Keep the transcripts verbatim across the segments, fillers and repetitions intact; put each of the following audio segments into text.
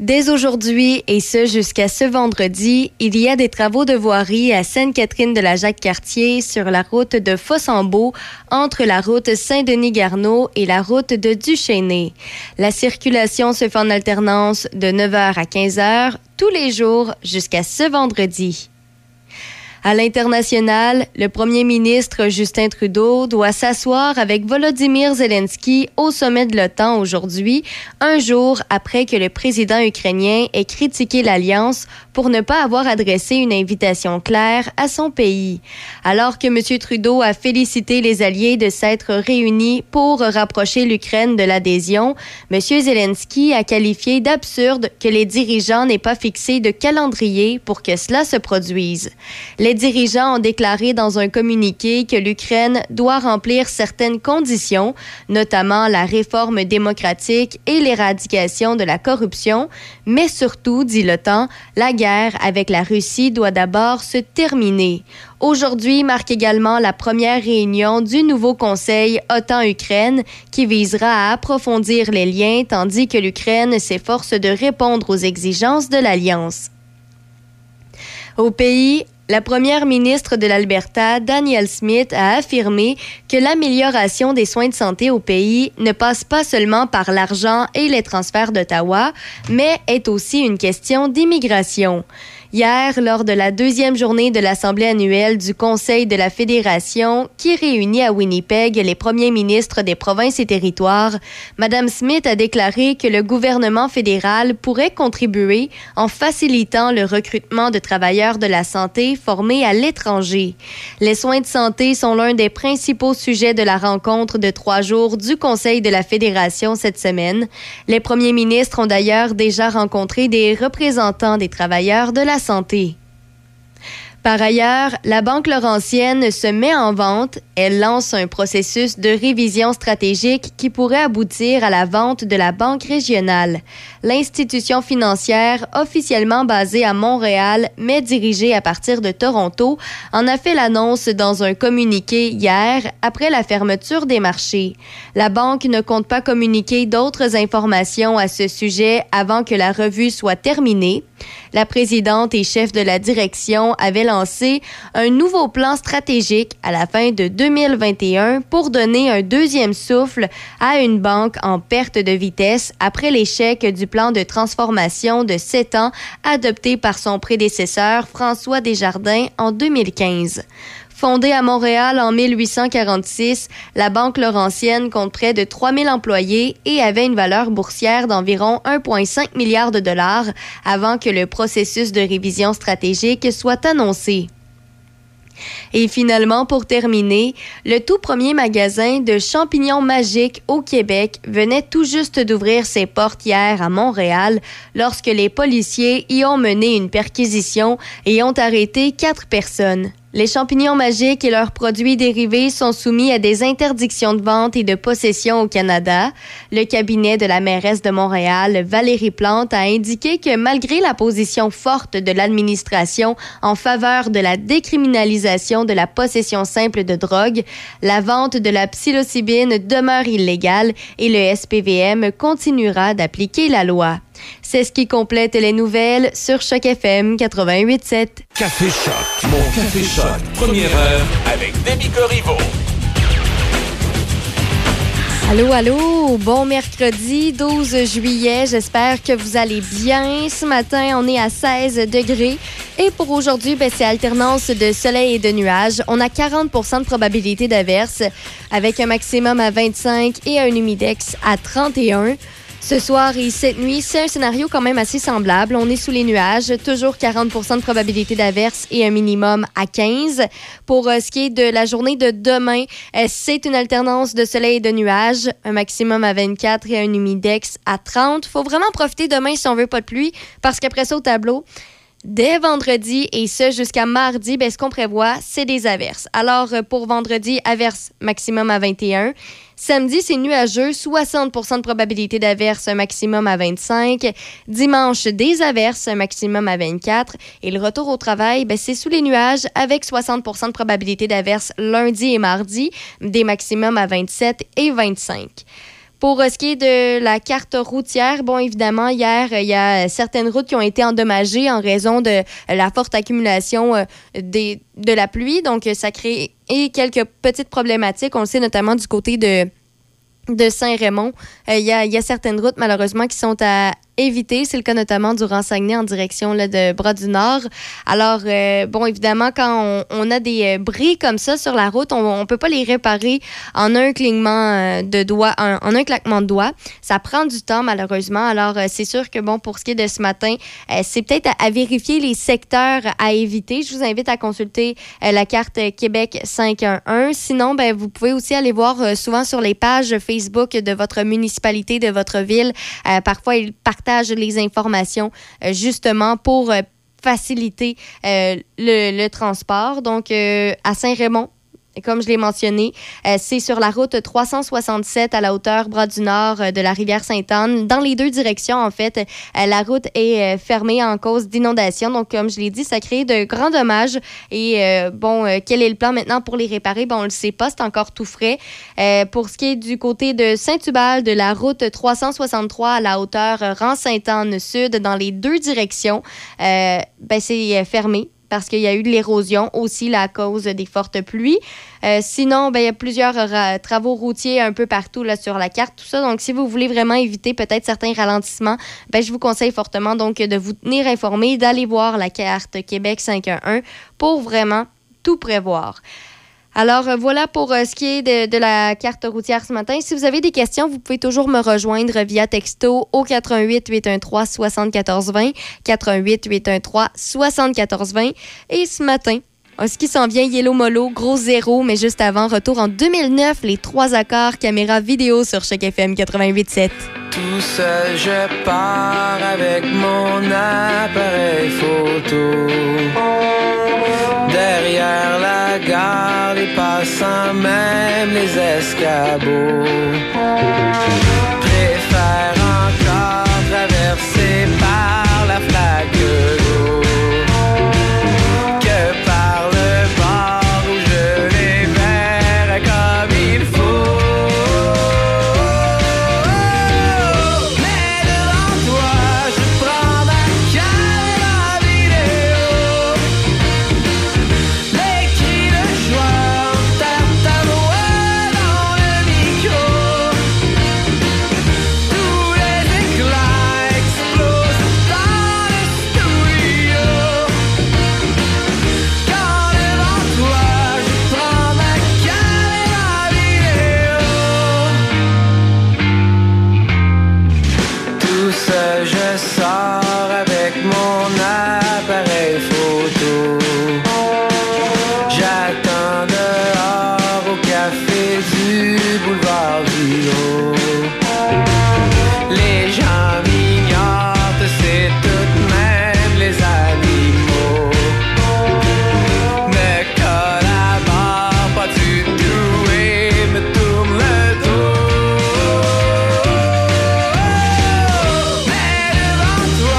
Dès aujourd'hui, et ce jusqu'à ce vendredi, il y a des travaux de voirie à Sainte-Catherine-de-la-Jacques-Cartier sur la route de Fossambault, entre la route Saint-Denis-Garneau et la route de Duchesnay. La circulation se fait en alternance de neuf heures à quinze heures, tous les jours jusqu'à ce vendredi. À l'international, le premier ministre Justin Trudeau doit s'asseoir avec Volodymyr Zelensky au sommet de l'OTAN aujourd'hui, un jour après que le président ukrainien ait critiqué l'Alliance pour ne pas avoir adressé une invitation claire à son pays. Alors que M. Trudeau a félicité les alliés de s'être réunis pour rapprocher l'Ukraine de l'adhésion, M. Zelensky a qualifié d'absurde que les dirigeants n'aient pas fixé de calendrier pour que cela se produise. Les Les dirigeants ont déclaré dans un communiqué que l'Ukraine doit remplir certaines conditions, notamment la réforme démocratique et l'éradication de la corruption, mais surtout, dit l'OTAN, la guerre avec la Russie doit d'abord se terminer. Aujourd'hui marque également la première réunion du nouveau Conseil OTAN-Ukraine qui visera à approfondir les liens tandis que l'Ukraine s'efforce de répondre aux exigences de l'Alliance. Au pays, la première ministre de l'Alberta, Danielle Smith, a affirmé que l'amélioration des soins de santé au pays ne passe pas seulement par l'argent et les transferts d'Ottawa, mais est aussi une question d'immigration. Hier, lors de la deuxième journée de l'Assemblée annuelle du Conseil de la Fédération, qui réunit à Winnipeg les premiers ministres des provinces et territoires, Mme Smith a déclaré que le gouvernement fédéral pourrait contribuer en facilitant le recrutement de travailleurs de la santé formés à l'étranger. Les soins de santé sont l'un des principaux sujets de la rencontre de trois jours du Conseil de la Fédération cette semaine. Les premiers ministres ont d'ailleurs déjà rencontré des représentants des travailleurs de la santé. santé. Par ailleurs, la Banque Laurentienne se met en vente. Elle lance un processus de révision stratégique qui pourrait aboutir à la vente de la Banque régionale. L'institution financière, officiellement basée à Montréal, mais dirigée à partir de Toronto, en a fait l'annonce dans un communiqué hier, après la fermeture des marchés. La banque ne compte pas communiquer d'autres informations à ce sujet avant que la revue soit terminée. La présidente et chef de la direction avait lancé un nouveau plan stratégique à la fin de deux mille vingt et un pour donner un deuxième souffle à une banque en perte de vitesse après l'échec du plan de transformation de sept ans adopté par son prédécesseur François Desjardins en deux mille quinze. Fondée à Montréal en mille huit cent quarante-six, la Banque Laurentienne compte près de trois mille employés et avait une valeur boursière d'environ un virgule cinq milliard de dollars avant que le processus de révision stratégique soit annoncé. Et finalement, pour terminer, le tout premier magasin de champignons magiques au Québec venait tout juste d'ouvrir ses portes hier à Montréal lorsque les policiers y ont mené une perquisition et ont arrêté quatre personnes. Les champignons magiques et leurs produits dérivés sont soumis à des interdictions de vente et de possession au Canada. Le cabinet de la mairesse de Montréal, Valérie Plante, a indiqué que malgré la position forte de l'administration en faveur de la décriminalisation de la possession simple de drogue, la vente de la psilocybine demeure illégale et le S P V M continuera d'appliquer la loi. C'est ce qui complète les nouvelles sur Choc F M quatre-vingt-huit sept. Café Choc, mon Café Choc, première heure avec Demi Corriveau. Allô, allô! Bon mercredi douze juillet. J'espère que vous allez bien. Ce matin, on est à seize degrés. Et pour aujourd'hui, ben, c'est alternance de soleil et de nuages. On a quarante pour cent de probabilité d'averse avec un maximum à vingt-cinq et un humidex à trente et un. Ce soir et cette nuit, c'est un scénario quand même assez semblable. On est sous les nuages, toujours quarante pour cent de probabilité d'averse et un minimum à quinze. Pour euh, ce qui est de la journée de demain, euh, c'est une alternance de soleil et de nuages, un maximum à vingt-quatre et un humidex à trente. Faut vraiment profiter demain si on veut pas de pluie, parce qu'après ça, au tableau, dès vendredi et ce jusqu'à mardi, ben, ce qu'on prévoit, c'est des averses. Alors, pour vendredi, averse maximum à vingt et un. Samedi, c'est nuageux, soixante pour cent de probabilité d'averse, un maximum à vingt-cinq. Dimanche, des averses, un maximum à vingt-quatre. Et le retour au travail, ben, c'est sous les nuages avec soixante pour cent de probabilité d'averse lundi et mardi, des maximums à vingt-sept et vingt-cinq. Pour ce qui est de la carte routière, bon, évidemment, hier, il y a certaines routes qui ont été endommagées en raison de la forte accumulation des, de la pluie. Donc, ça crée et quelques petites problématiques. On le sait notamment du côté de, de Saint-Raymond. Il y a, il y a certaines routes, malheureusement, qui sont à éviter. C'est le cas notamment du Saguenay en direction là, de Bras-du-Nord. Alors, euh, bon, évidemment, quand on, on a des bris comme ça sur la route, on ne peut pas les réparer en un clignement de doigts, un, en un claquement de doigts. Ça prend du temps, malheureusement. Alors, euh, c'est sûr que, bon, pour ce qui est de ce matin, euh, c'est peut-être à, à vérifier les secteurs à éviter. Je vous invite à consulter euh, la carte Québec cinq un un. Sinon, ben, vous pouvez aussi aller voir euh, souvent sur les pages Facebook de votre municipalité, de votre ville. Euh, parfois, ils partent les informations euh, justement pour euh, faciliter euh, le, le transport. Donc, euh, à Saint-Raymond, comme je l'ai mentionné, euh, c'est sur la route trois cent soixante-sept à la hauteur Bras-du-Nord euh, de la rivière Sainte-Anne. Dans les deux directions, en fait, euh, la route est euh, fermée en cause d'inondations. Donc, comme je l'ai dit, ça crée de grands dommages. Et euh, bon, euh, quel est le plan maintenant pour les réparer? Bon, on ne le sait pas, c'est encore tout frais. Euh, pour ce qui est du côté de Saint-Tubal, de la route trois cent soixante-trois à la hauteur Rang-Sainte-Anne-Sud, dans les deux directions, euh, ben, c'est euh, fermé, parce qu'il y a eu de l'érosion aussi là, à cause des fortes pluies. Euh, sinon, ben, il y a plusieurs ra- travaux routiers un peu partout là, sur la carte, tout ça. Donc, si vous voulez vraiment éviter peut-être certains ralentissements, ben, je vous conseille fortement donc, de vous tenir informé, d'aller voir la carte Québec cinq un un pour vraiment tout prévoir. Alors, euh, voilà pour euh, ce qui est de, de la carte routière ce matin. Si vous avez des questions, vous pouvez toujours me rejoindre via texto au quatre un huit, huit un trois, sept quatre deux zéro, quatre un huit, huit un trois, sept quatre deux zéro. Et ce matin, euh, ce qui s'en vient, Yellow Molo, gros zéro, mais juste avant, retour en deux mille neuf, les trois accords, caméra vidéo sur Choc F M quatre-vingt-huit sept. Tout seul, je pars avec mon appareil photo. Derrière la gare, les passants, même les escabeaux préfèrent encore traverser par la flaque d'eau que par le bord où je les verrai comme il faut. Mais devant toi, je prends ma caméra vidéo. Les cris de joie enterrent ta voix dans le micro. Tous les éclats explosent dans le studio. Quand devant toi, je prends ma caméra vidéo. Tout seul, je sors avec mon appareil photo. J'attends dehors au café du boulevard Vidéo. Les gens m'ignorent, c'est tout de même les animaux. Ne collabore pas du tout et me tourne le dos. Mais devant toi,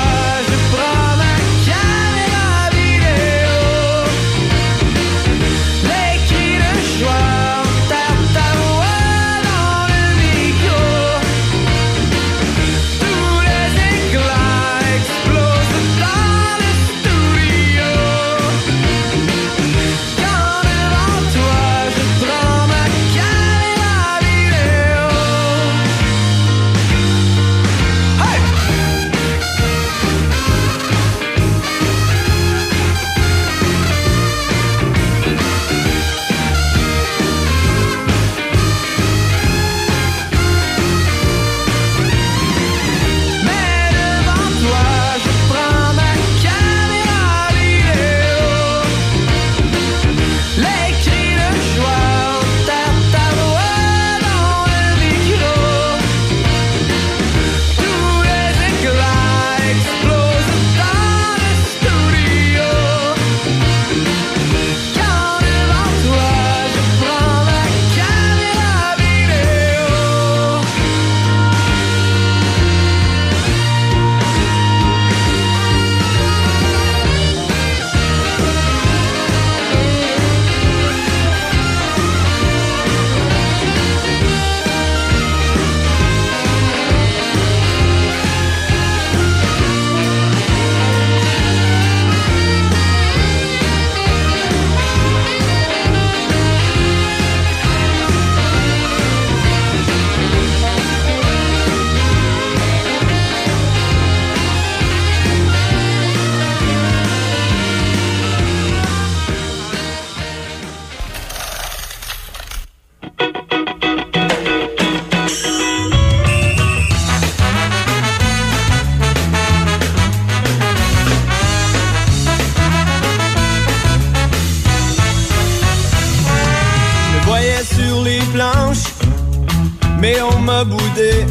mais on m'a boudé.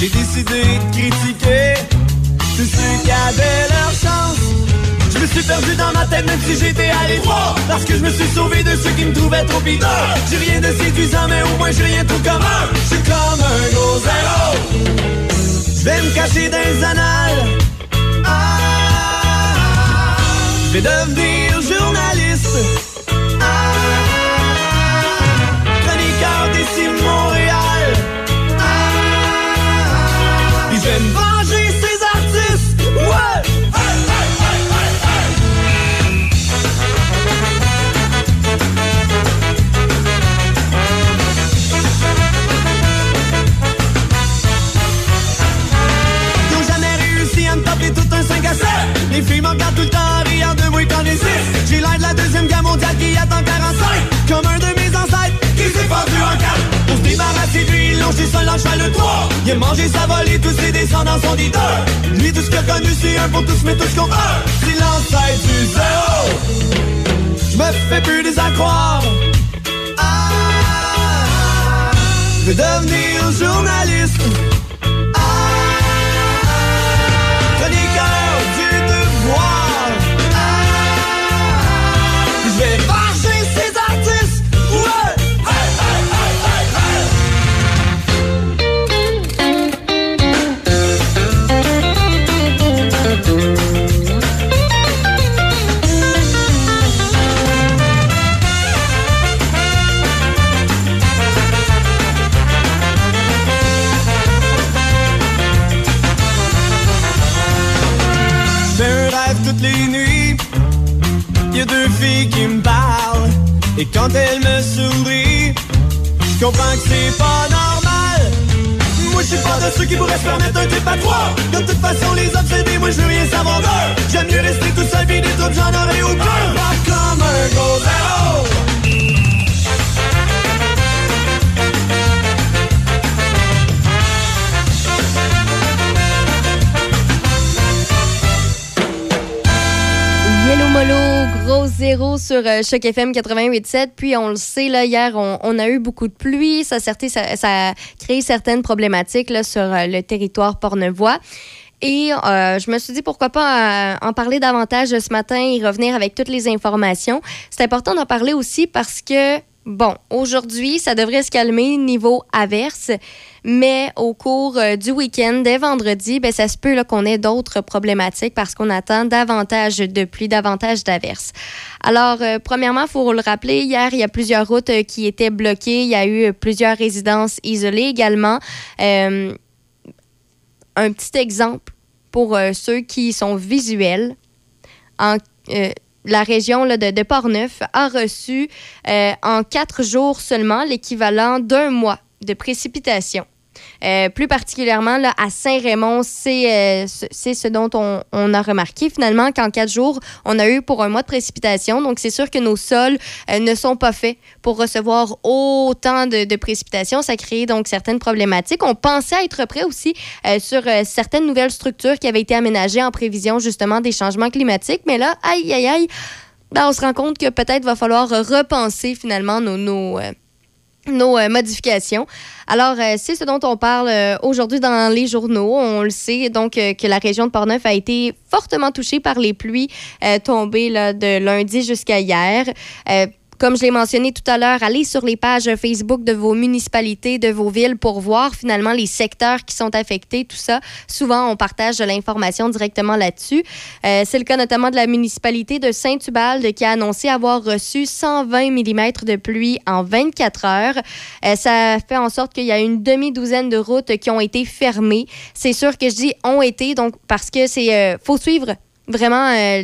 J'ai décidé de critiquer tous ceux qui avaient leur chance. Je me suis perdu dans ma tête même si j'étais allé droit, parce que je me suis sauvé de ceux qui me trouvaient trop hideux. J'ai rien de séduisant mais au moins j'ai rien de tout commun. J'suis comme un gros zéro, j'vais me cacher dans les annales. Ah, j'vais devenir journaliste. Ah, chroniqueur d'ici Montréal. Ah, puis j'vais me venger ces artistes. Ouais. Les filles me regardent tout le temps en riant de moi qu'on est six. J'ai l'air de la deuxième guerre mondiale qui attend quarante-cinq. Comme un de mes ancêtres qui s'est pendu en quatre. Pour se débarrasser de lui, ils l'ont juste seul en cheval le trois. Il a mangé sa volée, tous ses descendants sont leaders. Lui tout ce qu'il a connu c'est un pour tous mais tous qu'on meurt. C'est l'ancêtre du zéro. J'me fais plus des accroires. Ah, je veux devenir journaliste. Et quand elle me sourit, je comprends que c'est pas normal. Moi je suis pas de ceux qui pourraient se permettre un type à trois. De toute façon les obsédés, moi je veux rien savoir d'eux. J'aime mieux rester tout seul, pis des troupes j'en aurais aucun. Pas comme un gros zéro. Hello Molo, gros zéro sur Choc F M quatre-vingt-huit sept. Puis on le sait, là, hier, on, on a eu beaucoup de pluie. Ça, ça, ça a créé certaines problématiques là, sur le territoire Portneuvois. Et euh, je me suis dit, pourquoi pas en parler davantage ce matin et revenir avec toutes les informations. C'est important d'en parler aussi parce que, bon, aujourd'hui, ça devrait se calmer niveau averse. Mais au cours du week-end, dès vendredi, ben, ça se peut là, qu'on ait d'autres problématiques parce qu'on attend davantage de pluie, davantage d'averses. Alors, euh, premièrement, il faut le rappeler, hier, il y a plusieurs routes euh, qui étaient bloquées. Il y a eu plusieurs résidences isolées également. Euh, un petit exemple pour euh, ceux qui sont visuels. En, euh, la région là, de, de Portneuf a reçu euh, en quatre jours seulement l'équivalent d'un mois de précipitation. Euh, plus particulièrement, là, à Saint-Raymond, c'est, euh, c'est ce dont on, on a remarqué finalement qu'en quatre jours, on a eu pour un mois de précipitation. Donc, c'est sûr que nos sols euh, ne sont pas faits pour recevoir autant de, de précipitations. Ça crée donc certaines problématiques. On pensait être prêt aussi euh, sur euh, certaines nouvelles structures qui avaient été aménagées en prévision justement des changements climatiques. Mais là, aïe, aïe, aïe, ben, on se rend compte que peut-être va falloir repenser finalement nos... nos euh, nos euh, modifications. Alors, euh, c'est ce dont on parle euh, aujourd'hui dans les journaux. On le sait, donc, euh, que la région de Portneuf a été fortement touchée par les pluies euh, tombées là, de lundi jusqu'à hier. Euh, Comme je l'ai mentionné tout à l'heure, allez sur les pages Facebook de vos municipalités, de vos villes pour voir finalement les secteurs qui sont affectés, tout ça. Souvent, on partage de l'information directement là-dessus. Euh, c'est le cas notamment de la municipalité de Saint-Ubalde qui a annoncé avoir reçu cent vingt millimètres de pluie en vingt-quatre heures. Euh, ça fait en sorte qu'il y a une demi-douzaine de routes qui ont été fermées. C'est sûr que je dis « ont été » donc parce que c'est euh, faut suivre vraiment euh,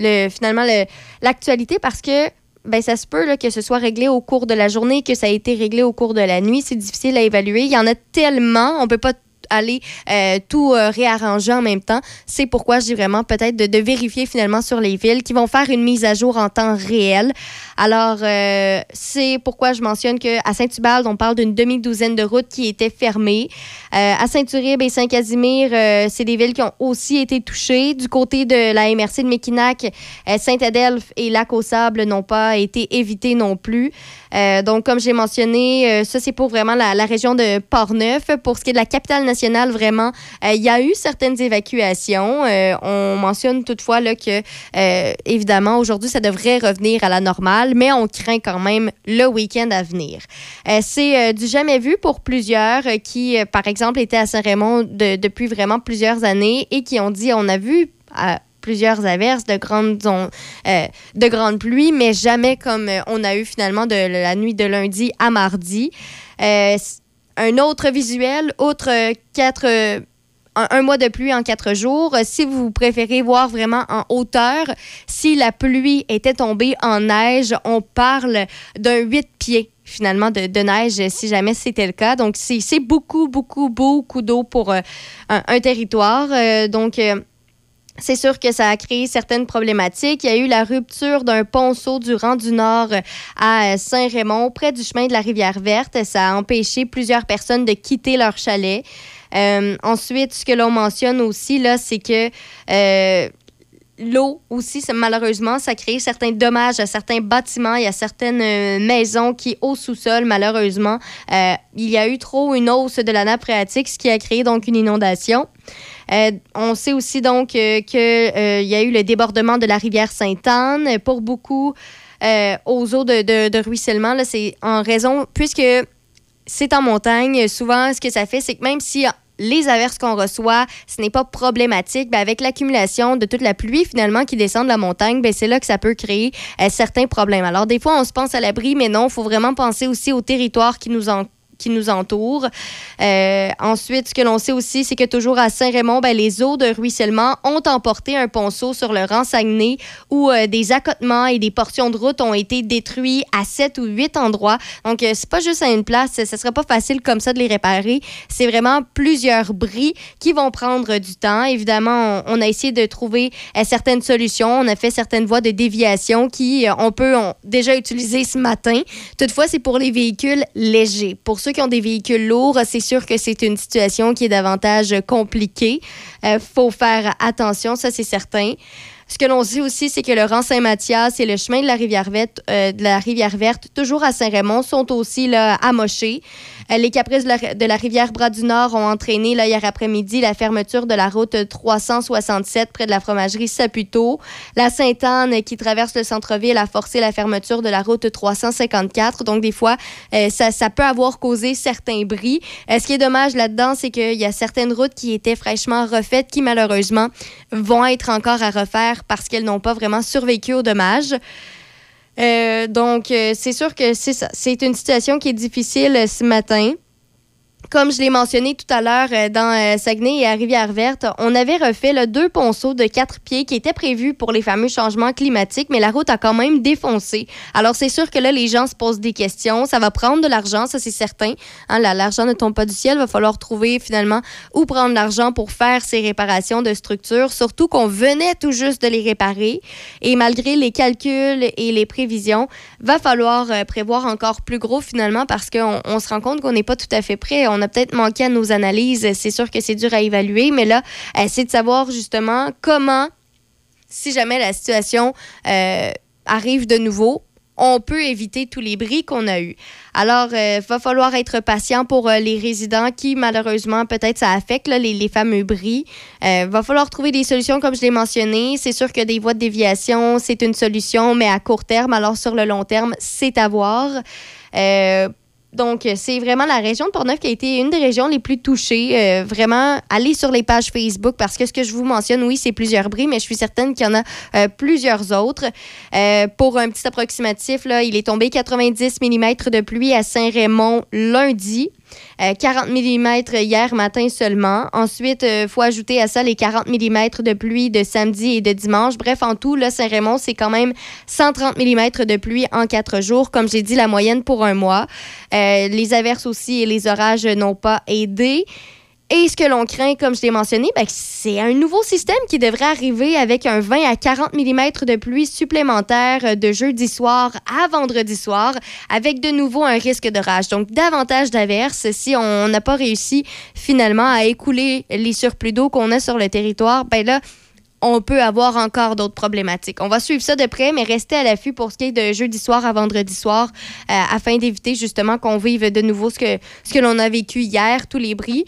le, finalement le, l'actualité parce que ben, ça se peut là, que ce soit réglé au cours de la journée, que ça a été réglé au cours de la nuit. C'est difficile à évaluer. Il y en a tellement, on ne peut pas aller euh, tout euh, réarranger en même temps. C'est pourquoi je dis vraiment peut-être de, de vérifier finalement sur les villes qui vont faire une mise à jour en temps réel. Alors, euh, c'est pourquoi je mentionne qu'à Saint-Ubalde, on parle d'une demi-douzaine de routes qui étaient fermées. Euh, à Saint-Uribe et Saint-Casimir, euh, c'est des villes qui ont aussi été touchées. Du côté de la M R C de Mékinac, euh, Saint-Adelphe et Lac-aux-Sables n'ont pas été évités non plus. Euh, donc, comme j'ai mentionné, euh, ça, c'est pour vraiment la, la région de Portneuf. Pour ce qui est de la capitale nationale, vraiment, il euh, y a eu certaines évacuations. Euh, on mentionne toutefois là, que, euh, évidemment, aujourd'hui, ça devrait revenir à la normale, mais on craint quand même le week-end à venir. Euh, c'est euh, du jamais vu pour plusieurs euh, qui, euh, par exemple, étaient à Saint-Raymond de, depuis vraiment plusieurs années et qui ont dit, on a vu... Euh, plusieurs averses, de grandes, on, euh, de grandes pluies, mais jamais comme euh, on a eu finalement de la nuit de lundi à mardi. Euh, un autre visuel, outre euh, quatre... Euh, Un, un mois de pluie en quatre jours. Si vous préférez voir vraiment en hauteur, si la pluie était tombée en neige, on parle d'un huit pieds, finalement, de, de neige, si jamais c'était le cas. Donc, c'est, c'est beaucoup, beaucoup, beaucoup d'eau pour euh, un, un territoire. Euh, donc... Euh, C'est sûr que ça a créé certaines problématiques. Il y a eu la rupture d'un ponceau du rang du Nord à Saint-Raymond, près du chemin de la Rivière-Verte. Ça a empêché plusieurs personnes de quitter leur chalet. Euh, ensuite, ce que l'on mentionne aussi, là, c'est que... Euh, L'eau aussi, ça, malheureusement, ça crée certains dommages à certains bâtiments. Il y a certaines euh, maisons qui, au sous-sol, malheureusement, euh, il y a eu trop une hausse de la nappe phréatique, ce qui a créé donc une inondation. Euh, on sait aussi donc euh, qu'il euh, y a eu le débordement de la rivière Sainte-Anne. Pour beaucoup, euh, aux eaux de, de, de ruissellement, là, c'est en raison, puisque c'est en montagne, souvent, ce que ça fait, c'est que même si... les averses qu'on reçoit, ce n'est pas problématique. Bien, avec l'accumulation de toute la pluie, finalement, qui descend de la montagne, bien, c'est là que ça peut créer euh, certains problèmes. Alors, des fois, on se pense à l'abri, mais non, il faut vraiment penser aussi au territoire qui nous entoure. qui nous entoure. Euh, ensuite, ce que l'on sait aussi, c'est que toujours à Saint-Raymond, ben, les eaux de ruissellement ont emporté un ponceau sur le rang Saguenay où euh, des accotements et des portions de route ont été détruits à sept ou huit endroits. Donc, euh, c'est pas juste à une place. Ce sera pas facile comme ça de les réparer. C'est vraiment plusieurs bris qui vont prendre du temps. Évidemment, on, on a essayé de trouver euh, certaines solutions. On a fait certaines voies de déviation qui, euh, on peut on, déjà utiliser ce matin. Toutefois, c'est pour les véhicules légers. Pour ceux qui ont des véhicules lourds, c'est sûr que c'est une situation qui est davantage compliquée. Euh, faut faire attention, ça c'est certain. Ce que l'on sait aussi, c'est que le rang Saint-Mathias et le chemin de la Rivière-Verte, euh, de la Rivière-Verte, toujours à Saint-Raymond, sont aussi là, amochés. Euh, les caprices de la, de la Rivière-Bras-du-Nord ont entraîné là, hier après-midi la fermeture de la route trois cent soixante-sept près de la fromagerie Saputo. La Sainte-Anne, qui traverse le centre-ville, a forcé la fermeture de la route trois cent cinquante-quatre. Donc, des fois, euh, ça, ça peut avoir causé certains bris. Euh, ce qui est dommage là-dedans, c'est qu'il y a certaines routes qui étaient fraîchement refaites qui, malheureusement, vont être encore à refaire parce qu'elles n'ont pas vraiment survécu aux dommages. Euh, donc, euh, c'est sûr que c'est ça. C'est une situation qui est difficile euh, ce matin. Comme je l'ai mentionné tout à l'heure, euh, dans euh, Saguenay et à Rivière-Verte, on avait refait là, deux ponceaux de quatre pieds qui étaient prévus pour les fameux changements climatiques, mais la route a quand même défoncé. Alors, c'est sûr que là, les gens se posent des questions. Ça va prendre de l'argent, ça, c'est certain. Hein, là, l'argent ne tombe pas du ciel. Il va falloir trouver, finalement, où prendre l'argent pour faire ces réparations de structures, surtout qu'on venait tout juste de les réparer. Et malgré les calculs et les prévisions, va falloir euh, prévoir encore plus gros, finalement, parce qu'on on se rend compte qu'on n'est pas tout à fait prêt. On a peut-être manqué à nos analyses. C'est sûr que c'est dur à évaluer, mais là, c'est de savoir justement comment, si jamais la situation euh, arrive de nouveau, on peut éviter tous les bris qu'on a eus. Alors, il euh, va falloir être patient pour euh, les résidents qui, malheureusement, peut-être ça affecte là, les, les fameux bris. Il euh, va falloir trouver des solutions, comme je l'ai mentionné. C'est sûr que des voies de déviation, c'est une solution, mais à court terme, alors sur le long terme, c'est à voir. Euh, Donc, c'est vraiment la région de Portneuf qui a été une des régions les plus touchées. Euh, vraiment, allez sur les pages Facebook parce que ce que je vous mentionne, oui, c'est plusieurs bris, mais je suis certaine qu'il y en a euh, plusieurs autres. Euh, pour un petit approximatif, là, il est tombé quatre-vingt-dix millimètres de pluie à Saint-Raymond lundi. Euh, quarante millimètres hier matin seulement. Ensuite, il euh, faut ajouter à ça les quarante millimètres de pluie de samedi et de dimanche. Bref, en tout, là, Saint-Raymond, c'est quand même cent trente millimètres de pluie en quatre jours. Comme j'ai dit, la moyenne pour un mois. Euh, les averses aussi et les orages n'ont pas aidé. Et ce que l'on craint, comme je l'ai mentionné, ben, c'est un nouveau système qui devrait arriver avec un vingt à quarante millimètres de pluie supplémentaire de jeudi soir à vendredi soir, avec de nouveau un risque d'orage. Donc, davantage d'averses si on n'a pas réussi finalement à écouler les surplus d'eau qu'on a sur le territoire. Ben là, on peut avoir encore d'autres problématiques. On va suivre ça de près, mais restez à l'affût pour ce qui est de jeudi soir à vendredi soir euh, afin d'éviter justement qu'on vive de nouveau ce que, ce que l'on a vécu hier, tous les bris.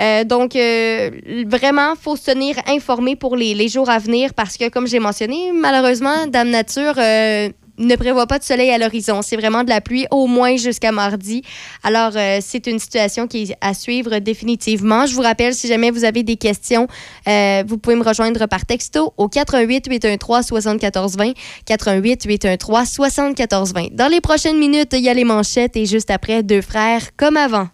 Euh, donc, euh, vraiment, il faut se tenir informé pour les, les jours à venir parce que, comme j'ai mentionné, malheureusement, Dame Nature euh, ne prévoit pas de soleil à l'horizon. C'est vraiment de la pluie au moins jusqu'à mardi. Alors, euh, c'est une situation qui est à suivre définitivement. Je vous rappelle, si jamais vous avez des questions, euh, vous pouvez me rejoindre par texto au quatre un huit, huit un trois, sept quatre deux zéro, quatre un huit, huit un trois, sept quatre deux zéro. Dans les prochaines minutes, il y a les manchettes et juste après, deux frères comme avant.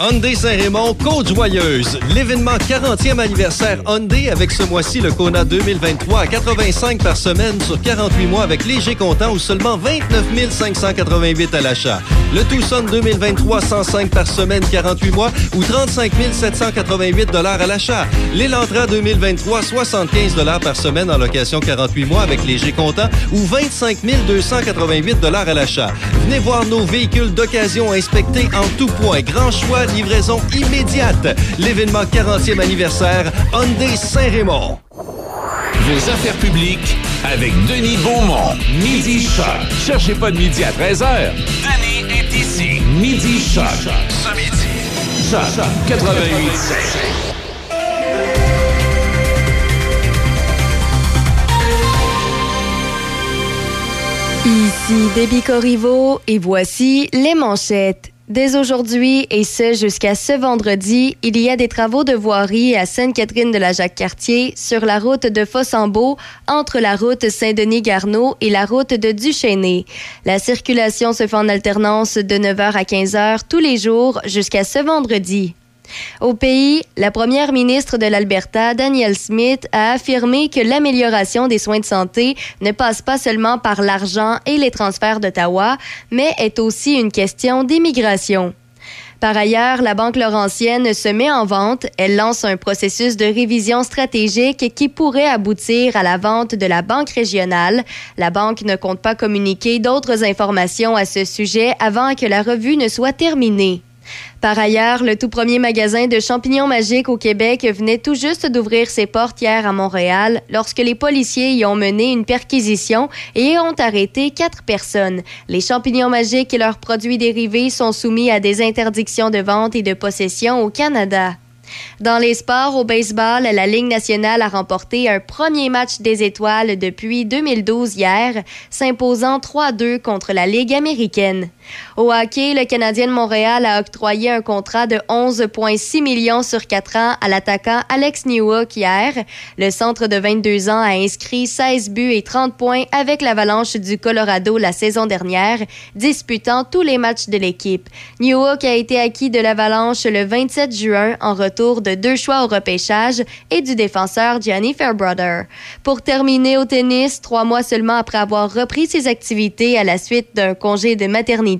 Hyundai Saint-Raymond, Côte-Joyeuse. L'événement quarantième anniversaire Hyundai avec ce mois-ci le Kona deux mille vingt-trois à quatre-vingt-cinq par semaine sur quarante-huit mois avec léger comptant ou seulement vingt-neuf mille cinq cent quatre-vingt-huit à l'achat. Le Tucson deux mille vingt-trois, cent cinq par semaine, quarante-huit mois ou trente-cinq mille sept cent quatre-vingt-huit à l'achat. L'Elantra deux mille vingt-trois, soixante-quinze par semaine en location quarante-huit mois avec léger comptant ou vingt-cinq mille deux cent quatre-vingt-huit à l'achat. Venez voir nos véhicules d'occasion inspectés en tout point. Grand choix, livraison immédiate. L'événement quarantième anniversaire Hyundai Saint-Raymond. Vos affaires publiques avec Denis Beaumont. Midi Choc. Cherchez pas de midi à treize heures. Denis est ici. Midi Choc. Ce midi. Choc quatre-vingt-huit virgule sept. Ici Debbie Corriveau et voici les manchettes. Dès aujourd'hui, et ce jusqu'à ce vendredi, il y a des travaux de voirie à Sainte-Catherine-de-la-Jacques-Cartier sur la route de Fossambault, entre la route Saint-Denis-Garneau et la route de Duchesnay. La circulation se fait en alternance de neuf heures à quinze heures tous les jours jusqu'à ce vendredi. Au pays, la première ministre de l'Alberta, Danielle Smith, a affirmé que l'amélioration des soins de santé ne passe pas seulement par l'argent et les transferts d'Ottawa, mais est aussi une question d'immigration. Par ailleurs, la Banque Laurentienne se met en vente. Elle lance un processus de révision stratégique qui pourrait aboutir à la vente de la Banque régionale. La Banque ne compte pas communiquer d'autres informations à ce sujet avant que la revue ne soit terminée. Par ailleurs, le tout premier magasin de champignons magiques au Québec venait tout juste d'ouvrir ses portes hier à Montréal lorsque les policiers y ont mené une perquisition et ont arrêté quatre personnes. Les champignons magiques et leurs produits dérivés sont soumis à des interdictions de vente et de possession au Canada. Dans les sports, au baseball, la Ligue nationale a remporté un premier match des étoiles depuis deux mille douze hier, s'imposant trois à deux contre la Ligue américaine. Au hockey, le Canadien de Montréal a octroyé un contrat de onze virgule six millions sur quatre ans à l'attaquant Alex Newhook hier. Le centre de vingt-deux ans a inscrit seize buts et trente points avec l'Avalanche du Colorado la saison dernière, disputant tous les matchs de l'équipe. Newhook a été acquis de l'Avalanche le vingt-sept juin en retour de deux choix au repêchage et du défenseur Gianni Fairbrother. Pour terminer au tennis, trois mois seulement après avoir repris ses activités à la suite d'un congé de maternité,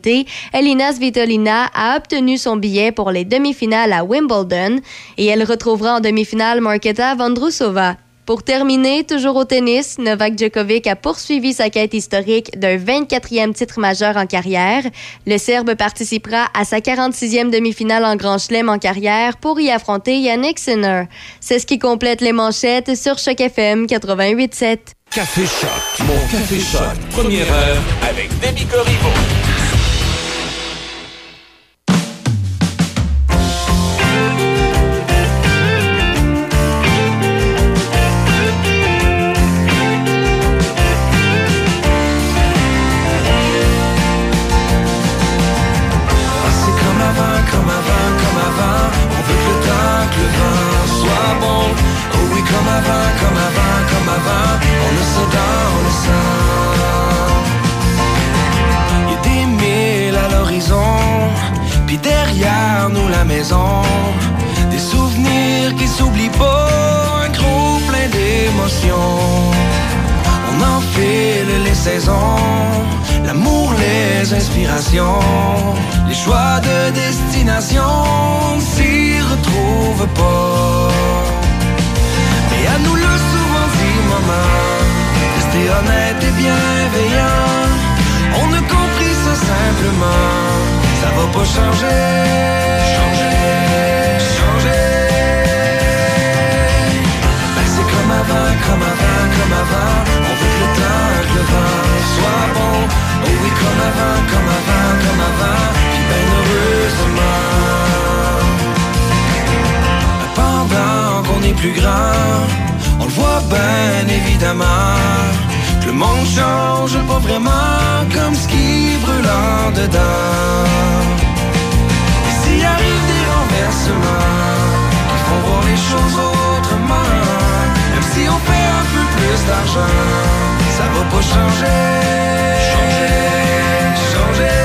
Elina Svitolina a obtenu son billet pour les demi-finales à Wimbledon et elle retrouvera en demi-finale Marketa Vondrousova. Pour terminer, toujours au tennis, Novak Djokovic a poursuivi sa quête historique d'un vingt-quatrième titre majeur en carrière. Le Serbe participera à sa quarante-sixième demi-finale en Grand Chelem en carrière pour y affronter Yannick Sinner. C'est ce qui complète les manchettes sur Choc F M quatre-vingt-huit virgule sept. Café Choc, mon Café Choc, première heure avec Debbie Corriveau. Des souvenirs qui s'oublient pas, un gros plein d'émotions. On enfile les saisons, l'amour, les inspirations, les choix de destination, on s'y retrouve pas. Mais à nous le souvent dit, maman, rester honnête et bienveillant. On a compris ça simplement, ça va pas changer, changer, changer. Ben c'est comme avant, comme avant, comme avant. On veut que le temps, que le vent soit bon. Oh oui, comme avant, comme avant, comme avant. Puis ben heureusement, pendant qu'on est plus grand, on le voit ben évidemment. Le monde change pas vraiment comme ce qui brûle en dedans. Et s'il arrive des renversements qui font voir les choses autrement, même si on fait un peu plus d'argent, ça va pas changer, changer, changer.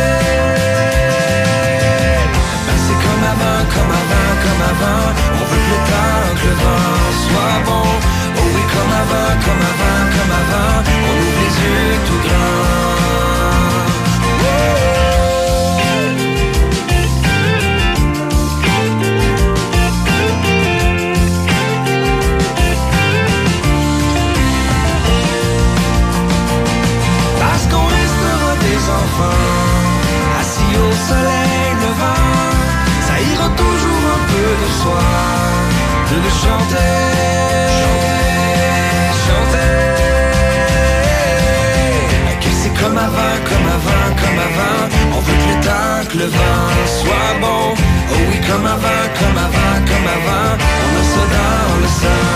Ben c'est comme avant, comme avant, comme avant. On veut que le temps, que le vent soit bon. Comme avant, comme avant, comme avant, on ouvre les yeux tout grands. Yeah. Parce qu'on restera des enfants, assis au soleil levant, ça ira toujours un peu de soi, de le chanter, chanter. C'est comme avant, comme avant, comme avant. On veut que le temps, que le vent soit bon. Oh oui, comme avant, comme avant, comme avant. On le sent dans le sang.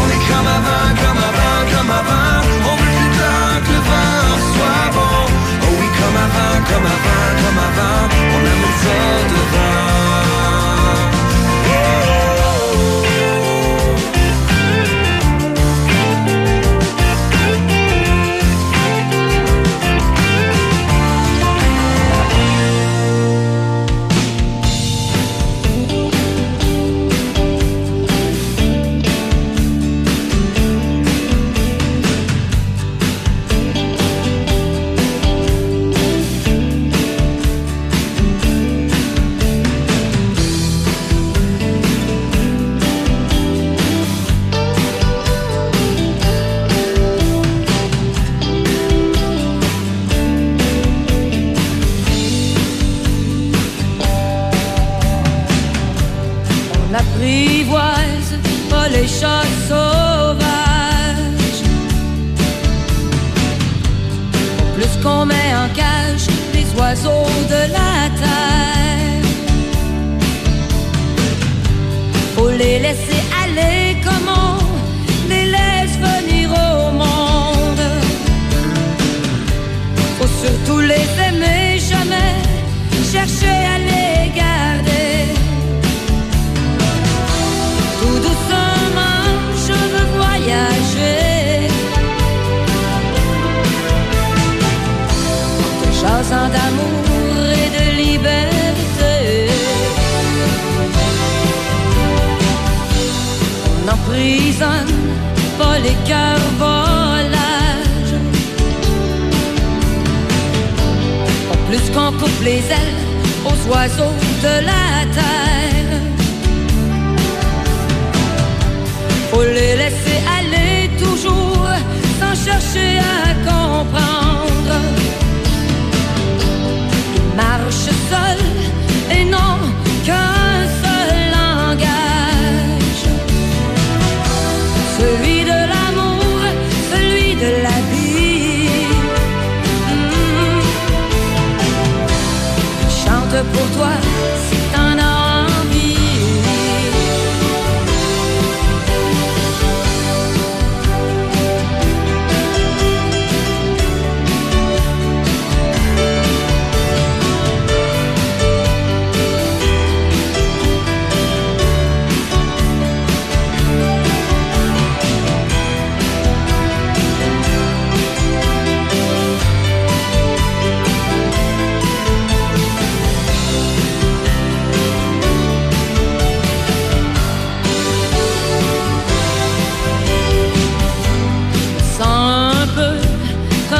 On est comme avant, comme avant, comme avant. On veut que le temps, que le vent soit bon. Oh oui, comme avant, comme avant, comme avant. On amène ça devant.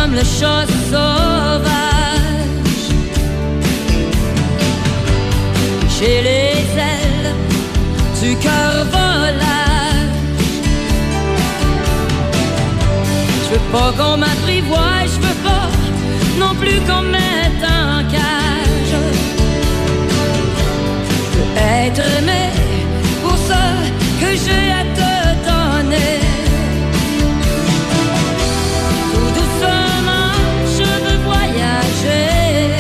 Le chasse cœur volage. Je veux pas qu'on m'apprivoie, je veux pas non plus qu'on me mette en cage. Je veux être aimé pour ça que j'ai à te donner. Tout doucement, je veux voyager.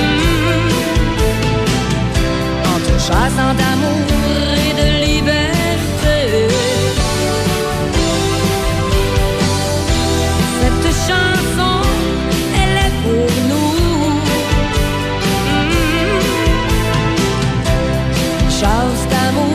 Mmh. En te chassant d'amour et de liberté. Cette chanson, elle est pour nous. Mmh. Chasse d'amour.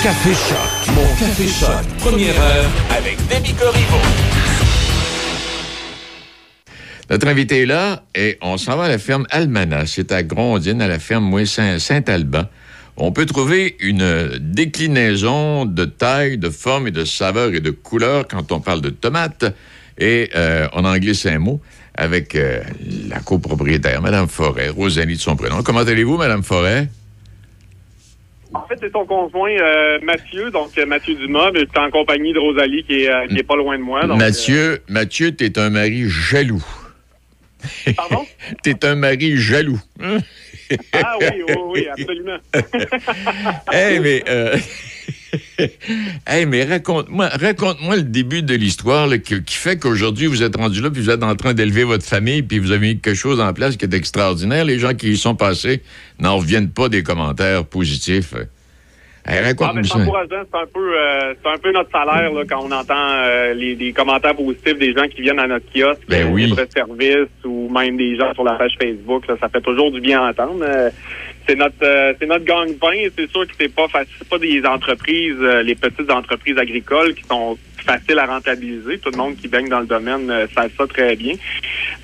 Café Choc, mon Café Choc, première heure avec Demi Corriveau. Notre invité est là et on s'en va à la ferme Almana. C'est à Grondines, à la ferme Saint-Alban. On peut trouver une déclinaison de taille, de forme et de saveur et de couleur quand on parle de tomates. Et euh, on en glisse un mot avec euh, la copropriétaire, Mme Forest, Rosalie de son prénom. Comment allez-vous, Mme Forest? En fait, c'est ton conjoint euh, Mathieu, donc Mathieu Dumas, mais t'es en compagnie de Rosalie qui est, euh, qui est pas loin de moi. Donc, Mathieu, euh... Mathieu, t'es un mari jaloux. Pardon? T'es un mari jaloux. Ah oui, oui, oui, absolument. Eh hey, mais, euh... hey, mais raconte-moi, raconte-moi le début de l'histoire là, qui, qui fait qu'aujourd'hui vous êtes rendu là, puis vous êtes en train d'élever votre famille, puis vous avez mis quelque chose en place qui est extraordinaire. Les gens qui y sont passés n'en reviennent pas des commentaires positifs. Hey, raconte-moi ah, ça. C'est encourageant, c'est un peu, euh, c'est un peu notre salaire là, quand on entend euh, les, les commentaires positifs des gens qui viennent à notre kiosque, ben oui. Notre service, ou même des gens sur la page Facebook. Là, ça fait toujours du bien à entendre. Euh, C'est notre, euh, c'est notre gang-pain. C'est sûr que c'est pas facile. C'est pas des entreprises, euh, les petites entreprises agricoles qui sont faciles à rentabiliser. Tout le monde qui baigne dans le domaine euh, savent ça très bien.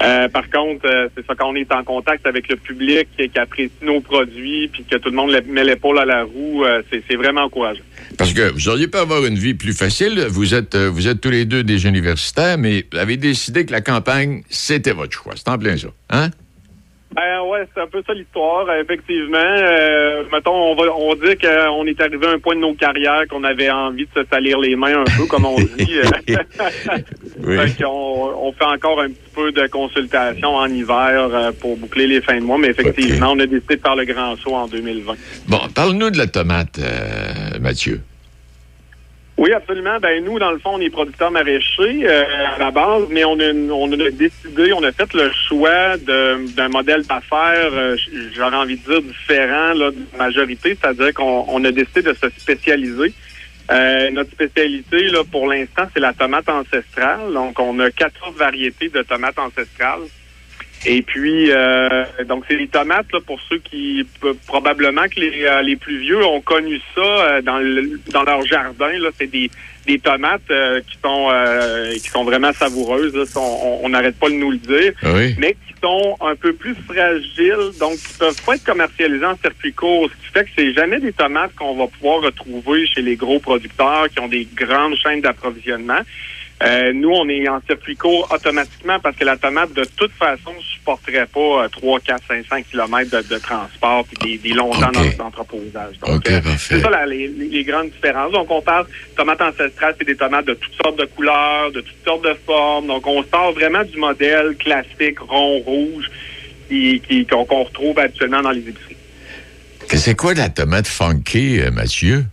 Euh, par contre, euh, c'est ça, quand on est en contact avec le public qui, qui apprécie nos produits puis que tout le monde met l'épaule à la roue, euh, c'est, c'est vraiment encourageant. Parce que vous auriez pu avoir une vie plus facile. Vous êtes, euh, vous êtes tous les deux des universitaires, mais vous avez décidé que la campagne, c'était votre choix. C'est en plein ça. Hein? Euh, ouais, c'est un peu ça l'histoire, effectivement. Euh, mettons, on va, on dit qu'on est arrivé à un point de nos carrières qu'on avait envie de se salir les mains un peu, comme on dit. Oui. Fait qu'on, on fait encore un petit peu de consultation en hiver pour boucler les fins de mois, mais effectivement, okay. On a décidé de faire le grand saut en deux mille vingt. Bon, parle-nous de la tomate, euh, Mathieu. Oui, absolument. Ben nous, dans le fond, on est producteurs maraîchers euh, à la base, mais on a, on a décidé, on a fait le choix de, d'un modèle d'affaires, euh, j'aurais envie de dire, différent là, de la majorité, c'est-à-dire qu'on on a décidé de se spécialiser. Euh, notre spécialité, là, pour l'instant, c'est la tomate ancestrale. Donc, on a quatorze variétés de tomates ancestrales. Et puis, euh, donc c'est les tomates, là, pour ceux qui, p- probablement que les, euh, les plus vieux ont connu ça euh, dans, le, dans leur jardin. Là, c'est des, des tomates euh, qui sont euh, qui sont vraiment savoureuses, là, on n'arrête pas de nous le dire, oui. Mais qui sont un peu plus fragiles, donc qui peuvent pas être commercialisées en circuit court, ce qui fait que c'est jamais des tomates qu'on va pouvoir retrouver chez les gros producteurs qui ont des grandes chaînes d'approvisionnement. Euh, nous, on est en circuit court automatiquement parce que la tomate, de toute façon, ne supporterait pas euh, trois, quatre, cinq cents kilomètres de, de transport et des, des longs temps okay. d'entreposage. Donc, okay, euh, c'est ça la, les, les grandes différences. Donc, on parle de tomates ancestrales, c'est des tomates de toutes sortes de couleurs, de toutes sortes de formes. Donc, on sort vraiment du modèle classique, rond, rouge, qui, qui, qu'on, qu'on retrouve habituellement dans les épiceries. C'est quoi la tomate funky, euh, Mathieu?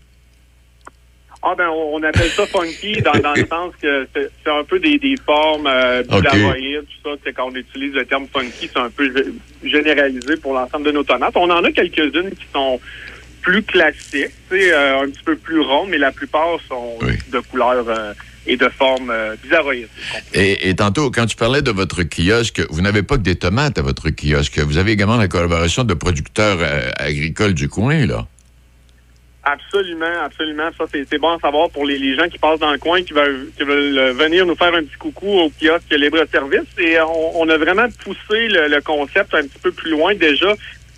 Ah ben on appelle ça funky dans, dans le sens que c'est, c'est un peu des, des formes euh, bouddhaïdes, okay. Tout ça. C'est quand on utilise le terme funky, c'est un peu généralisé pour l'ensemble de nos tomates. On en a quelques-unes qui sont plus classiques, euh, un petit peu plus rondes, mais la plupart sont oui. de couleur euh, et de forme euh, bizarroïde. Et, et tantôt, quand tu parlais de votre kiosque, vous n'avez pas que des tomates à votre kiosque. Vous avez également la collaboration de producteurs euh, agricoles du coin, là. Absolument, absolument. Ça, c'est, c'est bon à savoir pour les, les gens qui passent dans le coin, qui veulent, qui veulent venir nous faire un petit coucou au kiosque libre-service. Et on, on a vraiment poussé le, le concept un petit peu plus loin. Déjà,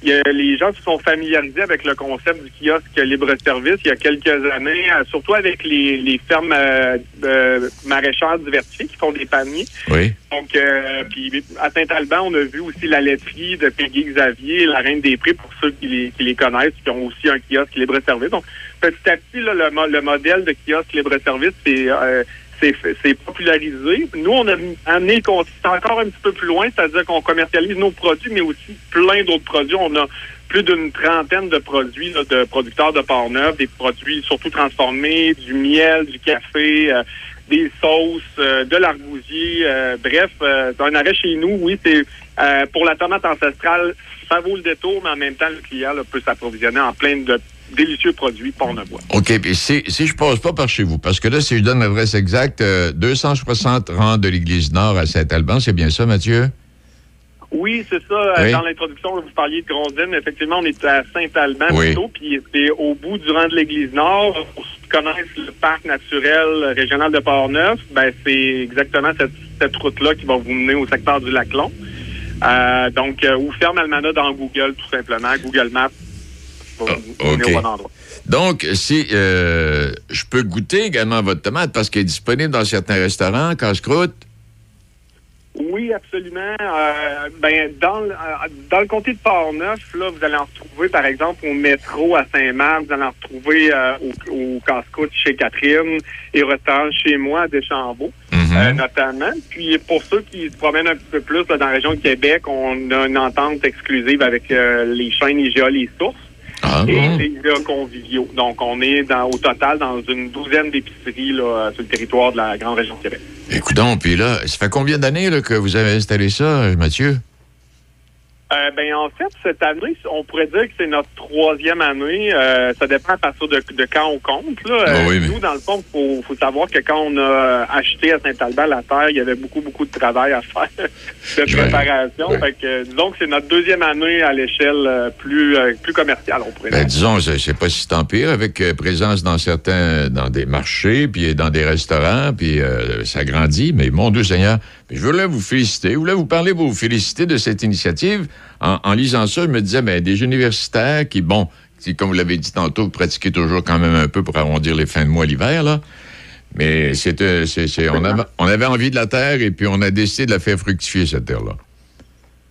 il y a les gens qui sont familiarisés avec le concept du kiosque libre-service il y a quelques années, surtout avec les, les fermes euh, euh, maraîchères diversifiées qui font des paniers. Oui. Donc, euh, puis à Saint-Alban, on a vu aussi la laiterie de Peggy Xavier, la Reine des Prés, pour ceux qui les, qui les connaissent, qui ont aussi un kiosque libre-service. Donc, petit à petit, là, le, le modèle de kiosque libre-service, c'est... Euh, C'est, c'est popularisé. Nous, on a amené le concept encore un petit peu plus loin, c'est-à-dire qu'on commercialise nos produits, mais aussi plein d'autres produits. On a plus d'une trentaine de produits là, de producteurs de Portneuf, des produits surtout transformés, du miel, du café, euh, des sauces, euh, de l'argousier. Euh, bref, euh, un arrêt chez nous, oui, c'est euh, pour la tomate ancestrale, ça vaut le détour, mais en même temps, le client là, peut s'approvisionner en plein de délicieux produits Portneuvois. OK, puis si, si je passe pas par chez vous, parce que là, si je donne l'adresse exacte, euh, deux cent soixante rangs de l'Église Nord à Saint-Alban, c'est bien ça, Mathieu? Oui, c'est ça. Oui. Dans l'introduction, vous parliez de Grondine. Effectivement, on est à Saint-Alban oui. plutôt, puis c'est au bout du rang de l'Église Nord. Pour ceux qui connaissent le parc naturel régional de Portneuf, ben c'est exactement cette, cette route-là qui va vous mener au secteur du Lac-Long. Euh, donc, euh, ou ferme Almana dans Google, tout simplement, Google Maps. Oh, okay. Donc, si euh, je peux goûter également votre tomate parce qu'elle est disponible dans certains restaurants, casse-croûte? Oui, absolument. Euh, ben, dans, euh, dans le comté de Portneuf, là, vous allez en retrouver, par exemple, au métro à Saint-Marc, vous allez en retrouver euh, au, au casse-croûte chez Catherine et au restaurant chez moi à Deschambault, mm-hmm. euh, notamment. Puis pour ceux qui se promènent un petit peu plus là, dans la région de Québec, on a une entente exclusive avec euh, les chaînes I G A, les sources. Ah, et bon. Des gars conviviaux. Donc, on est dans, au total dans une douzaine d'épiceries là, sur le territoire de la grande région de Québec. Écoute donc, puis là, ça fait combien d'années là, que vous avez installé ça, Mathieu? Euh, ben, en fait, cette année, on pourrait dire que c'est notre troisième année. Euh, ça dépend à partir de, de quand on compte. Là. Euh, oh oui, mais... Nous, dans le fond, il faut, faut savoir que quand on a acheté à Saint-Alban la terre, il y avait beaucoup, beaucoup de travail à faire de préparation. Ouais. Fait que, disons que c'est notre deuxième année à l'échelle euh, plus, euh, plus commerciale, on pourrait dire. Ben, disons, c'est, c'est pas si tant pire, avec euh, présence dans certains, dans des marchés, puis dans des restaurants, puis euh, ça grandit. Mais mon Dieu Seigneur, je voulais vous féliciter, je voulais vous parler, vous féliciter de cette initiative. En, en lisant ça, je me disais, ben, des universitaires qui, bon, qui, comme vous l'avez dit tantôt, pratiquaient toujours quand même un peu pour arrondir les fins de mois l'hiver, là. Mais c'était, c'est, c'est, on, avait, on avait envie de la terre et puis on a décidé de la faire fructifier, cette terre-là.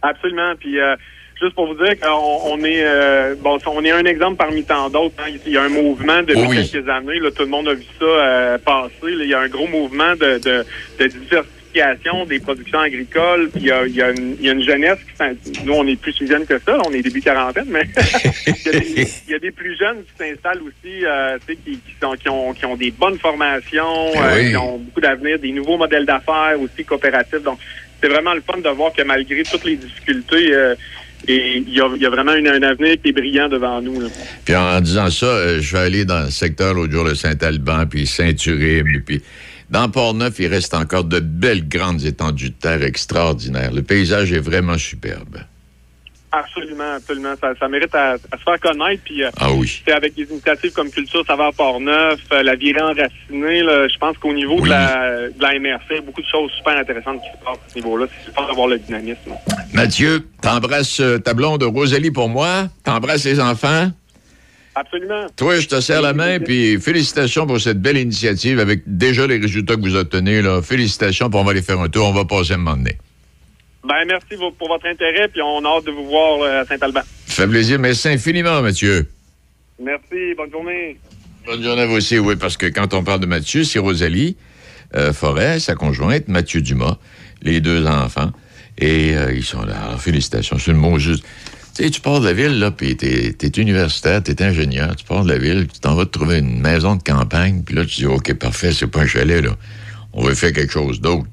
Absolument. Puis, euh, juste pour vous dire qu'on on est, euh, bon, on est un exemple parmi tant d'autres. Hein. Il y a un mouvement depuis oui. quelques années, là, tout le monde a vu ça euh, passer. Là. Il y a un gros mouvement de, de, de diversité des productions agricoles, puis il y, y, y a une jeunesse qui... Nous, on est plus jeunes que ça, on est début quarantaine, mais il y, y a des plus jeunes qui s'installent aussi, euh, qui, qui, sont, qui, ont, qui ont des bonnes formations, oui. euh, qui ont beaucoup d'avenir, des nouveaux modèles d'affaires aussi coopératifs. Donc, c'est vraiment le fun de voir que malgré toutes les difficultés... Euh, Et il y, y a vraiment une, un avenir qui est brillant devant nous. Là. Puis en disant ça, euh, je vais aller dans le secteur l'autre jour de Saint-Alban, puis Saint-Thuribe, puis dans Portneuf, il reste encore de belles grandes étendues de terre extraordinaires. Le paysage est vraiment superbe. Absolument, absolument. Ça, ça mérite à, à se faire connaître. Puis, ah oui. Avec des initiatives comme Culture Saveur Portneuf, euh, la virée enracinée, là, je pense qu'au niveau oui. de, la, de la M R C, il y a beaucoup de choses super intéressantes qui se passent à ce niveau-là. C'est super d'avoir le dynamisme. Mathieu, t'embrasses euh, ta blonde Rosalie pour moi, t'embrasses les enfants. Absolument. Toi, je te serre la main, puis félicitations pour cette belle initiative avec déjà les résultats que vous obtenez. Là. Félicitations, puis on va aller faire un tour, on va passer un moment donné. Ben, merci pour votre intérêt, puis on a hâte de vous voir à Saint-Alban. Ça fait plaisir, merci infiniment, Mathieu. Merci, bonne journée. Bonne journée à vous aussi, oui, parce que quand on parle de Mathieu, c'est Rosalie euh, Forest, sa conjointe, Mathieu Dumas, les deux enfants, et euh, ils sont là. Alors, félicitations, c'est le mot juste. Tu sais, tu pars de la ville, là, puis t'es, t'es universitaire, t'es ingénieur, tu pars de la ville, tu t'en vas te trouver une maison de campagne, puis là, tu dis, OK, parfait, c'est pas un chalet, là. On veut faire quelque chose d'autre.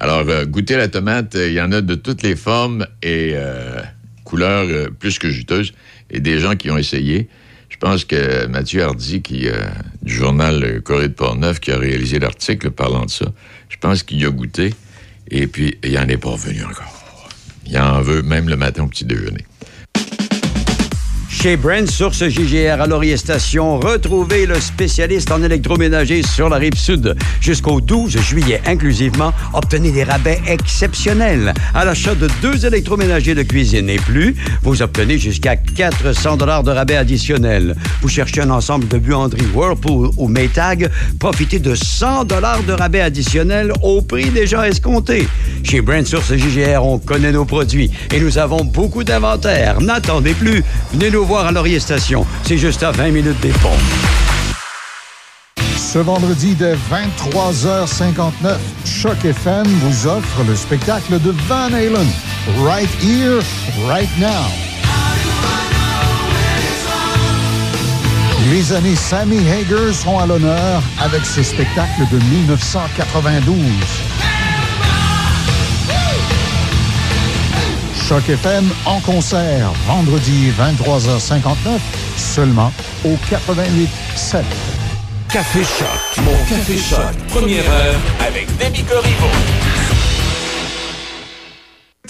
Alors, euh, goûter la tomate, il euh, y en a de toutes les formes et euh, couleurs euh, plus que juteuses, et des gens qui ont essayé. Je pense que Mathieu Hardy, qui, euh, du journal Corée de Portneuf, qui a réalisé l'article parlant de ça, je pense qu'il y a goûté, et puis il n'en est pas revenu encore. Il en veut même le matin au petit-déjeuner. Chez Brand Source G G R à Laurier Station, retrouvez le spécialiste en électroménager sur la Rive-Sud. Jusqu'au douze juillet inclusivement, obtenez des rabais exceptionnels. À l'achat de deux électroménagers de cuisine et plus, vous obtenez jusqu'à quatre cents dollars de rabais additionnels. Vous cherchez un ensemble de buanderies Whirlpool ou Maytag, profitez de cent dollars de rabais additionnels au prix déjà escompté. Chez Brand Source G G R, on connaît nos produits et nous avons beaucoup d'inventaire. N'attendez plus, venez nous voir à Laurier Station. C'est juste à vingt minutes des ponts. Ce vendredi dès vingt-trois heures cinquante-neuf, Choc F M vous offre le spectacle de Van Halen. Right Here, Right Now. Les années Sammy Hagar sont à l'honneur avec ses spectacles de dix-neuf cent quatre-vingt-douze. Choc F M en concert, vendredi vingt-trois heures cinquante-neuf, seulement au quatre-vingt-huit sept. Café Choc, mon Café, Café Choc, Choc, première heure avec Demi Corriveau.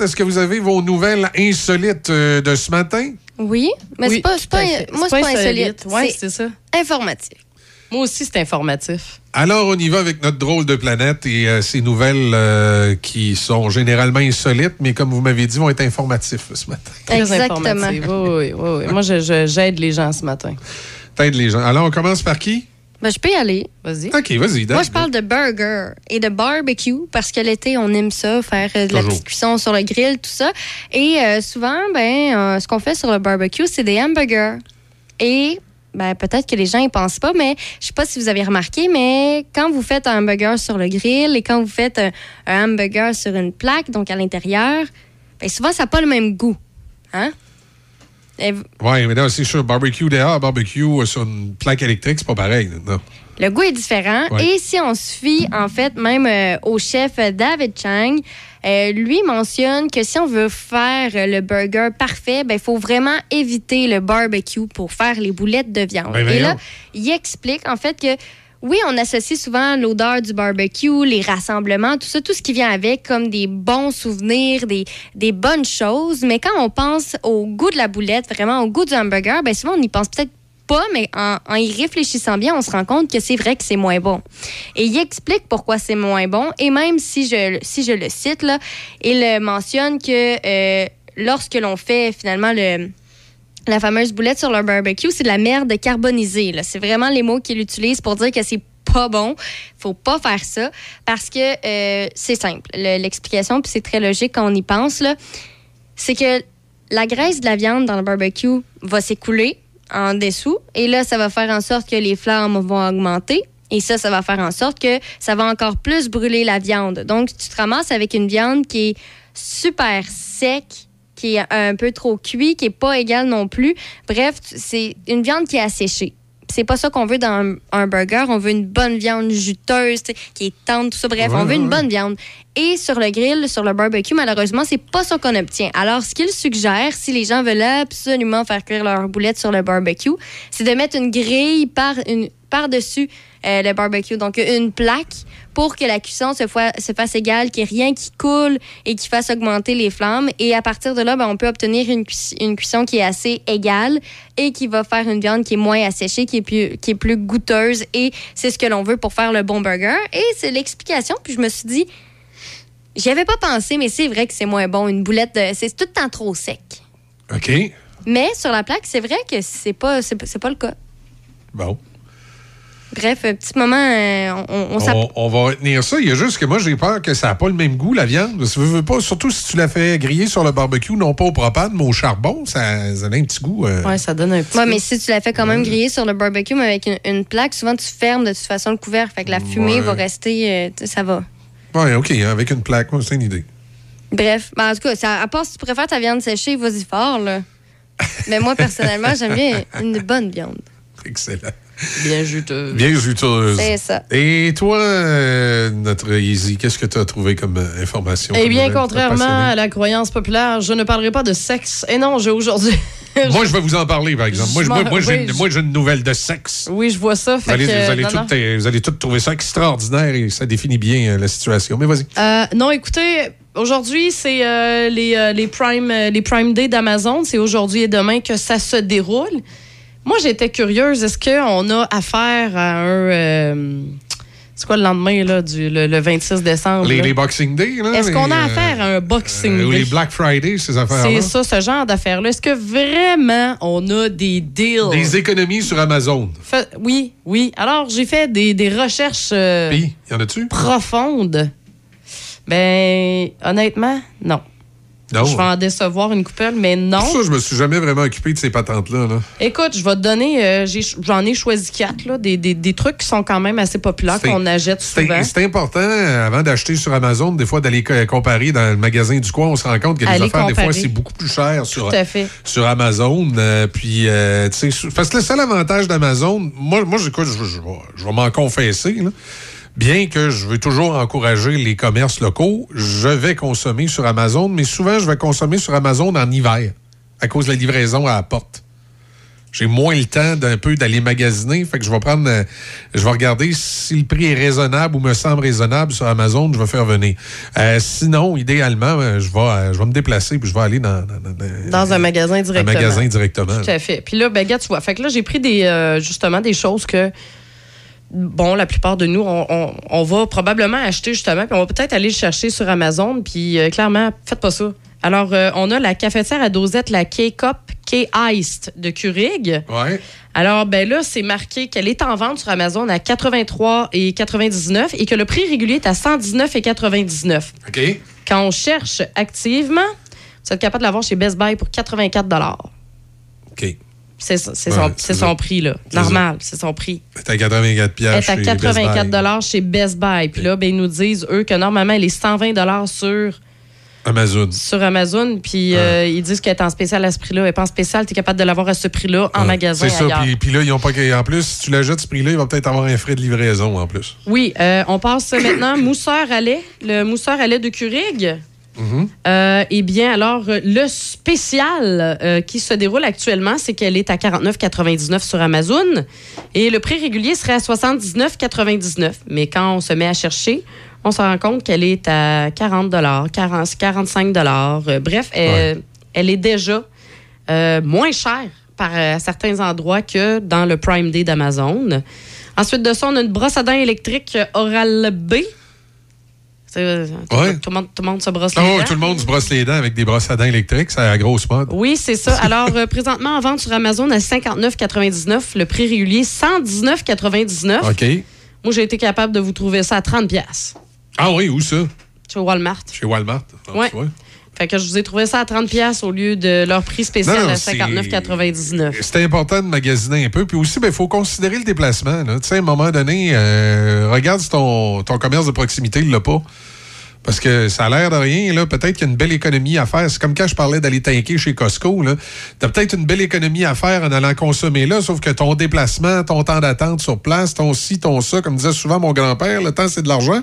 Est-ce que vous avez vos nouvelles insolites de ce matin? Oui, mais oui, c'est pas, c'est pas, moi, c'est pas, pas insolite, insolite. Ouais, c'est, c'est ça. Informatif. Moi aussi, c'est informatif. Alors, on y va avec notre drôle de planète et euh, ces nouvelles euh, qui sont généralement insolites, mais comme vous m'avez dit, vont être informatifs ce matin. Exactement. Très informatifs. Oui, oui, oui, oui. Moi, je, je, j'aide les gens ce matin. T'aides les gens. Alors, on commence par qui? Ben, je peux y aller. Vas-y. OK, vas-y. Moi, je parle de burger et de barbecue parce que l'été, on aime ça, faire de la petite cuisson sur le grill, tout ça. Et euh, souvent, ben, euh, ce qu'on fait sur le barbecue, c'est des hamburgers. Et... ben, peut-être que les gens y pensent pas, mais je sais pas si vous avez remarqué, mais quand vous faites un hamburger sur le grill et quand vous faites un, un hamburger sur une plaque, donc à l'intérieur, ben souvent, ça n'a pas le même goût. Hein? Et... oui, mais non, c'est sûr, barbecue dehors, barbecue sur une plaque électrique, c'est pas pareil. Non. Le goût est différent. Ouais. Et si on se fie, en fait, même euh, au chef David Chang, euh, lui mentionne que si on veut faire le burger parfait, ben, faut vraiment éviter le barbecue pour faire les boulettes de viande. Ben, ben, Et là, il explique, en fait, que oui, on associe souvent l'odeur du barbecue, les rassemblements, tout ça, tout ce qui vient avec comme des bons souvenirs, des, des bonnes choses. Mais quand on pense au goût de la boulette, vraiment au goût du hamburger, ben, souvent, on y pense peut-être pas, mais en, en y réfléchissant bien, on se rend compte que c'est vrai que c'est moins bon. Et il explique pourquoi c'est moins bon. Et même si je, si je le cite, là, il mentionne que euh, lorsque l'on fait finalement le, la fameuse boulette sur le barbecue, c'est de la merde carbonisée. Là. C'est vraiment les mots qu'il utilise pour dire que c'est pas bon. Faut pas faire ça parce que euh, c'est simple. Le, l'explication, puis c'est très logique quand on y pense, là, c'est que la graisse de la viande dans le barbecue va s'écouler en dessous, et là, ça va faire en sorte que les flammes vont augmenter, et ça, ça va faire en sorte que ça va encore plus brûler la viande. Donc, tu te ramasses avec une viande qui est super sec, qui est un peu trop cuit, qui n'est pas égale non plus. Bref, c'est une viande qui est asséchée. C'est pas ça qu'on veut dans un burger. On veut une bonne viande juteuse, qui est tendre, tout ça. Bref, ouais, on veut ouais. une bonne viande. Et sur le grill, sur le barbecue, malheureusement, c'est pas ça qu'on obtient. Alors, ce qu'il suggère, si les gens veulent absolument faire cuire leurs boulettes sur le barbecue, c'est de mettre une grille par une, par-dessus euh, le barbecue, donc une plaque, pour que la cuisson se, fois, se fasse égale, qu'il n'y ait rien qui coule et qui fasse augmenter les flammes. Et à partir de là, ben, on peut obtenir une, cu- une cuisson qui est assez égale et qui va faire une viande qui est moins asséchée, qui est plus, qui est plus goûteuse. Et c'est ce que l'on veut pour faire le bon burger. Et c'est l'explication. Puis je me suis dit, j'y avais pas pensé, mais c'est vrai que c'est moins bon. Une boulette, de, c'est tout le temps trop sec. OK. Mais sur la plaque, c'est vrai que c'est pas, c'est, c'est pas le cas. Bon. Bref, un petit moment, euh, on, on, on On va retenir ça. Il y a juste que moi, j'ai peur que ça n'a pas le même goût, la viande. Si tu veux pas, surtout si tu la fais griller sur le barbecue, non pas au propane, mais au charbon, ça, ça donne un petit goût. Euh... Oui, ça donne un petit ouais, goût. Oui, mais si tu la fais quand même griller sur le barbecue, mais avec une, une plaque, souvent, tu fermes de toute façon le couvert. Fait que la fumée ouais. va rester, euh, ça va. Oui, OK, avec une plaque, moi, c'est une idée. Bref, ben en tout cas, ça, à part si tu préfères ta viande séchée, vas-y fort, là. Mais moi, personnellement, j'aime bien une bonne viande. Excellent. Bien juteuse. Bien juteuse. C'est ça. Et toi, euh, notre Easy, qu'est-ce que tu as trouvé comme information? Eh bien, contrairement à la croyance populaire, je ne parlerai pas de sexe. Et non, j'ai aujourd'hui... Moi, je vais vous en parler, par exemple. Moi, je, moi, moi, oui, j'ai, je... moi j'ai une nouvelle de sexe. Oui, je vois ça. Fait vous, allez, que, vous, allez non, tout, vous allez tout trouver ça extraordinaire et ça définit bien la situation. Mais vas-y. Euh, non, écoutez... Aujourd'hui, c'est euh, les, euh, les, Prime, euh, les Prime Day d'Amazon. C'est aujourd'hui et demain que ça se déroule. Moi, j'étais curieuse. Est-ce qu'on a affaire à un... Euh, c'est quoi le lendemain, là, du, le, le vingt-six décembre? Les, les Boxing Day, là. Est-ce les, qu'on a affaire à un Boxing euh, Day? Ou les Black Friday, ces affaires-là. C'est ça, ce genre d'affaires-là. Est-ce que vraiment on a des deals? Des économies sur Amazon. Fait, oui, oui. Alors, j'ai fait des, des recherches euh, Puis, y en a-tu? profondes. Ben, honnêtement, non. non. Je vais en décevoir une coupelle, mais non. Pour ça, je me suis jamais vraiment occupé de ces patentes-là. Là. Écoute, je vais te donner, euh, j'ai, j'en ai choisi quatre, là, des, des, des trucs qui sont quand même assez populaires, c'est, qu'on achète souvent. C'est important, avant d'acheter sur Amazon, des fois d'aller comparer dans le magasin du coin, on se rend compte que les Allez affaires, comparer. des fois, c'est beaucoup plus cher sur, sur Amazon. Euh, puis, euh, tu sais, parce que le seul avantage d'Amazon, moi, moi j'écoute, je, je, je vais m'en confesser, là. Bien que je veux toujours encourager les commerces locaux, je vais consommer sur Amazon, mais souvent, je vais consommer sur Amazon en hiver, à cause de la livraison à la porte. J'ai moins le temps d'un peu d'aller magasiner, fait que je vais prendre, je vais regarder si le prix est raisonnable ou me semble raisonnable sur Amazon, je vais faire venir. Euh, sinon, idéalement, je vais, je vais me déplacer puis je vais aller dans dans, dans, dans un, un magasin directement. Un magasin directement. Tout à fait. Puis là, ben gars, tu vois, fait que là, j'ai pris des euh, justement des choses que bon, la plupart de nous, on, on, on va probablement acheter justement, puis on va peut-être aller le chercher sur Amazon, puis euh, clairement, faites pas ça. Alors, euh, on a la cafetière à dosette, la K-Cup K-Iced de Keurig. Ouais. Alors, ben là, c'est marqué qu'elle est en vente sur Amazon à quatre-vingt-trois et quatre-vingt-dix-neuf et que le prix régulier est à cent dix-neuf et quatre-vingt-dix-neuf. OK. Quand on cherche activement, vous êtes capable de l'avoir chez Best Buy pour quatre-vingt-quatre dollars. OK. C'est, c'est, ouais, son, c'est, c'est son prix, là. Normal, c'est, c'est son prix. Elle est à quatre-vingt-quatre dollars chez, quatre-vingt-quatre dollars chez Best Buy. Puis là, ben, ils nous disent, eux, que normalement, elle est cent vingt dollars sur Amazon. Sur Amazon. Puis ouais. euh, ils disent qu'elle est en spécial à ce prix-là. Elle n'est pas en spécial, tu es capable de l'avoir à ce prix-là ouais. en magasin. C'est ça. Puis là, ils n'ont pas qu'à. En plus, si tu l'achètes ce prix-là, il va peut-être avoir un frais de livraison en plus. Oui. Euh, on passe maintenant mousseur à lait. Le mousseur à lait de Keurig. Mm-hmm. Euh, eh bien, alors, le spécial euh, qui se déroule actuellement, c'est qu'elle est à quarante-neuf quatre-vingt-dix-neuf sur Amazon et le prix régulier serait à soixante-dix-neuf quatre-vingt-dix-neuf. Mais quand on se met à chercher, on se rend compte qu'elle est à quarante quarante-cinq dollars. Euh, bref, elle, ouais. elle est déjà euh, moins chère par, à certains endroits que dans le Prime Day d'Amazon. Ensuite de ça, on a une brosse à dents électrique Oral B. Ouais. Tout, le monde, tout le monde se brosse oh, les dents. Tout le monde se brosse les dents avec des brosses à dents électriques. C'est à grosse mode. Oui, c'est ça. Alors, euh, présentement, en vente sur Amazon à cinquante-neuf quatre-vingt-dix-neuf. Le prix régulier, cent dix-neuf quatre-vingt-dix-neuf. OK. Moi, j'ai été capable de vous trouver ça à trente dollars. Ah oui, où ça? Chez Walmart. Chez Walmart. Oui. Ouais. Fait que je vous ai trouvé ça à trente dollars au lieu de leur prix spécial non, non, à cinquante-neuf quatre-vingt-dix-neuf. C'est, c'est important de magasiner un peu. Puis aussi, il ben, faut considérer le déplacement. Tu sais, à un moment donné, euh, regarde si ton, ton commerce de proximité ne l'a pas. Parce que ça a l'air de rien. Là, peut-être qu'il y a une belle économie à faire. C'est comme quand je parlais d'aller tanker chez Costco. Tu as peut-être une belle économie à faire en allant consommer là, sauf que ton déplacement, ton temps d'attente sur place, ton ci, ton ça, comme disait souvent mon grand-père, le temps, c'est de l'argent.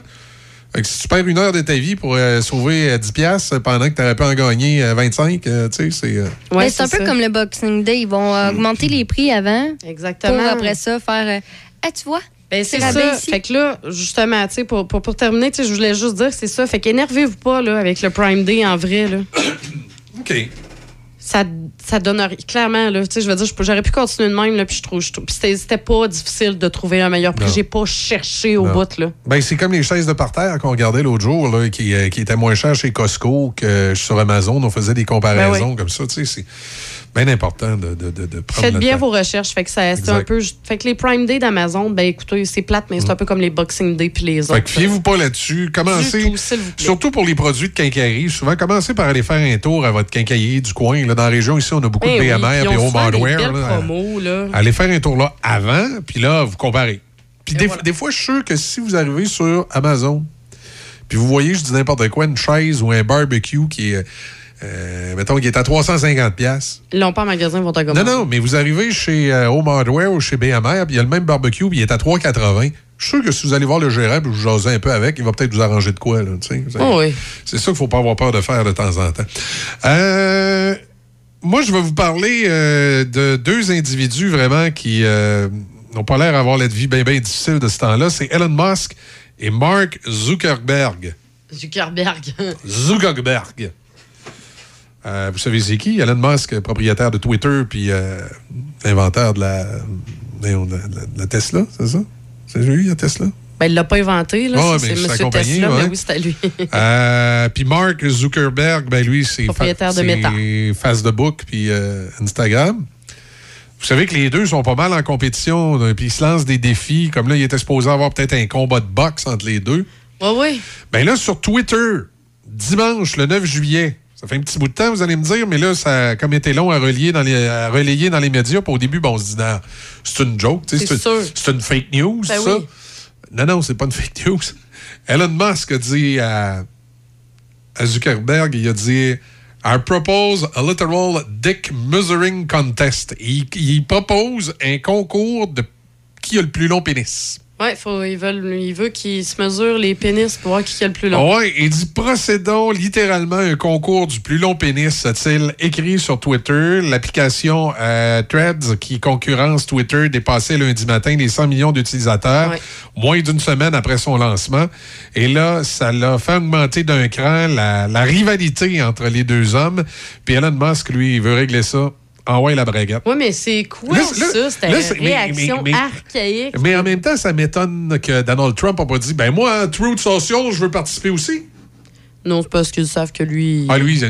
Fait que si tu perds une heure de ta vie pour euh, sauver euh, dix dollars pendant que tu aurais pu en gagner euh, vingt-cinq, euh, tu sais, c'est... Euh... Ouais, mais c'est, c'est un ça. peu comme le Boxing Day. Ils vont euh, augmenter les prix avant. Exactement. Pour après ça faire... Euh, ah, tu vois? Ben, c'est ça. Fait que là, justement, tu sais, pour, pour, pour terminer, tu sais, je voulais juste dire que c'est ça. Fait qu'énervez-vous pas, là, avec le Prime Day en vrai, là. OK. Ça, ça donne clairement, là, tu sais, je veux dire, j'aurais pu continuer de même, là, puis je trouve, je trouve c'était, c'était pas difficile de trouver un meilleur prix. Non. J'ai pas cherché au non. bout, là. Ben, c'est comme les chaises de parterre qu'on regardait l'autre jour, là, qui, qui étaient moins chères chez Costco que sur Amazon. On faisait des comparaisons ben oui. comme ça, tu sais, c'est bien important de, de, de, de prendre. Faites bien temps. vos recherches, fait que ça, c'est un peu, fait que les Prime Day d'Amazon, ben, écoutez, c'est plate, mais c'est mmh. un peu comme les Boxing Day puis les autres. Fait que fiez-vous pas là-dessus. Commencez, du tout, s'il vous plaît. Surtout pour les produits de quincaillerie, souvent, commencez par aller faire un tour à votre quincaillier du coin, là. Dans la région, ici, on a beaucoup ben de B M R et Home Hardware. Là, promos, là. Allez faire un tour là avant, puis là, vous comparez. Puis des, voilà. des fois, je suis sûr que si vous arrivez sur Amazon, Puis vous voyez, je dis n'importe quoi, une chaise ou un barbecue qui est, euh, mettons, qui est à trois cent cinquante dollars. Ils l'ont pas en magasin, ils vont t'en commander. Non, non, mais vous arrivez chez euh, Home Hardware ou chez B M R, puis il y a le même barbecue, puis il est à trois quatre-vingts. Je suis sûr que si vous allez voir le gérant et vous jasez un peu avec, il va peut-être vous arranger de quoi, là, tu sais. Oh oui. C'est ça qu'il ne faut pas avoir peur de faire de temps en temps. Euh, moi, je vais vous parler euh, de deux individus vraiment qui euh, n'ont pas l'air d'avoir la vie bien, bien difficile de ce temps-là. C'est Elon Musk et Mark Zuckerberg. Zuckerberg. Zuckerberg. Euh, vous savez c'est qui? Elon Musk, propriétaire de Twitter puis euh, inventeur de la, de, la, de la Tesla, c'est ça? C'est lui, il y a Tesla? Ben, il ne l'a pas inventé, là. Oh, c'est M. Tesla, ouais. Mais oui, c'est à lui. euh, puis Mark Zuckerberg, ben lui, c'est propriétaire fa- de Meta. C'est Facebook puis euh, Instagram. Vous savez que les deux sont pas mal en compétition, puis ils se lancent des défis. Comme là, il était supposé avoir peut-être un combat de boxe entre les deux. Oui, oui. Bien là, sur Twitter, dimanche, le neuf juillet, ça fait un petit bout de temps, vous allez me dire, mais là, ça a comme été long à relayer dans les, à relayer dans les médias. Puis au début, bon, on se dit, non, c'est une joke, c'est, c'est, une, c'est une fake news, ben ça. Oui. Non, non, c'est pas une fake news. Elon Musk a dit à, à Zuckerberg, il a dit, I propose a literal dick measuring contest. Il, il propose un concours de qui a le plus long pénis. Oui, il veut, veut qu'ils se mesurent les pénis pour voir qui a le plus long. Oui, il dit « Procédons littéralement un concours du plus long pénis », a-t-il écrit sur Twitter. L'application euh, Threads, qui concurrence Twitter, dépassait lundi matin les cent millions d'utilisateurs, ouais. Moins d'une semaine après son lancement. Et là, ça l'a fait augmenter d'un cran la, la rivalité entre les deux hommes. Puis Elon Musk, lui, il veut régler ça. Ah ouais, la braguette. Oui, mais c'est quoi là, ça? Là, c'est là, une c'est, réaction mais, mais, archaïque. Mais en même temps, ça m'étonne que Donald Trump n'a pas dit « Ben moi, Truth Social, je veux participer aussi. » Non, c'est parce qu'ils savent que lui... Ah, lui, il est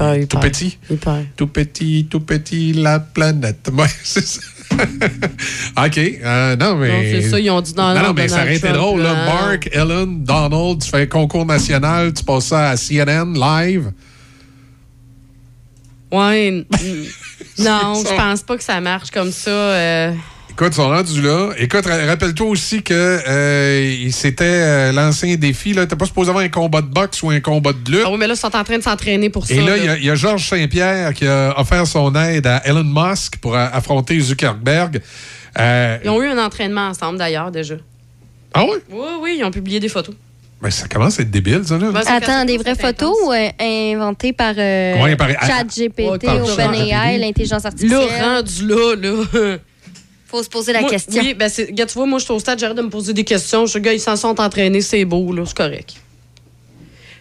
euh, tout petit. Il perd. Tout petit, tout petit, la planète. Ouais, c'est ça. OK. Euh, non, mais... Non, c'est ça, ils ont dit dans Non, non mais ça aurait été drôle. Là. Mark, Ellen, Donald, tu fais un concours national, tu passes ça à C N N, live... Ouais, non, je pense pas que ça marche comme ça. Euh... Écoute, ils sont rendus là. Écoute, rappelle-toi aussi qu'il euh, s'était euh, lancé un défi. Là. T'es pas supposé avoir un combat de boxe ou un combat de lutte. Ah oui, mais là, ils sont en train de s'entraîner pour ça. Et là, il y, y a Georges Saint-Pierre qui a offert son aide à Elon Musk pour a- affronter Zuckerberg. Euh... Ils ont eu un entraînement ensemble, d'ailleurs, déjà. Ah oui? Oui, oui, ils ont publié des photos. Ben, ça commence à être débile, ça, là. Attends, des vraies photos euh, inventées par, euh, ouais, par... ChatGPT, ouais, OpenAI, l'intelligence artificielle. Là, rendu là, là. Faut se poser la moi, question. Oui, ben, c'est... Regarde, tu vois, moi, je suis au stade, j'arrête de me poser des questions. Je gars, ils s'en sont entraînés, c'est beau, là, c'est correct.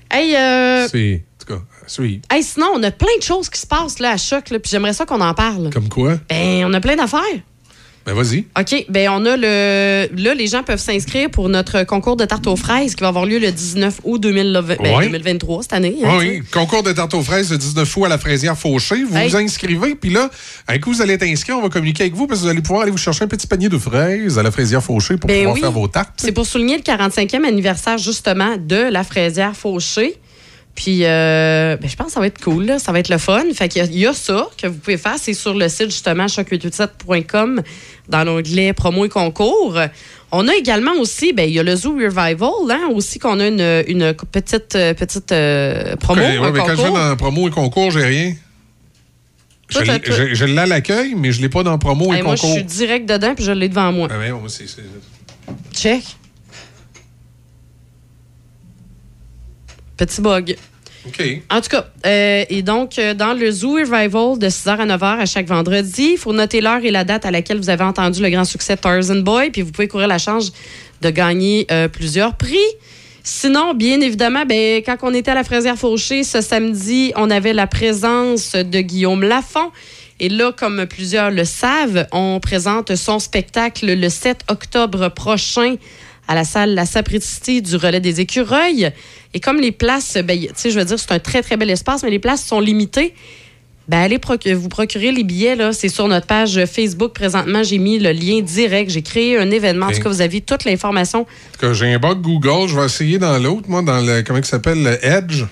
Hey, euh... C'est, en tout cas, sweet. Hey, sinon, on a plein de choses qui se passent, là, à Choc, là, puis j'aimerais ça qu'on en parle. Comme quoi? Ben, on a plein d'affaires. Ben, vas-y. OK. Ben, on a le. Là, les gens peuvent s'inscrire pour notre concours de tarte aux fraises qui va avoir lieu le dix-neuf août deux mille vingt... ben, ouais. deux mille vingt-trois, cette année. Hein, oui, oui. Concours de tarte aux fraises le dix-neuf août à la fraisière Fauché. Vous hey. vous inscrivez, puis là, un coup, vous allez être inscrit, on va communiquer avec vous parce que vous allez pouvoir aller vous chercher un petit panier de fraises à la fraisière Fauché pour ben pouvoir oui. faire vos tartes. C'est pour souligner le quarante-cinquième anniversaire, justement, de la fraisière Fauché. Puis, euh, ben, je pense que ça va être cool, là. Ça va être le fun. Fait qu'il y a, il y a ça que vous pouvez faire. C'est sur le site, justement, choc huit cent quatre-vingt-dix-sept point com, dans l'onglet promo et concours. On a également aussi, ben, il y a le Zoo Revival, hein, aussi qu'on a une, une petite, petite euh, promo. Okay, ouais, mais quand je vais dans promo et concours, j'ai rien. Je, toi, toi, je, je l'ai à l'accueil, mais je ne l'ai pas dans promo hey, et moi, concours. Moi, je suis direct dedans, puis je l'ai devant moi. Ah, ben, moi c'est, c'est... Check. Petit bug. OK. En tout cas, euh, et donc, euh, dans le Zoo Revival de six heures à neuf heures à chaque vendredi, il faut noter l'heure et la date à laquelle vous avez entendu le grand succès Tarzan Boy, puis vous pouvez courir la chance de gagner euh, plusieurs prix. Sinon, bien évidemment, ben, quand on était à la Fraisière Fauché ce samedi, on avait la présence de Guillaume Lafont. Et là, comme plusieurs le savent, on présente son spectacle le sept octobre prochain à la salle La Sapristi du Relais des Écureuils. Et comme les places, ben, tu sais, je veux dire, c'est un très, très bel espace, mais les places sont limitées, ben, allez proc- vous procurer les billets, là. C'est sur notre page Facebook. Présentement, j'ai mis le lien direct. J'ai créé un événement. En tout cas, vous avez toute l'information. En tout cas, j'ai un bug Google. Je vais essayer dans l'autre, moi, dans le, comment il s'appelle, le Edge.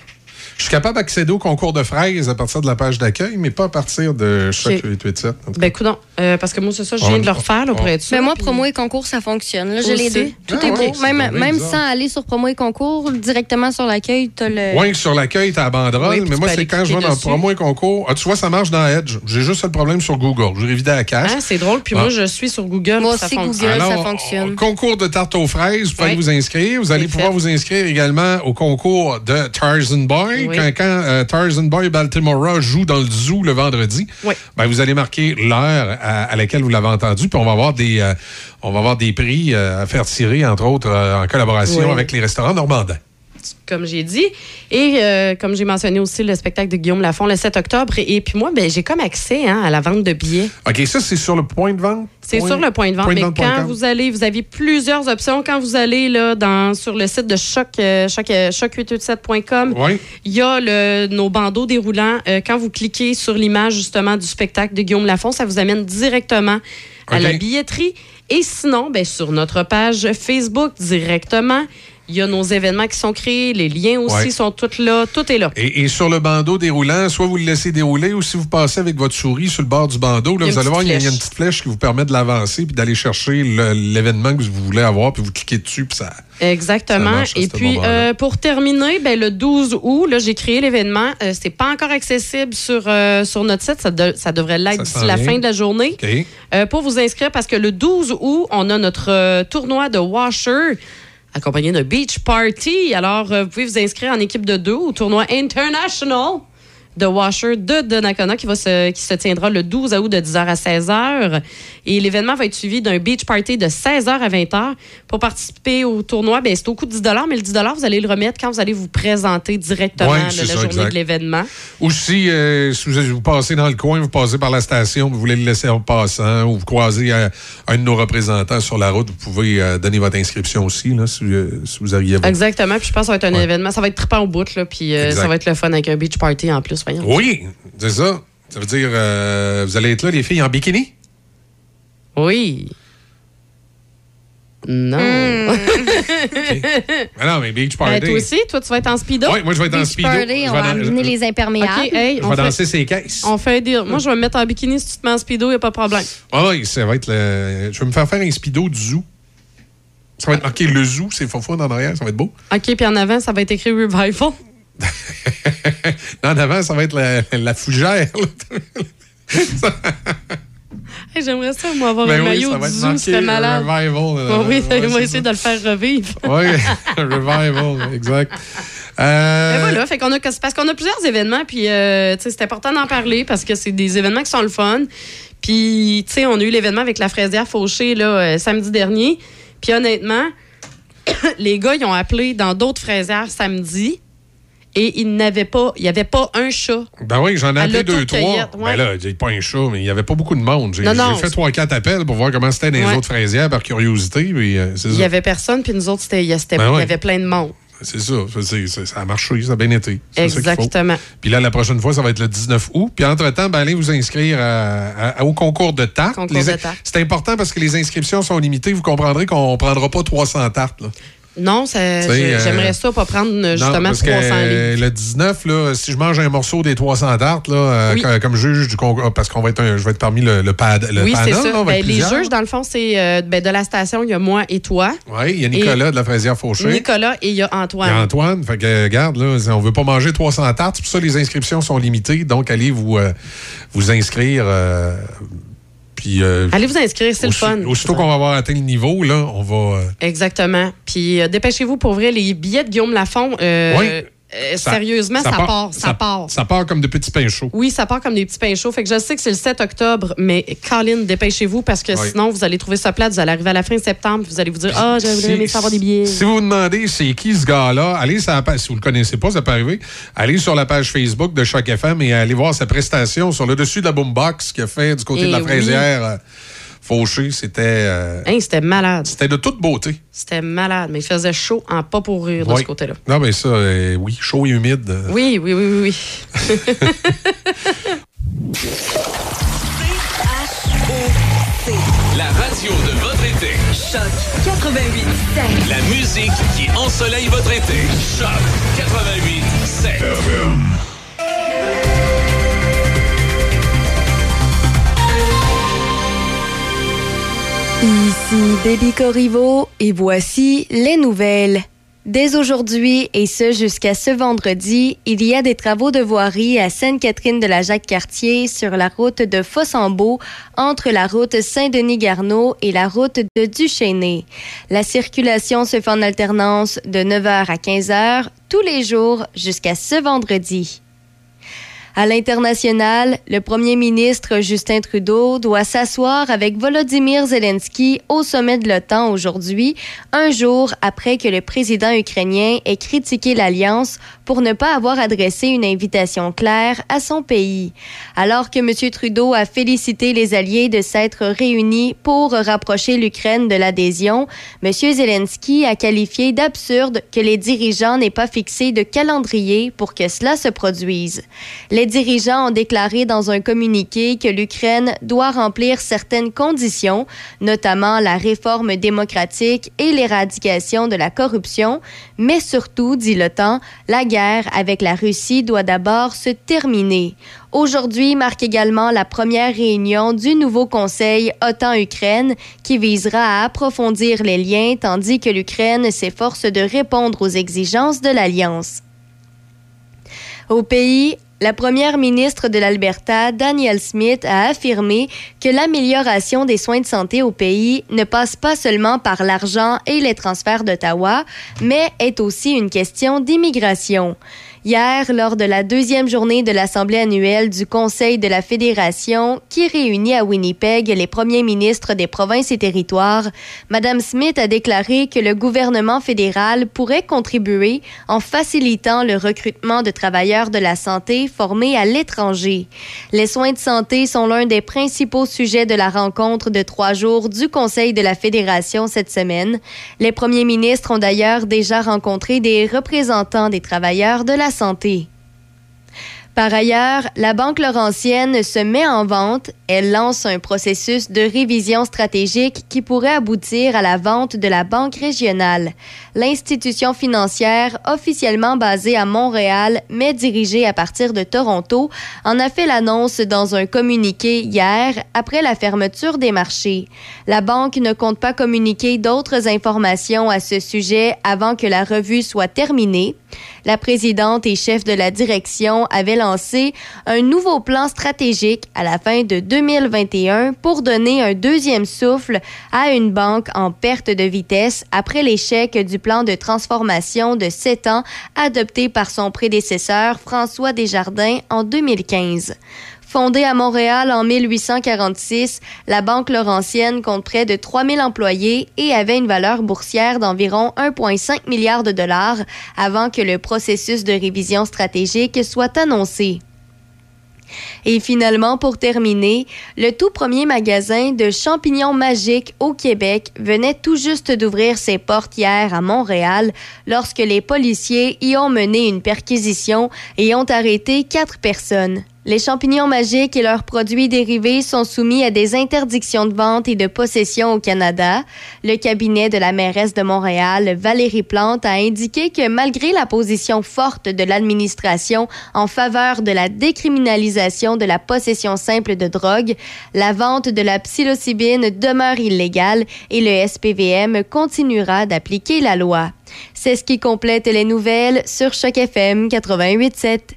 Je suis capable d'accéder au concours de fraises à partir de la page d'accueil, mais pas à partir de chaque huit cent quatre-vingt-sept. Ben, coudonc, euh, parce que moi, c'est ça, je viens on, de le refaire, là, on, pour être sûr. Mais moi, puis... promo et concours, ça fonctionne. Là, j'ai les deux. Tout ah, est ouais, beau. Même, même, même sans aller sur promo et concours, directement sur l'accueil, t'as le. Oui, sur l'accueil, t'as la banderole, oui, mais moi, c'est quand je vais dans promo et concours. Ah, tu vois, ça marche dans Edge. J'ai juste le problème sur Google. J'ai révidé à cache. Ah, c'est drôle. Puis ah. moi, je suis sur Google. Moi aussi, Google, ça fonctionne. Concours de tarte aux fraises, vous pouvez vous inscrire. Vous allez pouvoir vous inscrire également au concours de Tarzan Boy. Oui. Quand, quand euh, Tarzan Boy Baltimore joue dans le zoo le vendredi, oui. ben, vous allez marquer l'heure à, à laquelle vous l'avez entendu. Puis on va avoir des, euh, on va avoir des prix euh, à faire tirer, entre autres, euh, en collaboration oui. avec les restaurants normandins. Comme j'ai dit. Et euh, comme j'ai mentionné aussi le spectacle de Guillaume Lafont le sept octobre. Et, et puis moi, ben, j'ai comme accès hein, à la vente de billets. OK, ça, c'est sur le point de vente? C'est point, sur le point de vente. Point mais de vente. Quand vous allez, vous avez plusieurs options. Quand vous allez là, dans, sur le site de Choc, euh, Choc, euh, choc huit cent quatre-vingt-sept point com, ouais. il y a le, nos bandeaux déroulants. Euh, quand vous cliquez sur l'image justement du spectacle de Guillaume Lafont, ça vous amène directement à okay. la billetterie. Et sinon, ben, sur notre page Facebook directement, il y a nos événements qui sont créés, les liens aussi ouais. sont tous là, tout est là. Et, et sur le bandeau déroulant, soit vous le laissez dérouler ou si vous passez avec votre souris sur le bord du bandeau, là, vous allez voir, il y a une petite flèche qui vous permet de l'avancer puis d'aller chercher le, l'événement que vous voulez avoir puis vous cliquez dessus puis ça... Exactement. Ça marche, et puis, euh, pour terminer, ben, le douze août, là, j'ai créé l'événement. Euh, c'est pas encore accessible sur, euh, sur notre site. Ça, de, ça devrait l'être d'ici la fin de la journée. Okay. Euh, pour vous inscrire, parce que le douze août, on a notre euh, tournoi de washer accompagné d'un beach party. Alors, euh, vous pouvez vous inscrire en équipe de deux au tournoi international de washer de Donnacona qui, va se, qui se tiendra le douze août de dix heures à seize heures. Et l'événement va être suivi d'un beach party de seize heures à vingt heures. Pour participer au tournoi, bien, c'est au coût de dix dollars, mais le dix dollars, vous allez le remettre quand vous allez vous présenter directement ouais, de la ça, journée exact. de l'événement. Ou si, euh, si vous passez dans le coin, vous passez par la station, vous voulez le laisser en passant, ou vous croisez un, un de nos représentants sur la route, vous pouvez euh, donner votre inscription aussi, là, si, euh, si vous arrivez à vous. Exactement, puis je pense que ça va être un ouais. événement. Ça va être trippant au bout, là, puis euh, ça va être le fun avec un beach party en plus. Oui, c'est ça. Ça veut dire, euh, vous allez être là, les filles, en bikini? Oui. Non. Mmh. okay. Mais non, mais beach party. Ben, toi aussi, toi, tu vas être en speedo? Oui, moi, je vais être beach en speedo. Party, on va dans... amener les imperméables. Okay, hey, je vais danser fait... ses caisses. On fait dire. Moi, je vais me mettre en bikini. Si tu te mets en speedo, il n'y a pas de problème. Oui, ouais, ça va être le... Je vais me faire faire un speedo du zoo. Ça va être marqué le zoo, c'est Fofon en arrière, ça va être beau. OK, puis en avant, ça va être écrit Revival. En avant, ça va être la, la fougère. ça... hey, j'aimerais ça, moi, avoir ben un oui, maillot du zoo, c'était malade. Revival, là, oui, ouais, on va essayer ça. de le faire revivre. oui, Revival, exact. Euh... Ben voilà, fait qu'on a, parce qu'on a plusieurs événements, puis euh, c'est important d'en parler parce que c'est des événements qui sont le fun. Puis, tu sais, on a eu l'événement avec la fraisière Fauché là, euh, samedi dernier. Puis, honnêtement, les gars, ils ont appelé dans d'autres fraisières samedi. Et il n'avait pas, il n'y avait pas un chat. Ben oui, j'en ai appelé deux, trois. Ouais. Ben là, il n'y a pas un chat, mais il n'y avait pas beaucoup de monde. J'ai, non, non, j'ai fait trois, quatre appels pour voir comment c'était dans ouais. les autres fraisières par curiosité. Puis, euh, c'est il n'y avait personne, puis nous autres, c'était, il, y a, c'était, ben il y ouais. avait plein de monde. C'est ça, c'est, c'est, ça a marché, ça a bien été. C'est exactement. Puis là, la prochaine fois, ça va être le dix-neuf août. Puis entre-temps, ben, allez vous inscrire à, à, au concours de tartes. Concours les, de tartes. C'est important parce que les inscriptions sont limitées. Vous comprendrez qu'on ne prendra pas trois cents tartes, là. Non, ça, j'aimerais euh, ça pas prendre justement non, parce trois cents que, livres. Le dix-neuf, là, si je mange un morceau des trois cents tartes, là, oui. euh, comme juge du concours, parce qu'on va être, un, je vais être parmi le, le pad, le oui, panel, c'est ça. Là, on va ben, être les juges, dans le fond, c'est euh, ben, de la station, il y a moi et toi. Oui, il y a Nicolas et, de la fraisière Fauché. Nicolas et il y a Antoine. Il y a Antoine, fait que, regarde, là, on veut pas manger trois cents tartes, pour ça les inscriptions sont limitées, donc allez vous euh, vous inscrire. Euh, Puis, euh, allez vous inscrire, c'est aussi, le fun. Aussitôt qu'on va avoir atteint le niveau, là, on va... Euh... Exactement. Puis euh, dépêchez-vous, pour vrai, les billets de Guillaume Lafont, euh, oui. euh, ça, sérieusement, ça, ça, part, part, ça, ça part. Ça part comme des petits pains chauds. Oui, ça part comme des petits pains chauds. Fait que je sais que c'est le sept octobre, mais Colin, dépêchez-vous, parce que oui. sinon, vous allez trouver ça plate, vous allez arriver à la fin septembre, vous allez vous dire « Ah, oh, j'aimerais aimé savoir des billets. » Si vous vous demandez c'est qui ce gars-là, allez sur la page, si vous le connaissez pas, ça peut arriver, allez sur la page Facebook de Choc F M et allez voir sa prestation sur le dessus de la boombox qu'il a fait du côté et de la fraisière oui. Fauché. C'était... Euh, hein, c'était malade. C'était de toute beauté. C'était malade, mais il faisait chaud en pas pour rire oui. de ce côté-là. Non, mais ça, euh, oui, chaud et humide. Oui, oui, oui, oui, oui. La radio de votre été. Choc quatre-vingt-huit sept. La musique qui ensoleille votre été. Choc quatre-vingt-huit sept. Ici Debbie Corriveau et voici les nouvelles. Dès aujourd'hui, et ce jusqu'à ce vendredi, il y a des travaux de voirie à Sainte-Catherine-de-la-Jacques-Cartier sur la route de Fossambault, entre la route Saint-Denis-Garneau et la route de Duchesnay. La circulation se fait en alternance de neuf heures à quinze heures, tous les jours jusqu'à ce vendredi. À l'international, le premier ministre Justin Trudeau doit s'asseoir avec Volodymyr Zelensky au sommet de l'OTAN aujourd'hui, un jour après que le président ukrainien ait critiqué l'Alliance pour ne pas avoir adressé une invitation claire à son pays. Alors que M. Trudeau a félicité les alliés de s'être réunis pour rapprocher l'Ukraine de l'adhésion, M. Zelensky a qualifié d'absurde que les dirigeants n'aient pas fixé de calendrier pour que cela se produise. Les Les dirigeants ont déclaré dans un communiqué que l'Ukraine doit remplir certaines conditions, notamment la réforme démocratique et l'éradication de la corruption, mais surtout, dit l'OTAN, la guerre avec la Russie doit d'abord se terminer. Aujourd'hui marque également la première réunion du nouveau Conseil OTAN-Ukraine qui visera à approfondir les liens tandis que l'Ukraine s'efforce de répondre aux exigences de l'Alliance. Au pays, la première ministre de l'Alberta, Danielle Smith, a affirmé que l'amélioration des soins de santé au pays ne passe pas seulement par l'argent et les transferts d'Ottawa, mais est aussi une question d'immigration. Hier, lors de la deuxième journée de l'Assemblée annuelle du Conseil de la Fédération, qui réunit à Winnipeg les premiers ministres des provinces et territoires, Mme Smith a déclaré que le gouvernement fédéral pourrait contribuer en facilitant le recrutement de travailleurs de la santé formés à l'étranger. Les soins de santé sont l'un des principaux sujets de la rencontre de trois jours du Conseil de la Fédération cette semaine. Les premiers ministres ont d'ailleurs déjà rencontré des représentants des travailleurs de la santé. santé. Par ailleurs, la Banque Laurentienne se met en vente. Elle lance un processus de révision stratégique qui pourrait aboutir à la vente de la Banque régionale. L'institution financière, officiellement basée à Montréal, mais dirigée à partir de Toronto, en a fait l'annonce dans un communiqué hier, après la fermeture des marchés. La banque ne compte pas communiquer d'autres informations à ce sujet avant que la revue soit terminée. La présidente et chef de la direction avait lancé un nouveau plan stratégique à la fin de deux mille vingt et un pour donner un deuxième souffle à une banque en perte de vitesse après l'échec du plan de transformation de sept ans adopté par son prédécesseur François Desjardins en deux mille quinze. Fondée à Montréal en mille huit cent quarante-six, la Banque Laurentienne compte près de trois mille employés et avait une valeur boursière d'environ un virgule cinq milliard de dollars avant que le processus de révision stratégique soit annoncé. Et finalement, pour terminer, le tout premier magasin de champignons magiques au Québec venait tout juste d'ouvrir ses portes hier à Montréal lorsque les policiers y ont mené une perquisition et ont arrêté quatre personnes. Les champignons magiques et leurs produits dérivés sont soumis à des interdictions de vente et de possession au Canada. Le cabinet de la mairesse de Montréal, Valérie Plante, a indiqué que malgré la position forte de l'administration en faveur de la décriminalisation de la possession simple de drogue, la vente de la psilocybine demeure illégale et le S P V M continuera d'appliquer la loi. C'est ce qui complète les nouvelles sur Choc F M quatre-vingt-huit sept.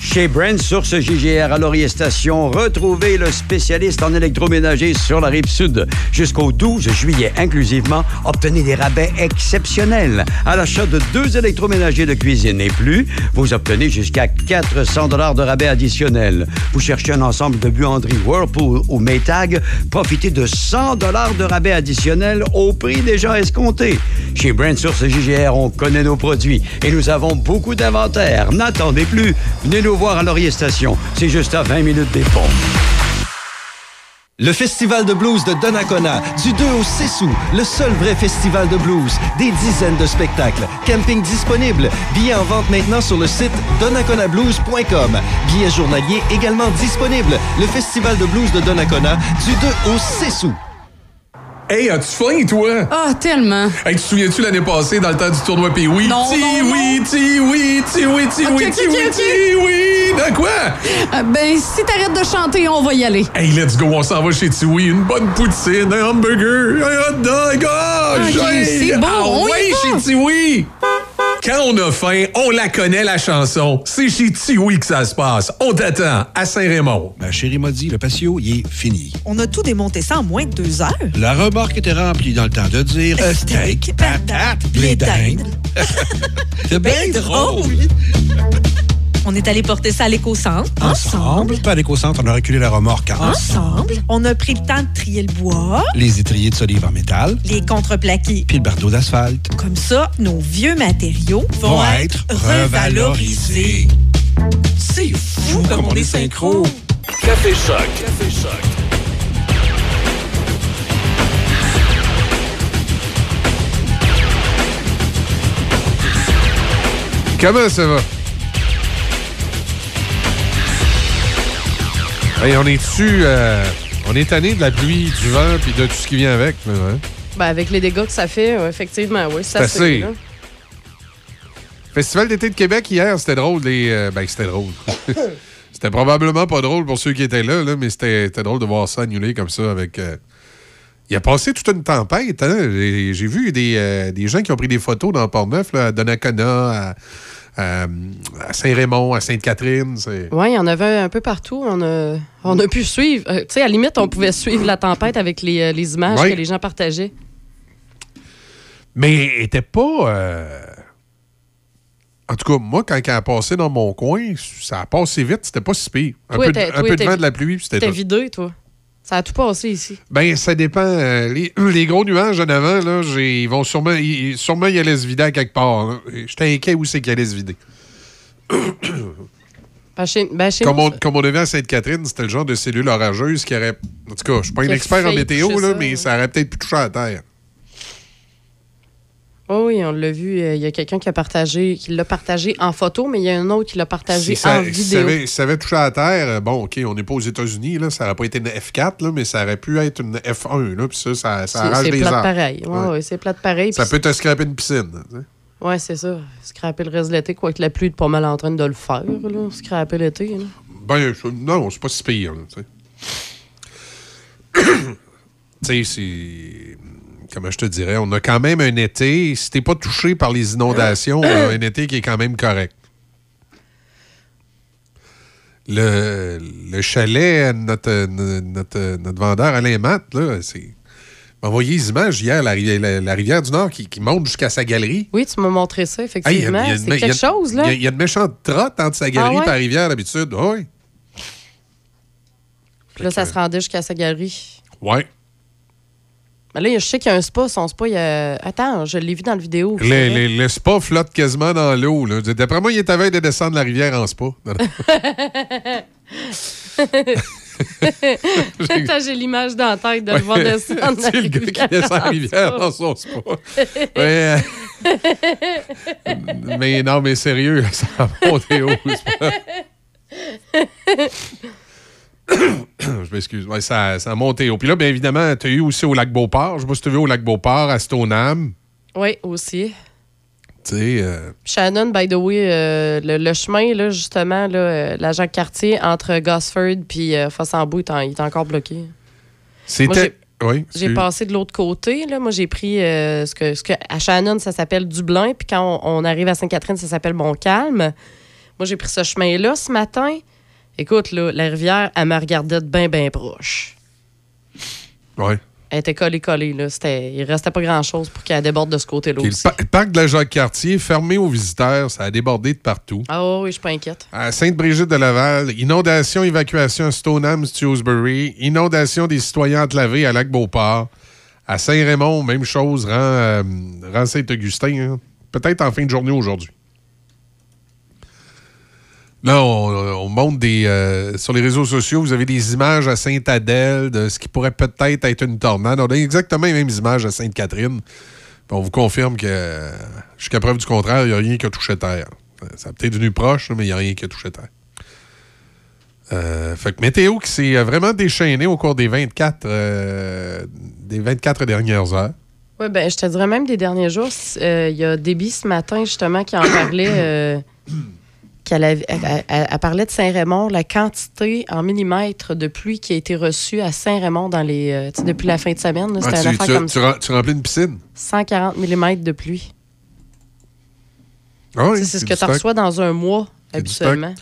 Chez Brand Source G G R à Laurier Station, retrouvez le spécialiste en électroménager sur la Rive-Sud. Jusqu'au douze juillet inclusivement, obtenez des rabais exceptionnels. À l'achat de deux électroménagers de cuisine et plus, vous obtenez jusqu'à quatre cents dollars de rabais additionnels. Vous cherchez un ensemble de buanderies Whirlpool ou Maytag, profitez de cent dollars de rabais additionnels au prix déjà escompté. Chez Brand Source G G R, on connaît nos produits et nous avons beaucoup d'inventaire. N'attendez plus, venez nous voir à Laurier Station. C'est juste à vingt minutes des ponts. Le Festival de blues de Donnacona, du deux au six août, le seul vrai festival de blues. Des dizaines de spectacles, camping disponible, billets en vente maintenant sur le site donnacona blues point com. Billets journaliers également disponibles. Le Festival de blues de Donnacona, du deux au six août. Hey, as-tu faim, toi? Ah, oh, tellement. Hey, tu te souviens-tu l'année passée, dans le temps du tournoi Pee-Wee? Non, ti, non, non. Oui, ti, oui, ti, oui, ti, okay, oui, ti, okay, oui, okay. Ti, oui. De quoi? Euh, ben, si t'arrêtes de chanter, on va y aller. Hey, let's go, on s'en va chez Tiwi. Une bonne poutine, un hamburger, un hot dog. Oh, okay, hey, c'est bon, ah, on ouais, y va. Chez Tiwi. Quand on a faim, on la connaît, la chanson. C'est chez Tiwi que ça se passe. On t'attend à Saint-Raymond. Ma chérie m'a dit, le patio, il est fini. On a tout démonté ça en moins de deux heures. La remorque était remplie dans le temps de dire « Steak, patate, blé d'Inde. » C'est bien drôle! On est allé porter ça à l'éco-centre. Ensemble. Pas à l'éco-centre, on a reculé la remorque. Ensemble. On a pris le temps de trier le bois. Les étriers de solives en métal. Les contreplaqués. Puis le bardeau d'asphalte. Comme ça, nos vieux matériaux vont, vont être revalorisés. revalorisés. C'est fou comme, comme on est synchro. Café Choc. Café Choc. Comment ça va? Hey, on est-tu... Euh, on est tanné de la pluie, du vent, puis de tout ce qui vient avec. Mais, hein? Ben, avec les dégâts que ça fait, euh, effectivement, oui. Ça se fait. Festival d'été de Québec, hier, c'était drôle. Les, euh, ben, c'était drôle. C'était probablement pas drôle pour ceux qui étaient là, là mais c'était, c'était drôle de voir ça annulé comme ça avec... Euh... Il a passé toute une tempête. Hein? J'ai, j'ai vu des, euh, des gens qui ont pris des photos dans Port-Neuf, là, à Donnacona, à... Euh, à Saint-Raymond, à Sainte-Catherine. Oui, il y en avait un peu partout. On a, on a pu suivre. Euh, tu sais, à la limite, on pouvait suivre la tempête avec les, euh, les images ouais. que les gens partageaient. Mais elle n'était pas... Euh... En tout cas, moi, quand elle a passé dans mon coin, ça a passé vite. C'était pas si pire. Un toi, peu, de, un peu de vent, de la pluie, c'était tout. T'es vidé, toi. Ça a tout passé ici. Bien, ça dépend. Euh, les, les gros nuages en avant, là, j'ai, ils vont sûrement, ils, sûrement y allaient se vider à quelque part. Hein. J'étais inquiet où c'est qu'ils allaient se vider. Ben, chez, ben, chez comme, on, comme on avait à Sainte-Catherine, c'était le genre de cellule orageuse qui aurait... En tout cas, je ne suis pas un expert en météo, là, ça, mais ouais. ça aurait peut-être pu toucher à la terre. Oh oui, on l'a vu. Il euh, y a quelqu'un qui, a partagé, qui l'a partagé en photo, mais il y a un autre qui l'a partagé si ça, en vidéo. Si ça, avait, si ça avait touché à la terre, bon, OK, on n'est pas aux États-Unis, là, ça n'aurait pas été une F quatre, là, mais ça aurait pu être une F un. Là, puis ça, ça, ça arrache des arbres. Pareil. Ouais, ouais. Ouais, c'est plate pareil. Ça peut te scraper une piscine. Oui, c'est ça. Scraper le reste de l'été, quoique la pluie est pas mal en train de le faire. Là. Scraper l'été. Là. Ben, non, c'est pas si pire. Tu sais, c'est... Comment je te dirais, on a quand même un été, si t'es pas touché par les inondations, un été qui est quand même correct. Le, le chalet, notre, notre, notre vendeur Alain Matt, là, c'est... m'a envoyé les images hier, la, la, la rivière du Nord qui, qui monte jusqu'à sa galerie. Oui, tu m'as montré ça, effectivement. Hey, y a, y a c'est une, quelque y a, chose, là. Il y, y a de méchantes trottes entre sa galerie et ah ouais? la rivière, d'habitude. Oh, oui. Puis là, que... ça se rendait jusqu'à sa galerie. Oui. Mais là, je sais qu'il y a un spa. Son spa, il y a... Attends, je l'ai vu dans la vidéo. Le, le, le spa flotte quasiment dans l'eau. Là. D'après moi, il est à veille de descendre la rivière en spa. Attends, j'ai l'image dans la tête de ouais. le voir descendre la rivière. C'est le gars qui descend la rivière dans son spa. mais, euh... mais non, mais sérieux, ça a monté haut. Je m'excuse. Ouais, ça, ça a monté haut. Puis là, bien évidemment, tu as eu aussi au Lac-Beauport. Je sais pas si tu as vu au Lac-Beauport, à Stoneham. Oui, aussi. Tu sais... Euh... Shannon, by the way, euh, le, le chemin, là, justement, là, euh, la Jacques-Cartier, entre Gosford puis euh, Fossambault, il est encore bloqué. C'était... Moi, j'ai... Oui, j'ai passé de l'autre côté. Là. Moi, j'ai pris euh, ce que, ce que... À Shannon, ça s'appelle Dublin. Puis quand on, on arrive à Sainte-Catherine, ça s'appelle Montcalm. Moi, j'ai pris ce chemin-là ce matin... Écoute, là, la rivière, elle me regardait de bien, bien proche. Oui. Elle était collée-collée, là. C'était... Il restait pas grand-chose pour qu'elle déborde de ce côté-là aussi. Le, pa- le parc de la Jacques-Cartier, fermé aux visiteurs, ça a débordé de partout. Ah oui, je suis pas inquiète. À Sainte-Brigitte-de-Laval, inondation, évacuation à Stoneham, Stewsbury, inondation des citoyens enclavés à Lac-Beauport. À Saint-Raymond, même chose, rend, euh, rend Saint-Augustin, hein. Peut-être en fin de journée aujourd'hui. Là, on, on monte des... Euh, sur les réseaux sociaux, vous avez des images à Sainte-Adèle de ce qui pourrait peut-être être une tornade. On a exactement les mêmes images à Sainte-Catherine. Puis on vous confirme que, jusqu'à preuve du contraire, il n'y a rien qui a touché terre. Ça a peut-être venu proche, mais il n'y a rien qui a touché terre. Euh, fait que météo qui s'est vraiment déchaîné au cours des vingt-quatre, euh, des vingt-quatre dernières heures. Oui, bien, je te dirais même des derniers jours. Il euh, y a Déby ce matin, justement, qui en parlait. Euh, qu'elle avait, elle, elle, elle parlait de Saint-Raymond, la quantité en millimètres de pluie qui a été reçue à Saint-Raymond dans les, euh, depuis la fin de semaine. Là, c'était ah, tu, tu, comme tu, tu remplis une piscine? cent quarante millimètres de pluie. Ah oui, c'est ce que tu reçois dans un mois, habituellement.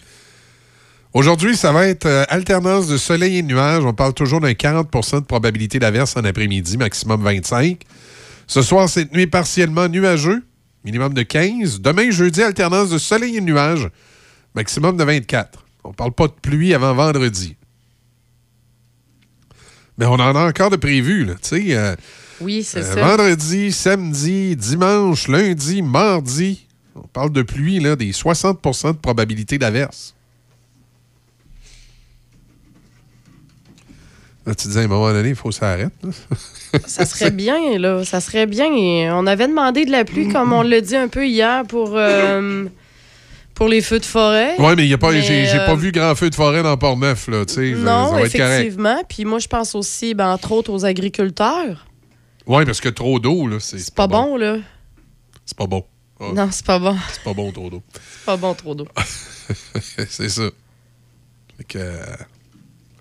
Aujourd'hui, ça va être euh, alternance de soleil et de nuages. On parle toujours d'un quarante pour cent de probabilité d'averse en après-midi, maximum vingt-cinq. Ce soir, cette nuit partiellement nuageux, minimum de quinze. Demain, jeudi, alternance de soleil et de nuages, maximum de vingt-quatre. On ne parle pas de pluie avant vendredi. Mais on en a encore de prévu, là, tu sais. Euh, oui, c'est euh, ça. Vendredi, samedi, dimanche, lundi, mardi. On parle de pluie, là, des soixante pour cent de probabilité d'averse. Là, tu disais, à un moment donné, il faut que ça arrête. Ça serait bien, là. Ça serait bien. Et on avait demandé de la pluie, mm-hmm. comme on l'a dit un peu hier, pour, euh, pour les feux de forêt. Oui, mais, y a pas, mais j'ai, euh... j'ai pas vu grand feu de forêt dans Port-Neuf, là. T'sais, non, ça va effectivement. Être Puis moi, je pense aussi, ben, entre autres, aux agriculteurs. Oui, parce que trop d'eau, là, c'est, c'est pas, pas bon. bon, là. C'est pas bon. Oh. Non, c'est pas bon. C'est pas bon, trop d'eau. C'est pas bon, trop d'eau. C'est ça. Fait que, euh,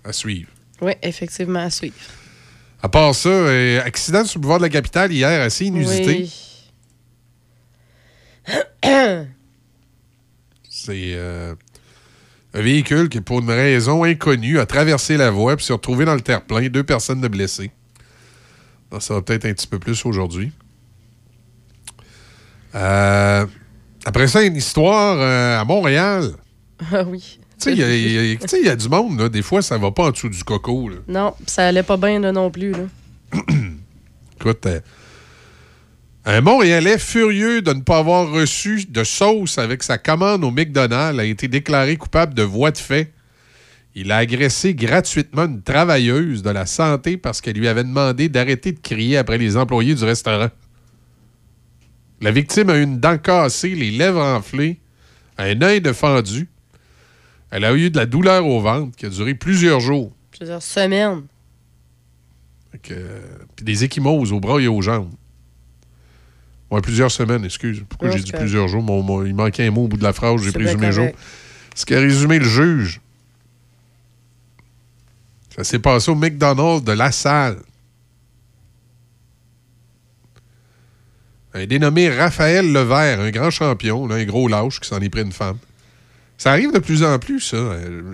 à suivre. Oui, effectivement, à suivre. À part ça, euh, accident sur le boulevard de la Capitale hier, assez inusité. Oui. C'est euh, un véhicule qui, pour une raison inconnue, a traversé la voie puis s'est retrouvé dans le terre-plein. Deux personnes de blessées. Non, ça va peut-être un petit peu plus aujourd'hui. Euh, après ça, une histoire euh, à Montréal. Ah oui. Tu sais, il y a du monde, là. Des fois, ça va pas en dessous du coco, là. Non, ça allait pas bien, là, non plus, là. Écoute, euh, un Montréalais furieux de ne pas avoir reçu de sauce avec sa commande au McDonald's a été déclaré coupable de voie de fait. Il a agressé gratuitement une travailleuse de la santé parce qu'elle lui avait demandé d'arrêter de crier après les employés du restaurant. La victime a eu une dent cassée, les lèvres enflées, un œil de fendu. Elle a eu de la douleur au ventre qui a duré plusieurs jours. Plusieurs semaines. Puis des ecchymoses aux bras et aux jambes. Ouais, plusieurs semaines, excuse. Pourquoi non, j'ai dit correct. Plusieurs jours? Mon, mon, il manquait un mot au bout de la phrase, j'ai présumé jour. Ce qu'a résumé le juge. Ça s'est passé au McDonald's de La Salle. Un dénommé Raphaël Levert, un grand champion, là, un gros lâche qui s'en est pris une femme. Ça arrive de plus en plus, ça.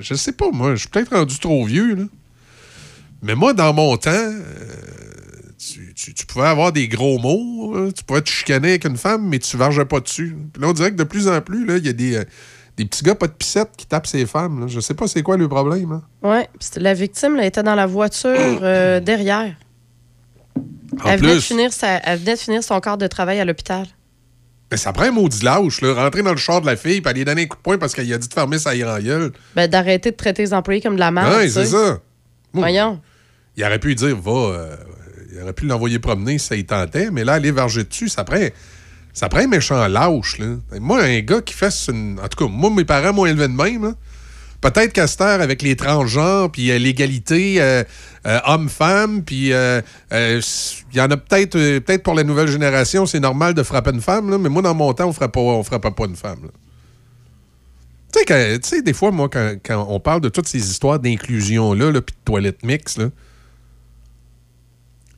Je sais pas, moi, je suis peut-être rendu trop vieux, là. Mais moi, dans mon temps, euh, tu, tu, tu pouvais avoir des gros mots, hein. Tu pouvais te chicaner avec une femme, mais tu vargeais pas dessus. Puis là, on dirait que de plus en plus, il y a des, euh, des petits gars pas de pissette qui tapent ces femmes, là. Je sais pas c'est quoi le problème, hein. Oui, la victime, là, était dans la voiture euh, derrière. En elle, venait plus, de finir sa, elle venait de finir son corps de travail à l'hôpital. Mais ça prend un maudit lâche, là. Rentrer dans le char de la fille et aller donner un coup de poing parce qu'elle a dit de fermer sa grand-gueule. Ben, d'arrêter de traiter les employés comme de la merde. Oui, c'est ça. Voyons. Il aurait pu lui dire, va. Euh, il aurait pu l'envoyer promener si ça y tentait, mais là, aller varger dessus, ça prend, ça prend un méchant lâche, là. Moi, un gars qui fasse une. En tout cas, moi, mes parents m'ont élevé de même, là. Peut-être qu'à cette heure, avec les transgenres, puis euh, l'égalité euh, euh, homme-femme, puis il euh, euh, y en a peut-être euh, peut-être pour la nouvelle génération, c'est normal de frapper une femme, là, mais moi, dans mon temps, on frappait, on frappait pas une femme. Tu sais, des fois, moi, quand, quand on parle de toutes ces histoires d'inclusion-là, là, puis de toilettes mixtes, là,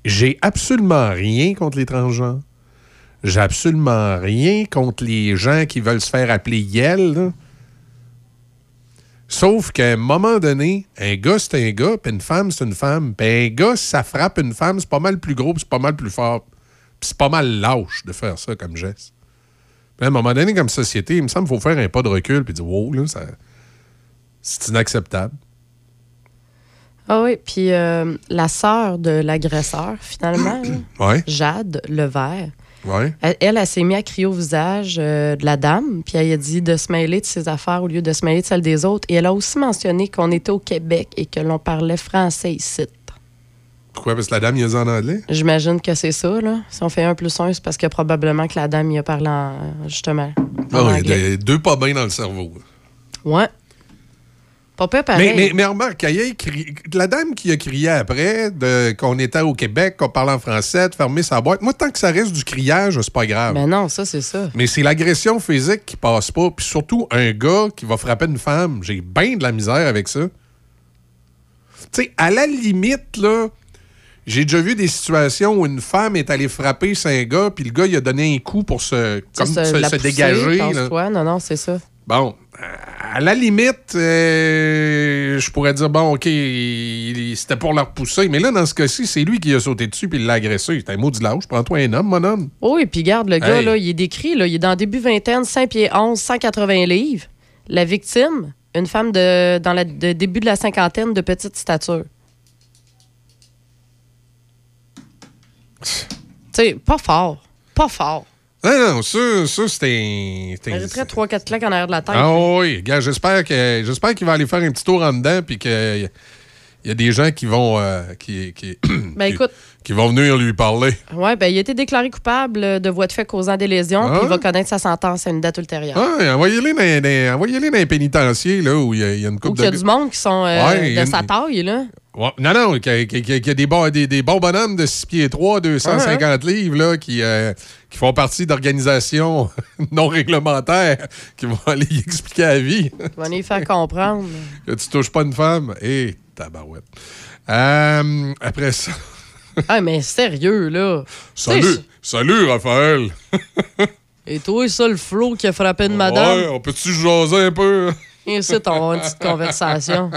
j'ai absolument rien contre les transgenres. J'ai absolument rien contre les gens qui veulent se faire appeler Yel, là. Sauf qu'à un moment donné, un gars, c'est un gars, puis une femme, c'est une femme. Puis un gars, si ça frappe une femme, c'est pas mal plus gros, puis c'est pas mal plus fort. Puis c'est pas mal lâche de faire ça comme geste. Puis à un moment donné, comme société, il me semble qu'il faut faire un pas de recul, puis dire « Wow, là, ça... c'est inacceptable. » Ah oui, puis euh, la sœur de l'agresseur, finalement, ouais. Jade Levert, ouais. Elle, elle, elle s'est mise à crier au visage euh, de la dame, puis elle a dit de se mêler de ses affaires au lieu de se mêler de celles des autres. Et elle a aussi mentionné qu'on était au Québec et que l'on parlait français ici. Pourquoi? Parce que la dame, il a dit en anglais? J'imagine que c'est ça, là. Si on fait un plus un, c'est parce que probablement que la dame, il a parlé en, justement en ah oui, anglais. Deux pas bien dans le cerveau. Ouais. Pas peu pareil. Mais, mais, mais remarque, cri... la dame qui a crié après de... qu'on était au Québec, qu'on parlait en français, de fermer sa boîte, moi, tant que ça reste du criage, c'est pas grave. Mais non, ça, c'est ça. Mais c'est l'agression physique qui passe pas. Puis surtout, un gars qui va frapper une femme, j'ai bien de la misère avec ça. Tu sais, à la limite, là, j'ai déjà vu des situations où une femme est allée frapper un gars, puis le gars, il a donné un coup pour se, comme, se, se, se pousser, dégager. Là. Non, non, c'est ça. Bon, à la limite, euh, je pourrais dire, bon, OK, il, il, c'était pour la repousser. Mais là, dans ce cas-ci, c'est lui qui a sauté dessus puis il l'a agressé. C'est un maudit lâche. Prends-toi un homme, mon homme. Oh, et puis garde, le hey. gars, là, il est décrit, là, il est dans le début vingtaine, cinq pieds onze, cent quatre-vingts livres. La victime, une femme de dans le de début de la cinquantaine de petite stature. Tu sais, pas fort. Pas fort. Non, non, ça, ça c'était... c'était... J'ajouterais trois quatre claques en arrière de la tête. Ah oui, gars, j'espère, que, j'espère qu'il va aller faire un petit tour en dedans puis qu'il y a des gens qui vont, euh, qui, qui, ben, qui, écoute, qui vont venir lui parler. Oui, bien, il a été déclaré coupable de voies de fait causant des lésions ah? puis il va connaître sa sentence à une date ultérieure. Ah, envoyez-les dans, dans, envoyez-les dans les pénitenciers là, où il y, y a une couple de... Où il y a du monde qui sont euh, ouais, de une... sa taille, là. Ouais. Non, non, qu'il y a des bons, des, des bons bonhommes de six pieds trois, deux cent cinquante uh-huh. livres là, qui, euh, qui font partie d'organisations non réglementaires qui vont aller y expliquer la vie. Ils vont aller faire comprendre. Que tu touches pas une femme. Hé, hey, tabarouette. Euh, après ça... Ah, mais sérieux, là. Salut, c'est... salut, Raphaël. Et toi, ça, le Flo qui a frappé une ouais, madame? On peut-tu jaser un peu? Et c'est on va une petite conversation.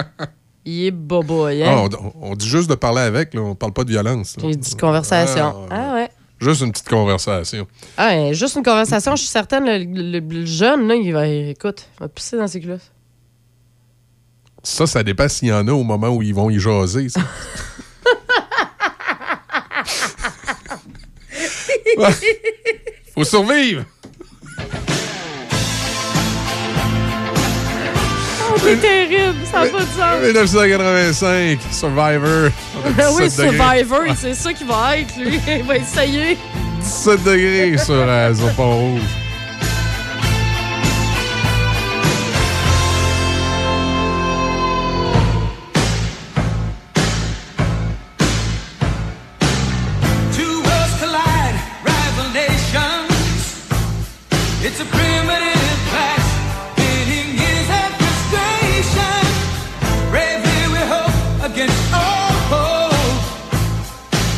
Il est boboy, hein? Ah, on, on dit juste de parler avec, là. On parle pas de violence. Là. Il dit conversation. Ah, ah ouais. Juste une petite conversation. Ah ouais, juste une conversation. Je suis certaine, le, le, le jeune, là, il va, écoute, il va pisser dans ses culottes. Ça, ça dépasse s'il y en a au moment où ils vont y jaser, ça. Faut survivre! C'est terrible, ça n'a pas de sens. dix-neuf cent quatre-vingt-cinq, Survivor. Ben oui, Survivor, degrés. C'est ça qui va être, lui. Il va essayer. dix-sept degrés sur, euh, sur Pont-Rouge.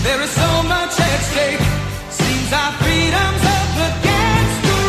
There is so much at stake. Seems our freedom's up against the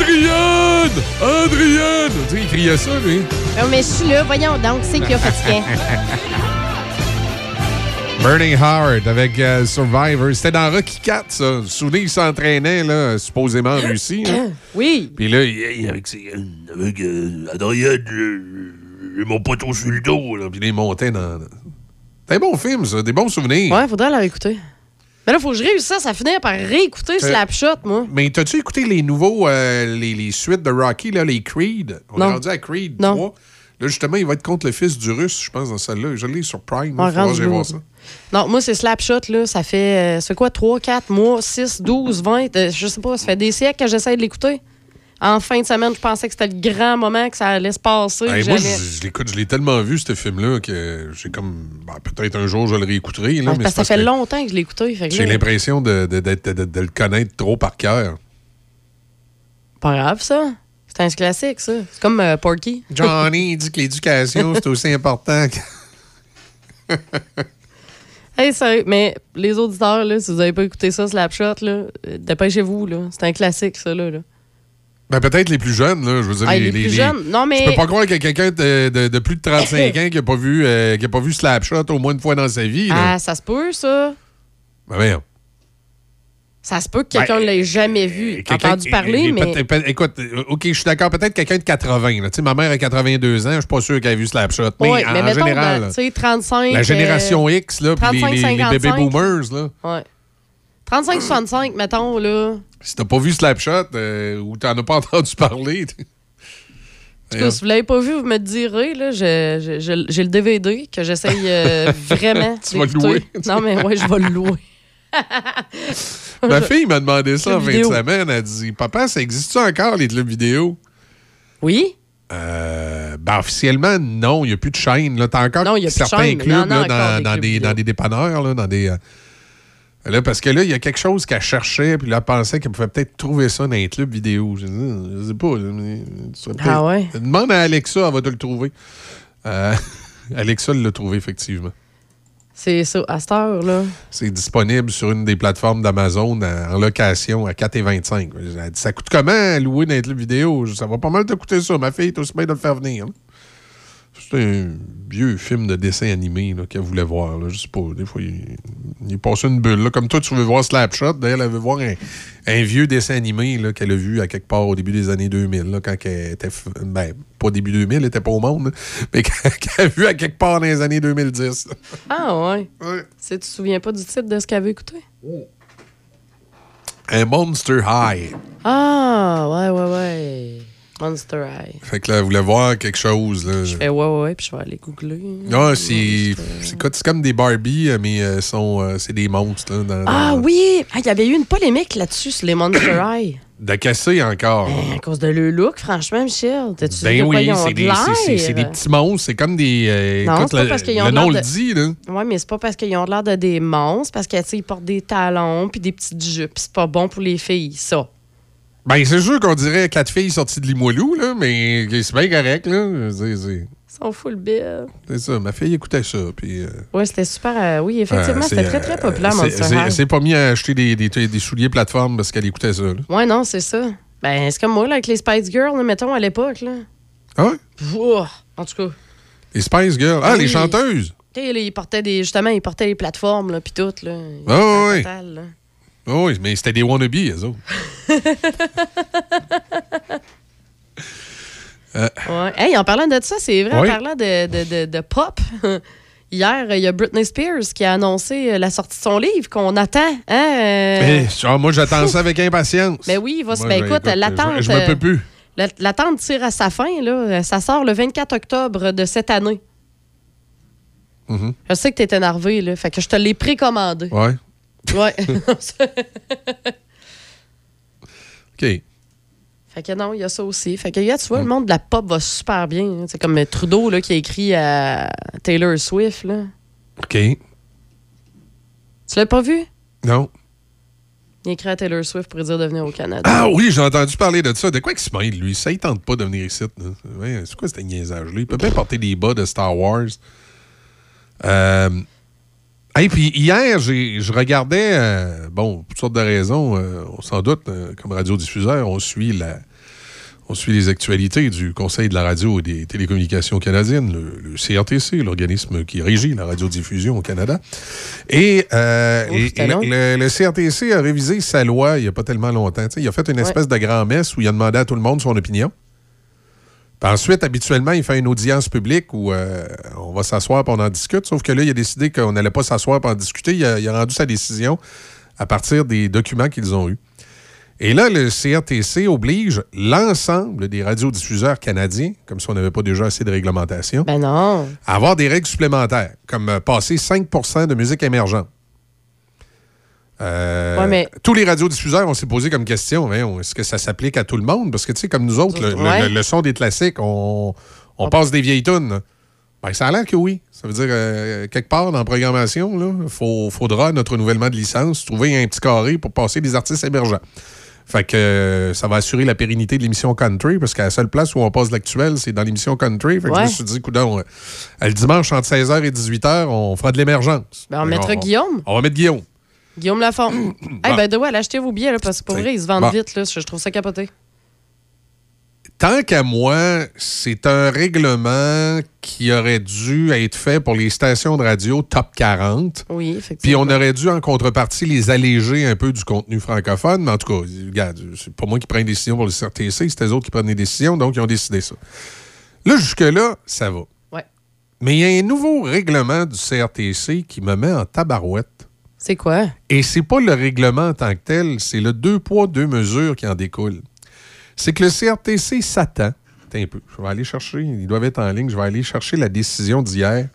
Adrienne! Adrienne! Tu sais, il criait ça, lui. Non, mais je suis là. Voyons donc, c'est qu'il y a fatigué. Burning Heart avec euh, Survivor. C'était dans Rocky quatre, ça. Vous vous souvenez, il s'entraînait, là, supposément en Russie. Là. Oui. Puis là, il, avec, avec euh, Adrienne, ils m'ont pas trop sur le dos. Là. Puis là, il montait dans... C'est un bon film, ça. Des bons souvenirs. Ouais, faudrait la réécouter. Mais là, faut que je réussisse à finir par réécouter Slapshot, moi. Mais t'as-tu écouté les nouveaux, euh, les, les suites de Rocky, là, les Creed? On non. est rendu à Creed non. trois. Là, justement, il va être contre le fils du Russe, je pense, dans celle-là. Je l'ai sur Prime. Ah, faut que j'aille voir ça. Non, moi, c'est Slapshot, là. Ça fait, euh, c'est quoi, trois, quatre mois, six, douze, vingt. Euh, je sais pas, ça fait des siècles que j'essaie de l'écouter. En fin de semaine, je pensais que c'était le grand moment que ça allait se passer. Hey, moi, je, je l'écoute, je l'ai tellement vu, ce film-là, que j'ai comme... Ben, peut-être un jour, je le réécouterai. Là, ouais, mais parce ça fait que longtemps que je l'ai écouté. Fait que j'ai là, l'impression de, de, de, de, de, de le connaître trop par cœur. Pas grave, ça. C'est un classique, ça. C'est comme euh, Porky. Johnny dit que l'éducation, c'est aussi important que... Hey, sérieux, mais les auditeurs, là, si vous n'avez pas écouté ça, Slapshot, là, dépêchez-vous, là. C'est un classique, ça, là. là. Ben peut-être les plus jeunes, là, je veux dire. Ah, les, les plus les... jeunes, non, mais... Je peux pas croire qu'il y a quelqu'un de, de, de plus de trente-cinq ans qui a pas vu, euh, qui a pas vu Slapshot au moins une fois dans sa vie. Là. Ah, ça se peut, ça. Ben merde. Ça se peut que quelqu'un ben, l'ait jamais vu, entendu parler, mais... Écoute, OK, je suis d'accord, peut-être quelqu'un de quatre-vingts. Là. Ma mère a quatre-vingt-deux ans, je suis pas sûr qu'elle ait vu Slapshot. Mais ouais, en, mais en mettons, général, dans, là, trente-cinq... La génération euh, X, là, puis les, les, les bébés-boomers, là. Ouais. trente-cinq soixante-cinq, mettons, là... Si t'as pas vu Slapshot euh, ou t'en as pas entendu parler... En tout cas, si vous l'avez pas vu, vous me direz. Là, je, je, je, j'ai le D V D que j'essaye euh, vraiment Tu d'écouter. Vas le louer. Non, mais ouais, je vais le louer. Ma fille m'a demandé ça en fin de semaine. Elle dit, « Papa, ça existe-tu encore, les clubs vidéo? » Oui. Euh, ben, officiellement, non. Il n'y a plus de chaîne. Là. T'as encore non, y a certains plus de chaîne, clubs là, dans, dans, des, dans des dépanneurs, là, dans des... Euh, Là, parce que là, il y a quelque chose qu'elle cherchait, puis là, elle pensait qu'elle pouvait peut-être trouver ça dans un club vidéo. Je ne sais pas. Je, je, ah ouais? Demande à Alexa, elle va te le trouver. Euh, Alexa l'a trouvé, effectivement. C'est ça, à cette heure-là. C'est disponible sur une des plateformes d'Amazon en, en location à quatre vingt-cinq. Elle dit, ça coûte comment louer dans un club vidéo? Ça va pas mal te coûter ça. Ma fille est aussi bien de le faire venir. Hein? C'est un vieux film de dessin animé là, qu'elle voulait voir. Là. Je sais pas. Des fois, il, il passait une bulle. Là. Comme toi, tu veux voir Slapshot. D'ailleurs, elle veut voir un, un vieux dessin animé là, qu'elle a vu à quelque part au début des années deux mille. Là, quand elle était... Ben, pas début deux mille, elle était pas au monde. Là, mais qu'elle a vu à quelque part dans les années deux mille dix. Là. Ah ouais? ouais. Tu te souviens pas du titre de ce qu'elle avait écouté? Oh. Un Monster High. Ah, ouais, ouais, ouais. Monster High. Fait que là, elle voulait voir quelque chose. Là. Je fais ouais, ouais, ouais, puis je vais aller googler. Non, c'est, c'est, c'est comme des Barbie, mais euh, sont, euh, c'est des monstres. Là, dans, ah dans... oui! Il ah, y avait eu une polémique là-dessus sur les Monster High. De casser encore. Ben, à cause de leur look, franchement, Michel. T'as-tu ben oui, quoi, c'est, de des, c'est, c'est, c'est des petits monstres. C'est comme des... Euh, non, écoute, c'est pas la, parce qu'ils ont le nom de... le dit, là. Oui, mais c'est pas parce qu'ils ont l'air de des monstres, parce qu'ils portent des talons puis des petites jupes. C'est pas bon pour les filles, ça. Ben, c'est sûr qu'on dirait quatre filles sorties de Limoilou, là, mais c'est bien correct, là. C'est, c'est... Ils sont full bill. C'est ça, ma fille écoutait ça. Puis, euh... ouais, c'était super. Euh, oui, effectivement, euh, c'était très, très populaire, euh, Monster High. Elle s'est pas mis à acheter des, des, des souliers plateforme parce qu'elle écoutait ça. Là. Ouais, non, c'est ça. Ben, c'est comme moi, là, avec les Spice Girls, là, mettons, à l'époque, là. Ah ouais? Pouh, en tout cas. Les Spice Girls. Ah, oui, les chanteuses. Tu sais, ils portaient des. Justement, ils portaient les plateformes, là, puis tout, là. Ah, ouais. Total, là. Oh oui, mais c'était des wannabes, eux autres. euh. ouais. Hey, en parlant de ça, c'est vrai, oui. En parlant de, de, de, de pop, hier, il y a Britney Spears qui a annoncé la sortie de son livre qu'on attend. Hein, euh... mais, genre, moi, j'attends ça avec impatience. Mais oui, il va se... Ben, écoute, l'attente... Je me peux plus. L'attente tire à sa fin, là. Ça sort le vingt-quatre octobre de cette année. Mm-hmm. Je sais que t'es énervé, là. Fait que je te l'ai précommandé. Oui. Ouais. OK. Fait que non, il y a ça aussi. Fait que, regarde, tu vois, mm. le monde de la pop va super bien. C'est comme Trudeau là, qui a écrit à Taylor Swift. Là. OK. Tu l'as pas vu? Non. Il a écrit à Taylor Swift pour dire de venir au Canada. Ah oui, j'ai entendu parler de ça. De quoi qu'il se mêle, lui? Ça, il tente pas de venir ici. Là. C'est quoi ce niaisage, lui? Il peut bien porter des bas de Star Wars. Euh... Hey, puis hier, j'ai, je regardais, euh, bon, pour toutes sortes de raisons, euh, sans doute, euh, comme radiodiffuseur, on suit la, On suit les actualités du Conseil de la radio et des télécommunications canadiennes, le, le C R T C, l'organisme qui régit la radiodiffusion au Canada. Et, euh, oh, et le, le C R T C a révisé sa loi il n'y a pas tellement longtemps. T'sais, il a fait une espèce ouais. de grand-messe où il a demandé à tout le monde son opinion. Puis ensuite, habituellement, il fait une audience publique où euh, on va s'asseoir et on en discute. Sauf que là, il a décidé qu'on n'allait pas s'asseoir et en discuter. Il a, il a rendu sa décision à partir des documents qu'ils ont eus. Et là, le C R T C oblige l'ensemble des radiodiffuseurs canadiens, comme si on n'avait pas déjà assez de réglementation, ben non. à avoir des règles supplémentaires, comme passer cinq pour cent de musique émergente. Euh, ouais, mais... Tous les radiodiffuseurs, on s'est posé comme question, hein, est-ce que ça s'applique à tout le monde? Parce que, tu sais, comme nous autres, le, ouais. le, le son des classiques, on, on, on... passe des vieilles tunes. Ben, ça a l'air que oui. Ça veut dire, euh, quelque part dans la programmation, il faudra, notre renouvellement de licence, trouver un petit carré pour passer des artistes émergents. Fait que euh, ça va assurer la pérennité de l'émission country, parce qu'à la seule place où on passe l'actuel, c'est dans l'émission country. Fait que ouais. je me suis dit, coudonc, euh, le dimanche, entre seize heures et dix-huit heures, on fera de l'émergence. Ben, on mettra on, Guillaume. On va mettre Guillaume. Guillaume Lafont. Hey, bon. Ben, de ouais, achetez vos billets, là, parce que pour vrai, ils se vendent bon. vite, là. Je trouve ça capoté. Tant qu'à moi, c'est un règlement qui aurait dû être fait pour les stations de radio top quarante. Oui, effectivement. Puis on aurait dû, en contrepartie, les alléger un peu du contenu francophone. Mais en tout cas, regarde, c'est pas moi qui prends une décision pour le C R T C, c'est les autres qui prennent des décisions, donc ils ont décidé ça. Là, jusque-là, ça va. Ouais. Mais il y a un nouveau règlement du C R T C qui me met en tabarouette. C'est quoi? Et c'est pas le règlement en tant que tel, c'est le deux poids, deux mesures qui en découle. C'est que le C R T C s'attend. Attends un peu, je vais aller chercher, ils doivent être en ligne, je vais aller chercher la décision d'hier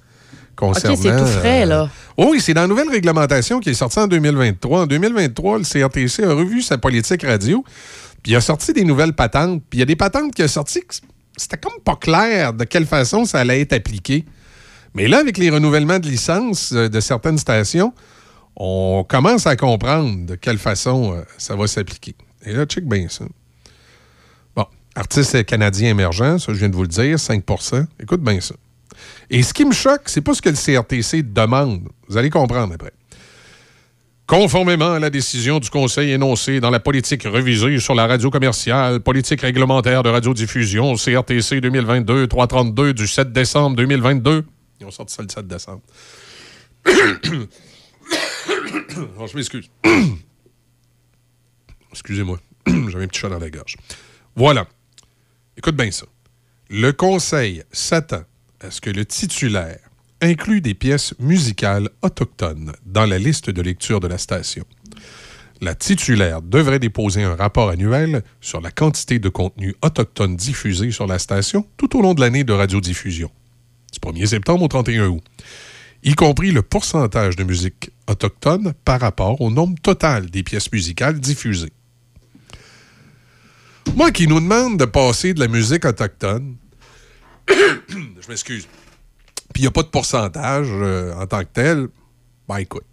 concernant... OK, c'est tout frais, là. Euh... Oh, oui, c'est dans la nouvelle réglementation qui est sortie en deux mille vingt-trois. En deux mille vingt-trois, le C R T C a revu sa politique radio, puis il a sorti des nouvelles patentes, puis il y a des patentes qui ont sorti que c'était comme pas clair de quelle façon ça allait être appliqué. Mais là, avec les renouvellements de licence de certaines stations, on commence à comprendre de quelle façon ça va s'appliquer. Et là, check bien ça. Artistes canadiens émergents, ça je viens de vous le dire, cinq pour cent. Écoute bien ça. Et ce qui me choque, c'est pas ce que le C R T C demande. Vous allez comprendre après. Conformément à la décision du Conseil énoncée dans la politique révisée sur la radio commerciale, politique réglementaire de radiodiffusion, C R T C deux mille vingt-deux trois cent trente-deux du sept décembre deux mille vingt-deux. Ils ont sorti ça le sept décembre. Oh, je m'excuse. Excusez-moi. J'avais un petit chat dans la gorge. Voilà. Écoute bien ça. Le Conseil s'attend à ce que le titulaire inclue des pièces musicales autochtones dans la liste de lecture de la station. La titulaire devrait déposer un rapport annuel sur la quantité de contenu autochtone diffusé sur la station tout au long de l'année de radiodiffusion, du premier septembre au trente et un août, y compris le pourcentage de musique autochtone par rapport au nombre total des pièces musicales diffusées. Moi qui nous demande de passer de la musique autochtone, je m'excuse, puis il n'y a pas de pourcentage euh, en tant que tel, ben écoute,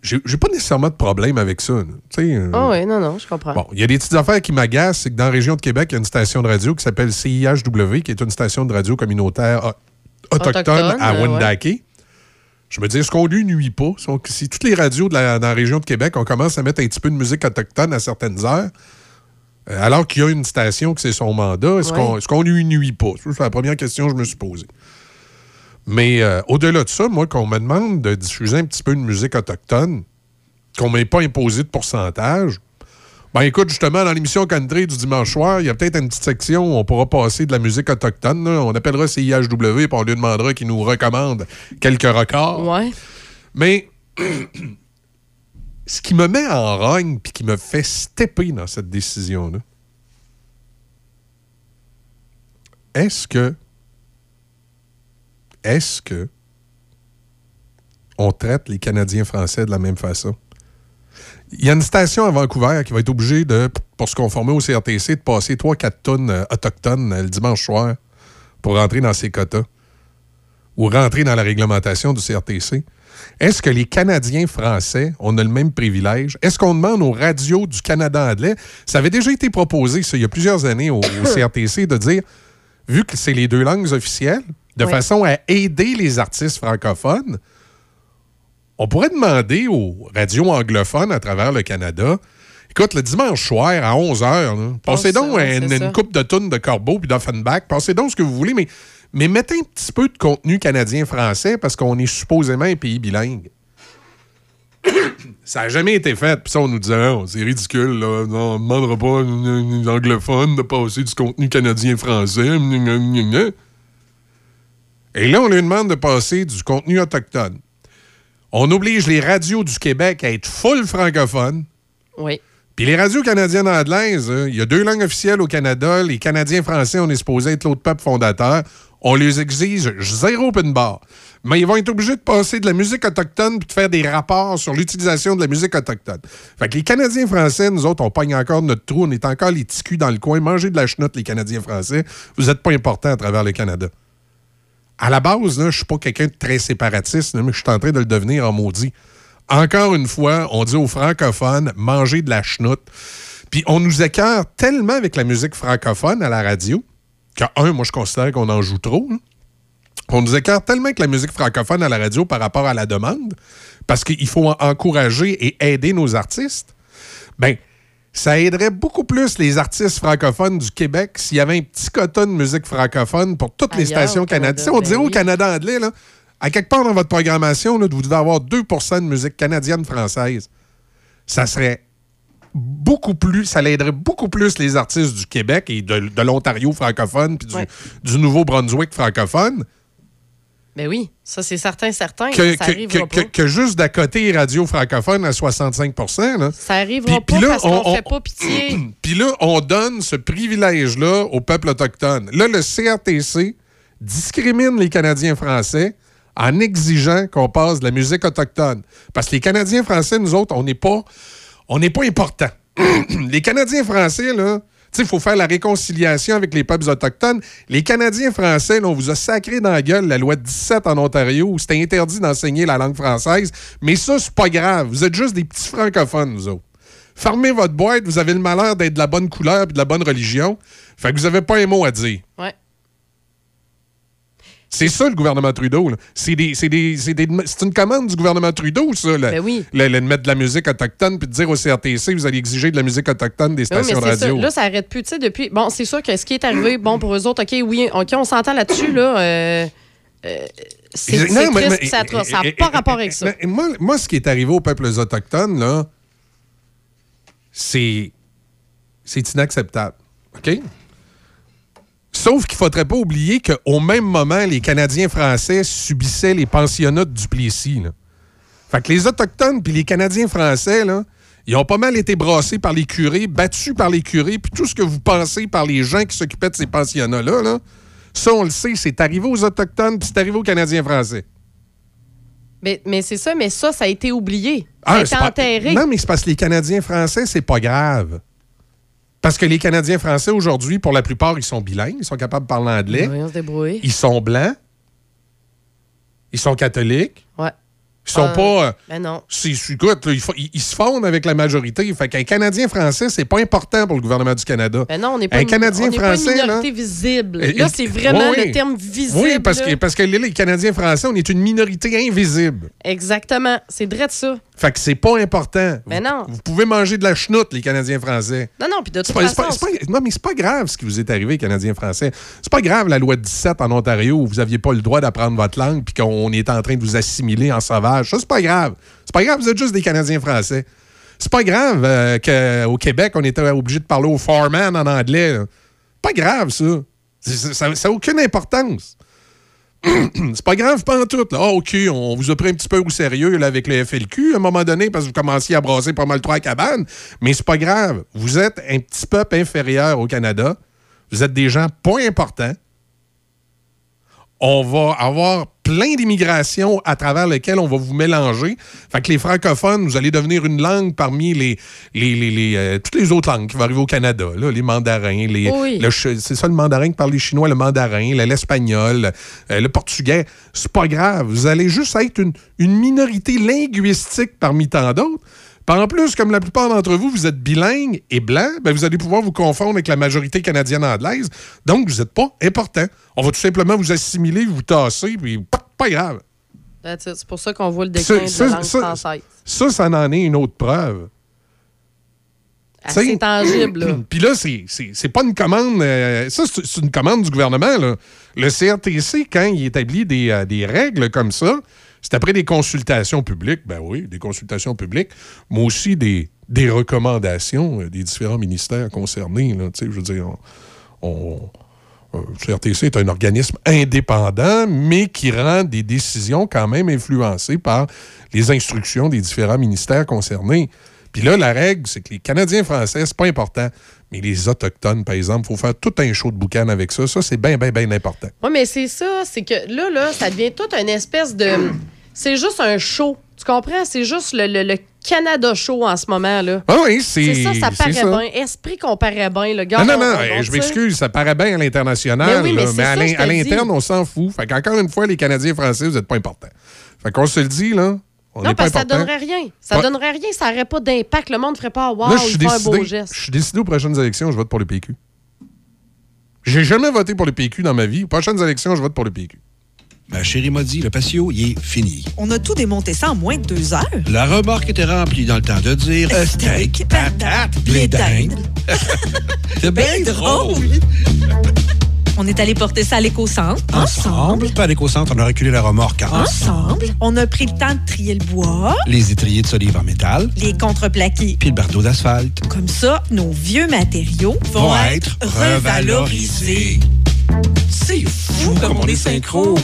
j'ai, j'ai pas nécessairement de problème avec ça. Ah euh, oh oui, non, non, je comprends. Bon, il y a des petites affaires qui m'agacent, c'est que dans la région de Québec, il y a une station de radio qui s'appelle C I H W, qui est une station de radio communautaire o- autochtone, autochtone à Wendake. Euh, ouais. Je me dis, est-ce qu'on lui nuit pas? Si toutes les radios de la, dans la région de Québec, on commence à mettre un petit peu de musique autochtone à certaines heures... Alors qu'il y a une station que c'est son mandat, est-ce, ouais. qu'on, est-ce qu'on lui nuit pas? C'est la première question que je me suis posée. Mais euh, au-delà de ça, moi, qu'on me demande de diffuser un petit peu de musique autochtone, qu'on ne m'ait pas imposé de pourcentage, ben écoute, justement, dans l'émission Country du dimanche soir, il y a peut-être une petite section où on pourra passer de la musique autochtone. Là. On appellera C I H W et on lui demandera qu'il nous recommande quelques records. Ouais. Mais... ce qui me met en rogne puis qui me fait stepper dans cette décision-là, est-ce que, est-ce que on traite les Canadiens français de la même façon? Il y a une station à Vancouver qui va être obligée, de, pour se conformer au C R T C, de passer trois à quatre tonnes autochtones le dimanche soir pour rentrer dans ses quotas ou rentrer dans la réglementation du C R T C. Est-ce que les Canadiens français, on a le même privilège? Est-ce qu'on demande aux radios du Canada anglais? Ça avait déjà été proposé, ça, il y a plusieurs années au, au C R T C, de dire, vu que c'est les deux langues officielles, de oui. façon à aider les artistes francophones, on pourrait demander aux radios anglophones à travers le Canada, Écoute, le dimanche soir à onze heures, passez donc ça, ouais, une, une coupe de tounes de Corbeau puis d'Offenbach, passez donc ce que vous voulez, mais, mais mettez un petit peu de contenu canadien-français parce qu'on est supposément un pays bilingue. Ça n'a jamais été fait. Puis ça, on nous disait, oh, c'est ridicule, là. Non, on ne demandera pas aux anglophones de passer du contenu canadien-français. Et là, on lui demande de passer du contenu autochtone. On oblige les radios du Québec à être full francophones. Oui. Puis les radios canadiennes anglaises, il y a deux langues officielles au Canada. Les Canadiens-Français, on est supposé être l'autre peuple fondateur. On les exige zéro open bar. Mais ils vont être obligés de passer de la musique autochtone puis de faire des rapports sur l'utilisation de la musique autochtone. Fait que les Canadiens-Français, nous autres, on pogne encore notre trou. On est encore les petits culs dans le coin. Mangez de la chenoute, les Canadiens-Français. Vous n'êtes pas importants à travers le Canada. À la base, je ne suis pas quelqu'un de très séparatiste, là, mais je suis en train de le devenir en maudit. Encore une fois, on dit aux francophones, mangez de la chenoute. Puis on nous écarte tellement avec la musique francophone à la radio, que, un, moi, je considère qu'on en joue trop. Hein. On nous écarte tellement avec la musique francophone à la radio par rapport à la demande, parce qu'il faut encourager et aider nos artistes. Bien, ça aiderait beaucoup plus les artistes francophones du Québec s'il y avait un petit coton de musique francophone pour toutes Ailleurs, les stations canadiennes. On dirait au Canada anglais, là, à quelque part dans votre programmation, là, vous devez avoir deux pour cent de musique canadienne-française. Ça serait beaucoup plus, ça l'aiderait beaucoup plus les artistes du Québec et de, de l'Ontario francophone puis du, ouais. du Nouveau-Brunswick francophone. Ben oui, ça c'est certain, certain. Que, ça que, que, pas. Que, que juste d'à côté radio francophone à soixante-cinq pour cent. Là. Ça arrivera pis, pas pis là, parce qu'on on, fait pas pitié. Puis là, on donne ce privilège-là au peuple autochtone. Là, le C R T C discrimine les Canadiens français en exigeant qu'on passe de la musique autochtone. Parce que les Canadiens français, nous autres, on n'est pas, on n'est pas importants. Les Canadiens français, là, il faut faire la réconciliation avec les peuples autochtones. Les Canadiens français, là, on vous a sacré dans la gueule la loi dix-sept en Ontario où c'était interdit d'enseigner la langue française. Mais ça, c'est pas grave. Vous êtes juste des petits francophones, vous autres. Fermez votre boîte, vous avez le malheur d'être de la bonne couleur et de la bonne religion. Fait que vous n'avez pas un mot à dire. Ouais. C'est ça, le gouvernement Trudeau. C'est des, c'est des, c'est des, c'est une commande du gouvernement Trudeau, ça. Là. Ben oui. Le, le, de mettre de la musique autochtone puis de dire au C R T C, vous allez exiger de la musique autochtone des stations ben oui, radio. Ça. Là, ça n'arrête plus. Tu sais, depuis... Bon, c'est sûr que ce qui est arrivé, bon, pour eux autres, OK, oui, OK, on s'entend là-dessus, là. Euh, euh, c'est non, c'est mais, triste, mais, ça n'a ça pas rapport avec ça. Mais, moi, moi, ce qui est arrivé aux peuples autochtones, là, c'est... c'est inacceptable. OK? Sauf qu'il ne faudrait pas oublier qu'au même moment, les Canadiens français subissaient les pensionnats de Duplessis. Là. Fait que les Autochtones puis les Canadiens français, là, ils ont pas mal été brassés par les curés, battus par les curés, puis tout ce que vous pensez par les gens qui s'occupaient de ces pensionnats-là, là, ça, on le sait, c'est arrivé aux Autochtones puis c'est arrivé aux Canadiens français. Mais, mais c'est ça, mais ça, ça a été oublié. Ah, c'est enterré. Pas... Non, mais c'est parce que les Canadiens français, c'est pas grave. Parce que les Canadiens français, aujourd'hui, pour la plupart, ils sont bilingues. Ils sont capables de parler anglais. Oui, on se débrouille. Ils sont blancs. Ils sont catholiques. Ouais. Ils sont euh, pas... Ben non. Écoute, là, ils, ils, ils se fondent avec la majorité. Fait qu'un Canadien français, c'est pas important pour le gouvernement du Canada. Ben non, on n'est pas, un Canadien on français, pas une minorité là, visible. Euh, là, c'est vraiment oui, le terme visible. Oui, parce que, parce que les Canadiens français, on est une minorité invisible. Exactement. C'est vrai de ça. Fait que c'est pas important. Mais non. Vous, vous pouvez manger de la chenoute, les Canadiens français. Non, non, puis de toute pas, façon... Pas, pas, non, mais c'est pas grave ce qui vous est arrivé, Canadiens français. C'est pas grave la loi dix-sept en Ontario où vous aviez pas le droit d'apprendre votre langue puis qu'on est en train de vous assimiler en sauvage. Ça, c'est pas grave. C'est pas grave, vous êtes juste des Canadiens français. C'est pas grave euh, qu'au Québec, on était obligé de parler au foreman en anglais. Là. Pas grave, ça. C'est, ça n'a aucune importance. C'est pas grave, pas en tout. Ah, oh, OK, on vous a pris un petit peu au sérieux là, avec le F L Q à un moment donné parce que vous commenciez à brasser pas mal trois cabanes, mais c'est pas grave. Vous êtes un petit peuple inférieur au Canada. Vous êtes des gens pas importants. On va avoir plein d'immigrations à travers lesquelles on va vous mélanger. Fait que les francophones, vous allez devenir une langue parmi les, les, les, les euh, toutes les autres langues qui vont arriver au Canada. Là, les mandarins, les, oui. le, c'est ça le mandarin que parlent les Chinois, le mandarin, l'espagnol, euh, le portugais. C'est pas grave. Vous allez juste être une, une minorité linguistique parmi tant d'autres. Puis en plus, comme la plupart d'entre vous, vous êtes bilingue et blanc, ben vous allez pouvoir vous confondre avec la majorité canadienne-anglaise. Donc, vous n'êtes pas important. On va tout simplement vous assimiler, vous tasser, puis pas, pas grave. C'est pour ça qu'on voit le déclin ça, de la langue ça, française. Ça, ça, ça en est une autre preuve. C'est tangible. Puis là, c'est, c'est, c'est pas une commande... Euh, ça, c'est, c'est une commande du gouvernement. Là. Le C R T C, quand il établit des, euh, des règles comme ça, c'est après des consultations publiques. Ben oui, des consultations publiques, mais aussi des, des recommandations euh, des différents ministères concernés. Là, je veux dire, on... on le C R T C est un organisme indépendant, mais qui rend des décisions quand même influencées par les instructions des différents ministères concernés. Puis là, la règle, c'est que les Canadiens français, c'est pas important. Mais les Autochtones, par exemple, il faut faire tout un show de boucan avec ça. Ça, c'est bien, bien, bien important. Oui, mais c'est ça. C'est que là, là, ça devient toute une espèce de... C'est juste un show. Tu comprends? C'est juste le, le, le Canada show en ce moment, là. Ah oui, c'est... C'est ça, ça paraît ça. Bien. Esprit qu'on paraît bien, le gars. Non, non, non, bon, je m'excuse, ça paraît bien à l'international, mais, oui, mais, là, mais ça, à, l'in- à l'interne, on s'en fout. Fait qu'encore une fois, les Canadiens français, vous n'êtes pas importants. Fait qu'on se le dit, là, on n'est pas importants. Non, parce que ça donnerait rien. Ça ouais. donnerait rien, ça n'aurait pas d'impact. Le monde ne ferait pas « wow, là, il fait un beau geste ». Je suis décidé aux prochaines élections, je vote pour le P Q. J'ai jamais voté pour le P Q dans ma vie. Aux prochaines élections, je vote pour le P Q. Ben, chérie m'a dit, le patio, il est fini. On a tout démonté ça en moins de deux heures. La remorque était remplie dans le temps de dire « steak, patate, blé d'Inde ». C'est bien drôle! On est allé porter ça à l'éco-centre. Ensemble. Pas à l'éco-centre, on a reculé la remorque. Ensemble. On a pris le temps de trier le bois. Les étriers de solives en métal. Les contreplaqués. Puis le bardeau d'asphalte. Comme ça, nos vieux matériaux vont, vont être revalorisés. revalorisés. C'est fou comme on est synchro.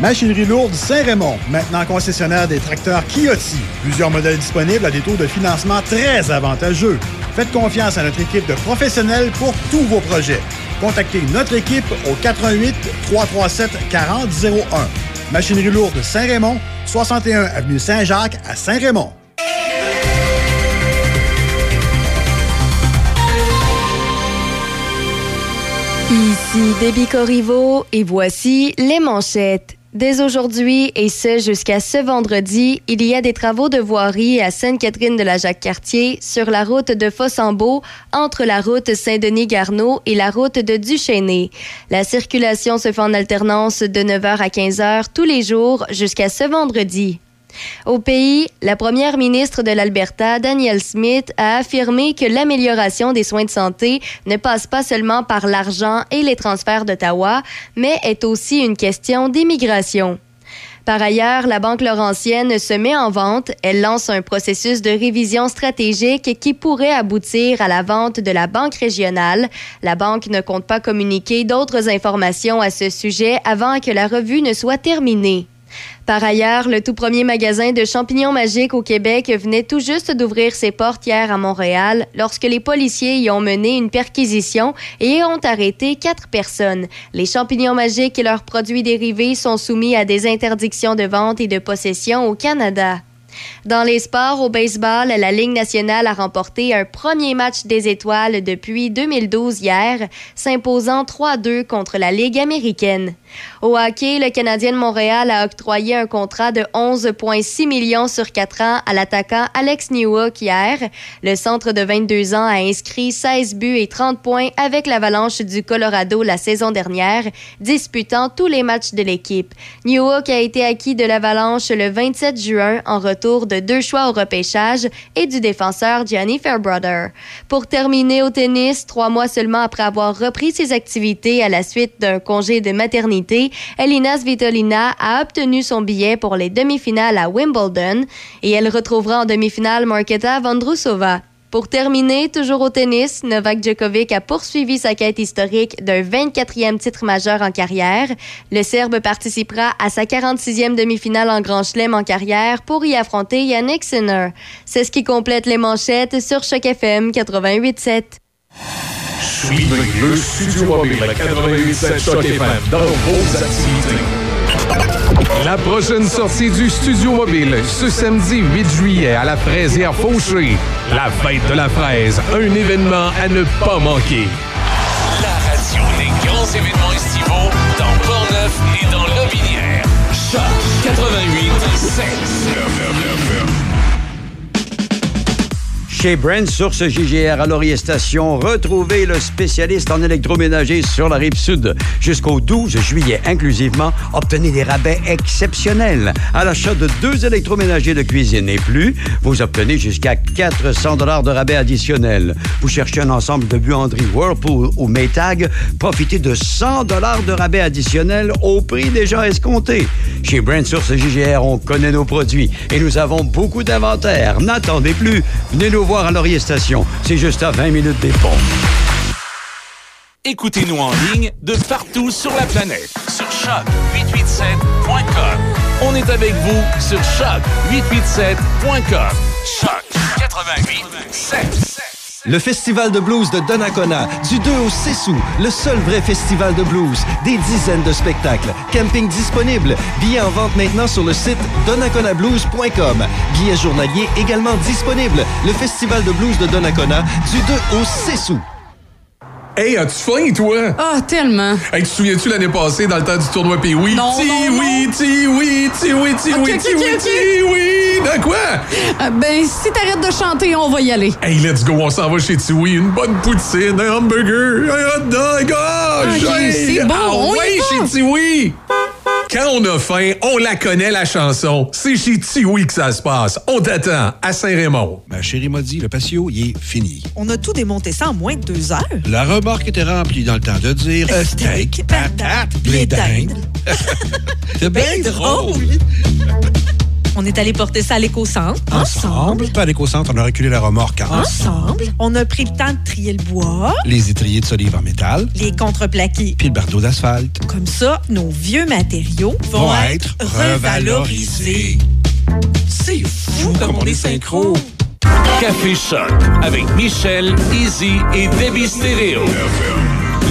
Machinerie lourde Saint-Raymond, maintenant concessionnaire des tracteurs Kioti. Plusieurs modèles disponibles à des taux de financement très avantageux. Faites confiance à notre équipe de professionnels pour tous vos projets. Contactez notre équipe au quatre un huit, trois trois sept, quatre zéro zéro un. Machinerie lourde Saint-Raymond, soixante et un avenue Saint-Jacques à Saint-Raymond. Ici Debbie Corriveau et voici les manchettes. Dès aujourd'hui, et ce jusqu'à ce vendredi, il y a des travaux de voirie à Sainte-Catherine-de-la-Jacques-Cartier sur la route de Fossambault, entre la route Saint-Denis-Garneau et la route de Duchesnay. La circulation se fait en alternance de neuf heures à quinze heures tous les jours jusqu'à ce vendredi. Au pays, la première ministre de l'Alberta, Danielle Smith, a affirmé que l'amélioration des soins de santé ne passe pas seulement par l'argent et les transferts d'Ottawa, mais est aussi une question d'immigration. Par ailleurs, la Banque Laurentienne se met en vente. Elle lance un processus de révision stratégique qui pourrait aboutir à la vente de la Banque régionale. La Banque ne compte pas communiquer d'autres informations à ce sujet avant que la revue ne soit terminée. Par ailleurs, le tout premier magasin de champignons magiques au Québec venait tout juste d'ouvrir ses portes hier à Montréal lorsque les policiers y ont mené une perquisition et ont arrêté quatre personnes. Les champignons magiques et leurs produits dérivés sont soumis à des interdictions de vente et de possession au Canada. Dans les sports, au baseball, la Ligue nationale a remporté un premier match des étoiles depuis deux mille douze hier, s'imposant trois à deux contre la Ligue américaine. Au hockey, le Canadien de Montréal a octroyé un contrat de onze virgule six millions sur quatre ans à l'attaquant Alex Newhook hier. Le centre de vingt-deux ans a inscrit seize buts et trente points avec l'Avalanche du Colorado la saison dernière, disputant tous les matchs de l'équipe. Newhook a été acquis de l'Avalanche le vingt-sept juin en retour de deux choix au repêchage et du défenseur Gianni Fairbrother. Pour terminer au tennis, trois mois seulement après avoir repris ses activités à la suite d'un congé de maternité, Elina Svitolina a obtenu son billet pour les demi-finales à Wimbledon et elle retrouvera en demi-finale Marketa Vondrousova. Pour terminer, toujours au tennis, Novak Djokovic a poursuivi sa quête historique d'un vingt-quatrième titre majeur en carrière. Le Serbe participera à sa quarante-sixième demi-finale en Grand Chelem en carrière pour y affronter Yannick Sinner. C'est ce qui complète les manchettes sur Choc F M quatre-vingt-huit virgule sept. Suivez le Studio Mobile à quatre-vingt-huit virgule sept Choc F M dans vos activités. La prochaine sortie du Studio Mobile, ce samedi huit juillet à la Fraisière Fauché. La fête de la fraise, un événement à ne pas manquer. La radio des grands événements estivaux dans Portneuf et dans Lobinière. Choc quatre-vingt-huit virgule sept. Chez Brand, source G G R à Laurier Station, retrouvez le spécialiste en électroménager sur la Rive-Sud. Jusqu'au douze juillet inclusivement, obtenez des rabais exceptionnels. À l'achat de deux électroménagers de cuisine et plus, vous obtenez jusqu'à quatre cents dollars de rabais additionnels. Vous cherchez un ensemble de buanderies Whirlpool ou Maytag, profitez de cent dollars de rabais additionnels au prix déjà escompté. Chez Brand, source G G R, on connaît nos produits et nous avons beaucoup d'inventaire. N'attendez plus, venez nous voir à Laurier Station. C'est juste à vingt minutes des ponts. Écoutez-nous en ligne de partout sur la planète. Sur choc huit cent quatre-vingt-dix-sept point com. On est avec vous sur choc huit cent quatre-vingt-dix-sept point com. choc huit cent quatre-vingt-dix-sept. Le Festival de blues de Donnacona, du deux au six août, le seul vrai festival de blues. Des dizaines de spectacles, camping disponible, billets en vente maintenant sur le site donnacona blues point com. Billets journaliers également disponibles. Le Festival de blues de Donnacona, du deux au six août. Hey, as-tu faim, toi? Ah, oh, tellement. Hey, tu te souviens-tu l'année passée, dans le temps du tournoi Pee-Wee? Non, ti non, oui, non. Ti oui, ti oui, ti okay, oui, okay, ti okay, oui, ti okay. oui. Dans quoi? Euh, ben, si t'arrêtes de chanter, on va y aller. Hey, let's go, on s'en va chez Ti oui. Une bonne poutine, un hamburger, un hot dog. Oh, okay, hey, c'est bon, ah, on ouais, y va. Chez Ti oui. Quand on a faim, on la connaît, la chanson. C'est chez Ti oui que ça se passe. On t'attend à Saint-Raymond. Ma chérie m'a dit, le patio, il est fini. On a tout démonté ça en moins de deux heures. La remorque était remplie dans le temps de dire euh, steak, patate, blé d'Inde. C'est bien drôle. On est allé porter ça à l'éco-centre. Ensemble. Ensemble. Pas à l'éco-centre, on a reculé la remorque. Ensemble. On a pris le temps de trier le bois. Les étriers de solives en métal. Les contreplaqués. Puis le bardeau d'asphalte. Comme ça, nos vieux matériaux vont, vont être revalorisés. C'est fou comme, comme on est synchro. Café Choc avec Michel, Izzy et Debbie Stéréo.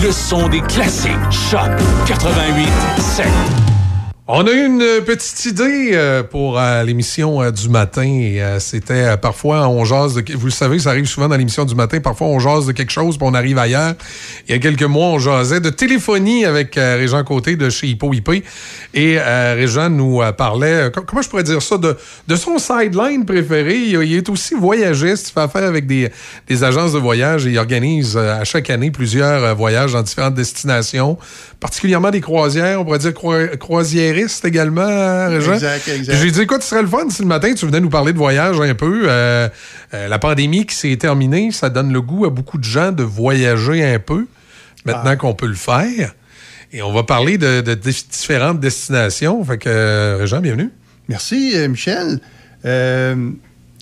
Le son des classiques. Choc quatre-vingt-huit sept. On a eu une petite idée pour l'émission du matin. C'était parfois on jase de... Vous le savez, ça arrive souvent dans l'émission du matin. Parfois, on jase de quelque chose puis on arrive ailleurs. Il y a quelques mois, on jasait de téléphonie avec Réjean Côté de chez Hippo I P. Et Réjean nous parlait, comment je pourrais dire ça, de, de son sideline préféré. Il est aussi voyagiste. Il fait affaire avec des, des agences de voyage et il organise à chaque année plusieurs voyages dans différentes destinations, particulièrement des croisières. On pourrait dire croi- croisières également, Réjean. Exact, exact. J'ai dit, écoute, ce serait le fun si le matin, tu venais nous parler de voyage un peu. Euh, euh, la pandémie qui s'est terminée, ça donne le goût à beaucoup de gens de voyager un peu, maintenant ah. qu'on peut le faire. Et on va parler de, de, de différentes destinations. Fait que, euh, Réjean, bienvenue. Merci, euh, Michel. Euh,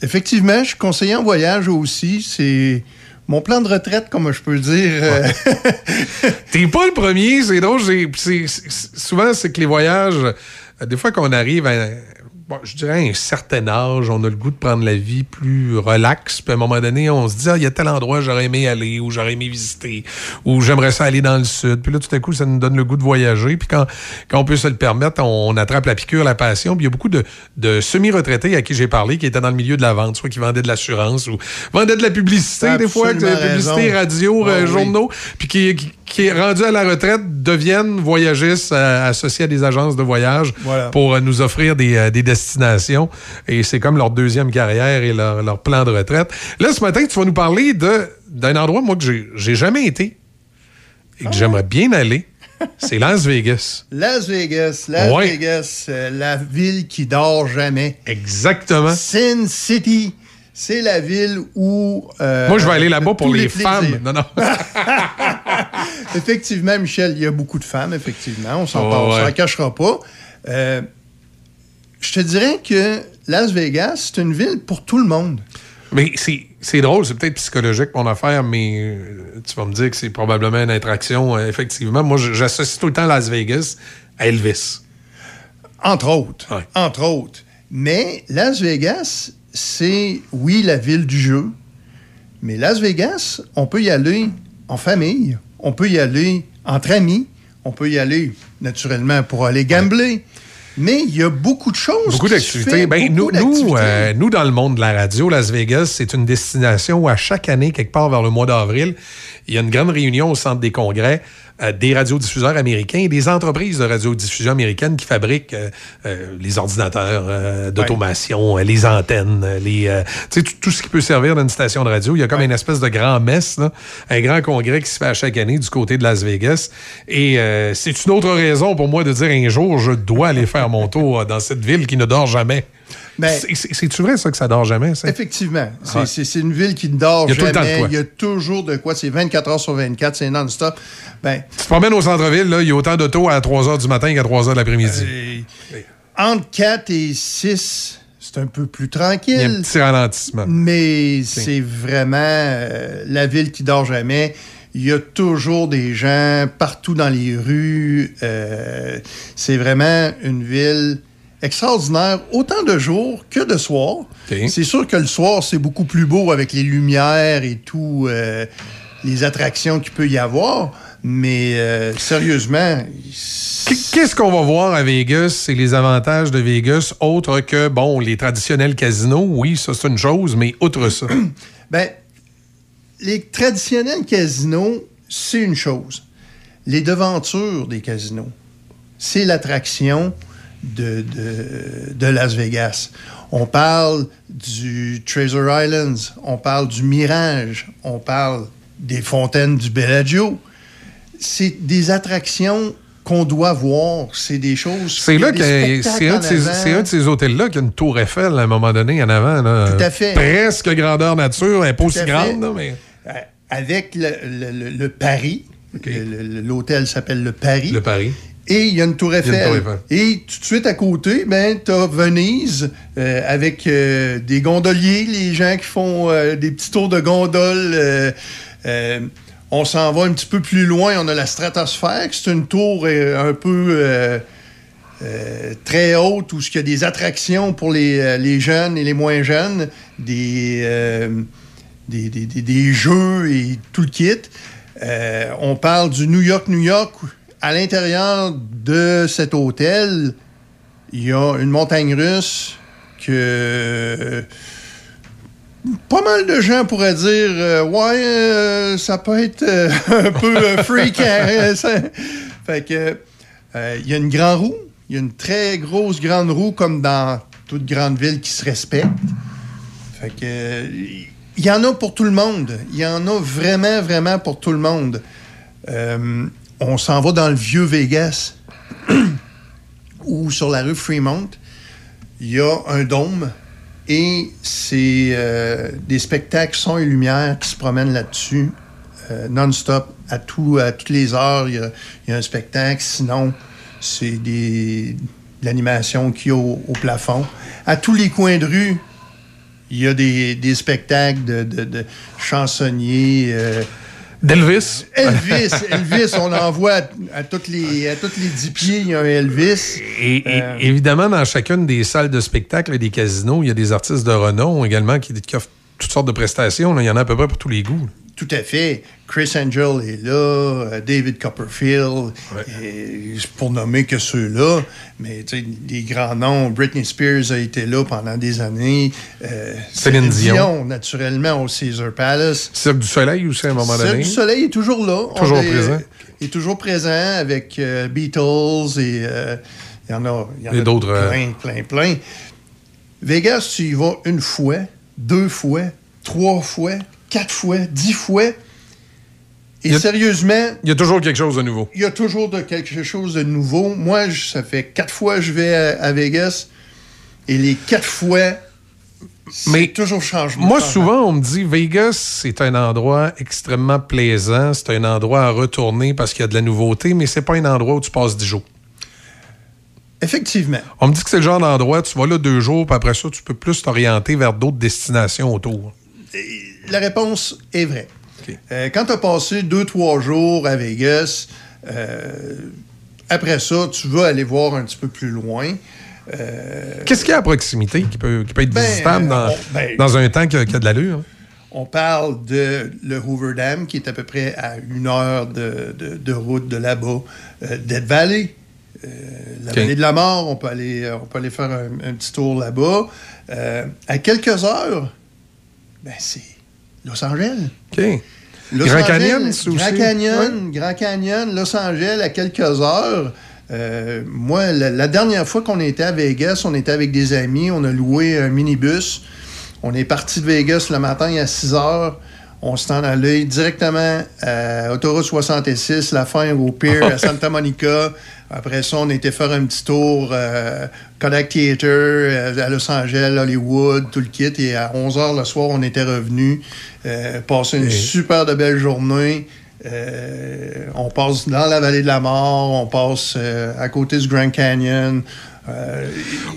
effectivement, je suis conseiller en voyage aussi. C'est... Mon plan de retraite, comme je peux dire... Euh... Ouais. T'es pas le premier, c'est drôle. J'ai, c'est, c'est, souvent, c'est que les voyages... Euh, des fois qu'on arrive à... Bon, je dirais à un certain âge, on a le goût de prendre la vie plus relax. Puis à un moment donné, on se dit, ah, il y a tel endroit que j'aurais aimé aller, ou j'aurais aimé visiter, ou j'aimerais ça aller dans le sud. Puis là, tout à coup, ça nous donne le goût de voyager. Puis quand, quand on peut se le permettre, on, on attrape la piqûre, la passion. Puis il y a beaucoup de, de semi-retraités à qui j'ai parlé qui étaient dans le milieu de la vente, soit qui vendaient de l'assurance ou vendaient de la publicité, des fois, que, publicité, radio, ouais, journaux, oui. Puis qui... qui qui, rendus à la retraite, deviennent voyagistes euh, associés à des agences de voyage voilà. pour euh, nous offrir des, euh, des destinations. Et c'est comme leur deuxième carrière et leur, leur plan de retraite. Là, ce matin, tu vas nous parler de, d'un endroit, moi, que j'ai, j'ai jamais été et que ah. j'aimerais bien aller. C'est Las Vegas. Las Vegas, Las ouais. Vegas, euh, la ville qui dort jamais. Exactement. Sin City. C'est la ville où... Euh, Moi, je vais aller là-bas pour les, les femmes. Non, non. Effectivement, Michel, il y a beaucoup de femmes, effectivement. On s'en oh, parle, ouais. on s'en cachera pas. Euh, je te dirais que Las Vegas, c'est une ville pour tout le monde. Mais c'est, c'est drôle, c'est peut-être psychologique, mon affaire, mais tu vas me dire que c'est probablement une attraction. Effectivement, moi, j'associe tout le temps Las Vegas à Elvis. Entre autres. Ouais. Entre autres. Mais Las Vegas... C'est, oui, la ville du jeu, mais Las Vegas, on peut y aller en famille, on peut y aller entre amis, on peut y aller, naturellement, pour aller gambler, ouais. mais il y a beaucoup de choses beaucoup qui d'activités. Se fait, ben, beaucoup nous, d'activités. Nous, euh, nous, dans le monde de la radio, Las Vegas, c'est une destination où, à chaque année, quelque part vers le mois d'avril, il y a une grande réunion au Centre des congrès euh, des radiodiffuseurs américains et des entreprises de radiodiffusion américaines qui fabriquent euh, euh, les ordinateurs euh, d'automation, ouais. les antennes, les, euh, tout ce qui peut servir d'une station de radio. Il y a comme ouais. une espèce de grand messe, là, un grand congrès qui se fait à chaque année du côté de Las Vegas. Et euh, c'est une autre raison pour moi de dire un jour, je dois aller faire mon tour dans cette ville qui ne dort jamais. Mais c'est, c'est, c'est-tu vrai, ça, que ça dort jamais? Ça? Effectivement. C'est, ouais. c'est, c'est une ville qui ne dort jamais. Il y a jamais. Tout le temps de quoi. Il y a toujours de quoi. C'est vingt-quatre heures sur vingt-quatre, c'est non-stop. Ben, tu te promènes au centre-ville, là, il y a autant d'autos à trois heures du matin qu'à trois heures de l'après-midi. Euh, entre quatre et six, c'est un peu plus tranquille. Il y a un petit ralentissement. Mais okay. c'est vraiment euh, la ville qui dort jamais. Il y a toujours des gens partout dans les rues. Euh, c'est vraiment une ville... extraordinaire, autant de jours que de soir. Okay. C'est sûr que le soir, c'est beaucoup plus beau avec les lumières et tout, euh, les attractions qu'il peut y avoir, mais euh, sérieusement... Qu'est-ce qu'on va voir à Vegas et les avantages de Vegas, autre que, bon, les traditionnels casinos, oui, ça c'est une chose, mais outre ça? Bien, les traditionnels casinos, c'est une chose. Les devantures des casinos, c'est l'attraction... De, de, de Las Vegas. On parle du Treasure Islands, on parle du Mirage, on parle des fontaines du Bellagio. C'est des attractions qu'on doit voir, c'est des choses... C'est là que c'est un, ces, c'est un de ces hôtels-là qui a une tour Eiffel à un moment donné en avant. Là. Tout à fait. Presque grandeur nature, elle n'est pas aussi grande. Là, mais... Avec le, le, le, le Paris, okay. le, le, l'hôtel s'appelle le Paris. Le Paris. Et il y a une tour Eiffel. Une tour Eiffel. Et tout de suite à côté, ben, t'as Venise euh, avec euh, des gondoliers, les gens qui font euh, des petits tours de gondole. Euh, euh, on s'en va un petit peu plus loin, on a la stratosphère, c'est une tour euh, un peu euh, euh, très haute où il y a des attractions pour les, euh, les jeunes et les moins jeunes, des, euh, des, des, des, des jeux et tout le kit. Euh, on parle du New York, New York. À l'intérieur de cet hôtel, il y a une montagne russe que pas mal de gens pourraient dire euh, « Ouais, euh, ça peut être euh, un peu euh, freak. Hein, » Fait que euh, il y a une grande roue, il y a une très grosse grande roue comme dans toute grande ville qui se respecte. Fait que il y en a pour tout le monde. Il y en a vraiment, vraiment pour tout le monde. Euh, On s'en va dans le vieux Vegas où sur la rue Fremont, il y a un dôme et c'est euh, des spectacles son et lumière qui se promènent là-dessus euh, non-stop. À, tout, à toutes les heures, il y a, il y a un spectacle. Sinon, c'est des, de l'animation qu'il y a au, au plafond. À tous les coins de rue, il y a des, des spectacles de, de, de chansonniers... Euh, D'Elvis. Elvis, Elvis, on en voit à, à toutes les à toutes les dix pieds, il y a un Elvis. Et, et euh... évidemment, dans chacune des salles de spectacle et des casinos, il y a des artistes de renom également qui, qui offrent toutes sortes de prestations. Là. Il y en a à peu près pour tous les goûts. Tout à fait. Chris Angel est là, David Copperfield, ouais. et, pour nommer que ceux-là, mais tu sais, des grands noms. Britney Spears a été là pendant des années. Euh, Céline Dion. Dion, naturellement, au Caesar Palace. Cirque du Soleil aussi, à un moment Cirque donné. Cirque du Soleil est toujours là. Toujours est, présent. Il est toujours présent avec euh, Beatles et il euh, y en a, y en et a d'autres, plein, plein, plein. Vegas, tu y vas une fois, deux fois, trois fois, quatre fois, dix fois. Et il a, sérieusement... Il y a toujours quelque chose de nouveau. Il y a toujours de quelque chose de nouveau. Moi, je, ça fait quatre fois que je vais à, à Vegas. Et les quatre fois, c'est Mais toujours changement. Moi, souvent, on me dit Vegas, c'est un endroit extrêmement plaisant. C'est un endroit à retourner parce qu'il y a de la nouveauté. Mais c'est pas un endroit où tu passes dix jours. Effectivement. On me dit que c'est le genre d'endroit, tu vas là deux jours, puis après ça, tu peux plus t'orienter vers d'autres destinations autour. Et la réponse est vraie. Okay. Euh, quand tu as passé deux, trois jours à Vegas, euh, après ça, tu vas aller voir un petit peu plus loin. Euh, Qu'est-ce qu'il y a à proximité qui peut, qui peut être ben, visitable dans, on, ben, dans un temps qui a, qui a de l'allure? Hein? On parle de le Hoover Dam, qui est à peu près à une heure de, de, de route de là-bas. Euh, Death Valley, euh, la okay. vallée de la mort, on peut aller, on peut aller faire un, un petit tour là-bas. Euh, à quelques heures, ben c'est Los Angeles. OK. Los Grand Angeles, Canyon, c'est aussi. Grand Canyon, ouais. Grand Canyon, Los Angeles, à quelques heures. Euh, moi, la, la dernière fois qu'on était à Vegas, on était avec des amis, on a loué un minibus. On est parti de Vegas le matin à six heures. On s'est en allé directement à Autoroute soixante-six, la fin au Pier, à Santa Monica. Après ça, on était faire un petit tour euh, Kodak Theater, euh, à Los Angeles, Hollywood, tout le kit. Et à onze heures le soir, on était revenus. Euh, passer une hey. super de belle journée. Euh, on passe dans la vallée de la mort, on passe euh, à côté du Grand Canyon. Euh,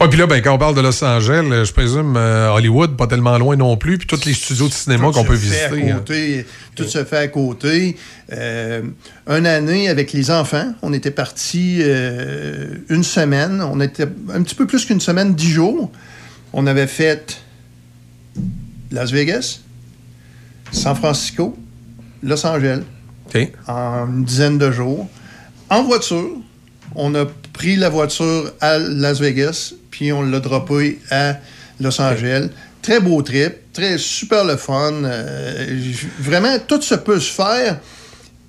ah, puis là, ben, quand on parle de Los Angeles, je présume euh, Hollywood, pas tellement loin non plus, puis tous les studios de cinéma qu'on peut visiter. Côté, hein. Tout ouais. se fait à côté. Euh, une année avec les enfants, on était partis euh, une semaine, on était un petit peu plus qu'une semaine, dix jours. On avait fait Las Vegas, San Francisco, Los Angeles, okay. en une dizaine de jours. En voiture, on a pris la voiture à Las Vegas, puis on l'a droppé à Los Angeles. Très beau trip, très super le fun. Euh, vraiment, tout se peut se faire,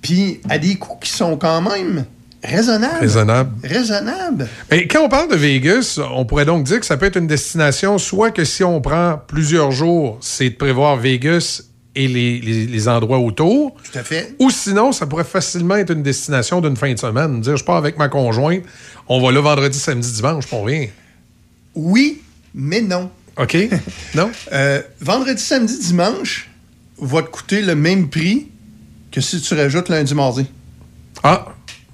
puis à des coûts qui sont quand même raisonnables. Raisonnables. Raisonnables. Mais quand on parle de Vegas, on pourrait donc dire que ça peut être une destination, soit que si on prend plusieurs jours, c'est de prévoir Vegas et les, les, les endroits autour. Tout à fait. Ou sinon, ça pourrait facilement être une destination d'une fin de semaine. Dire, je pars avec ma conjointe, on va là vendredi, samedi, dimanche, on vient. Oui, mais non. OK. Non? euh, vendredi, samedi, dimanche va te coûter le même prix que si tu rajoutes lundi, mardi. Ah,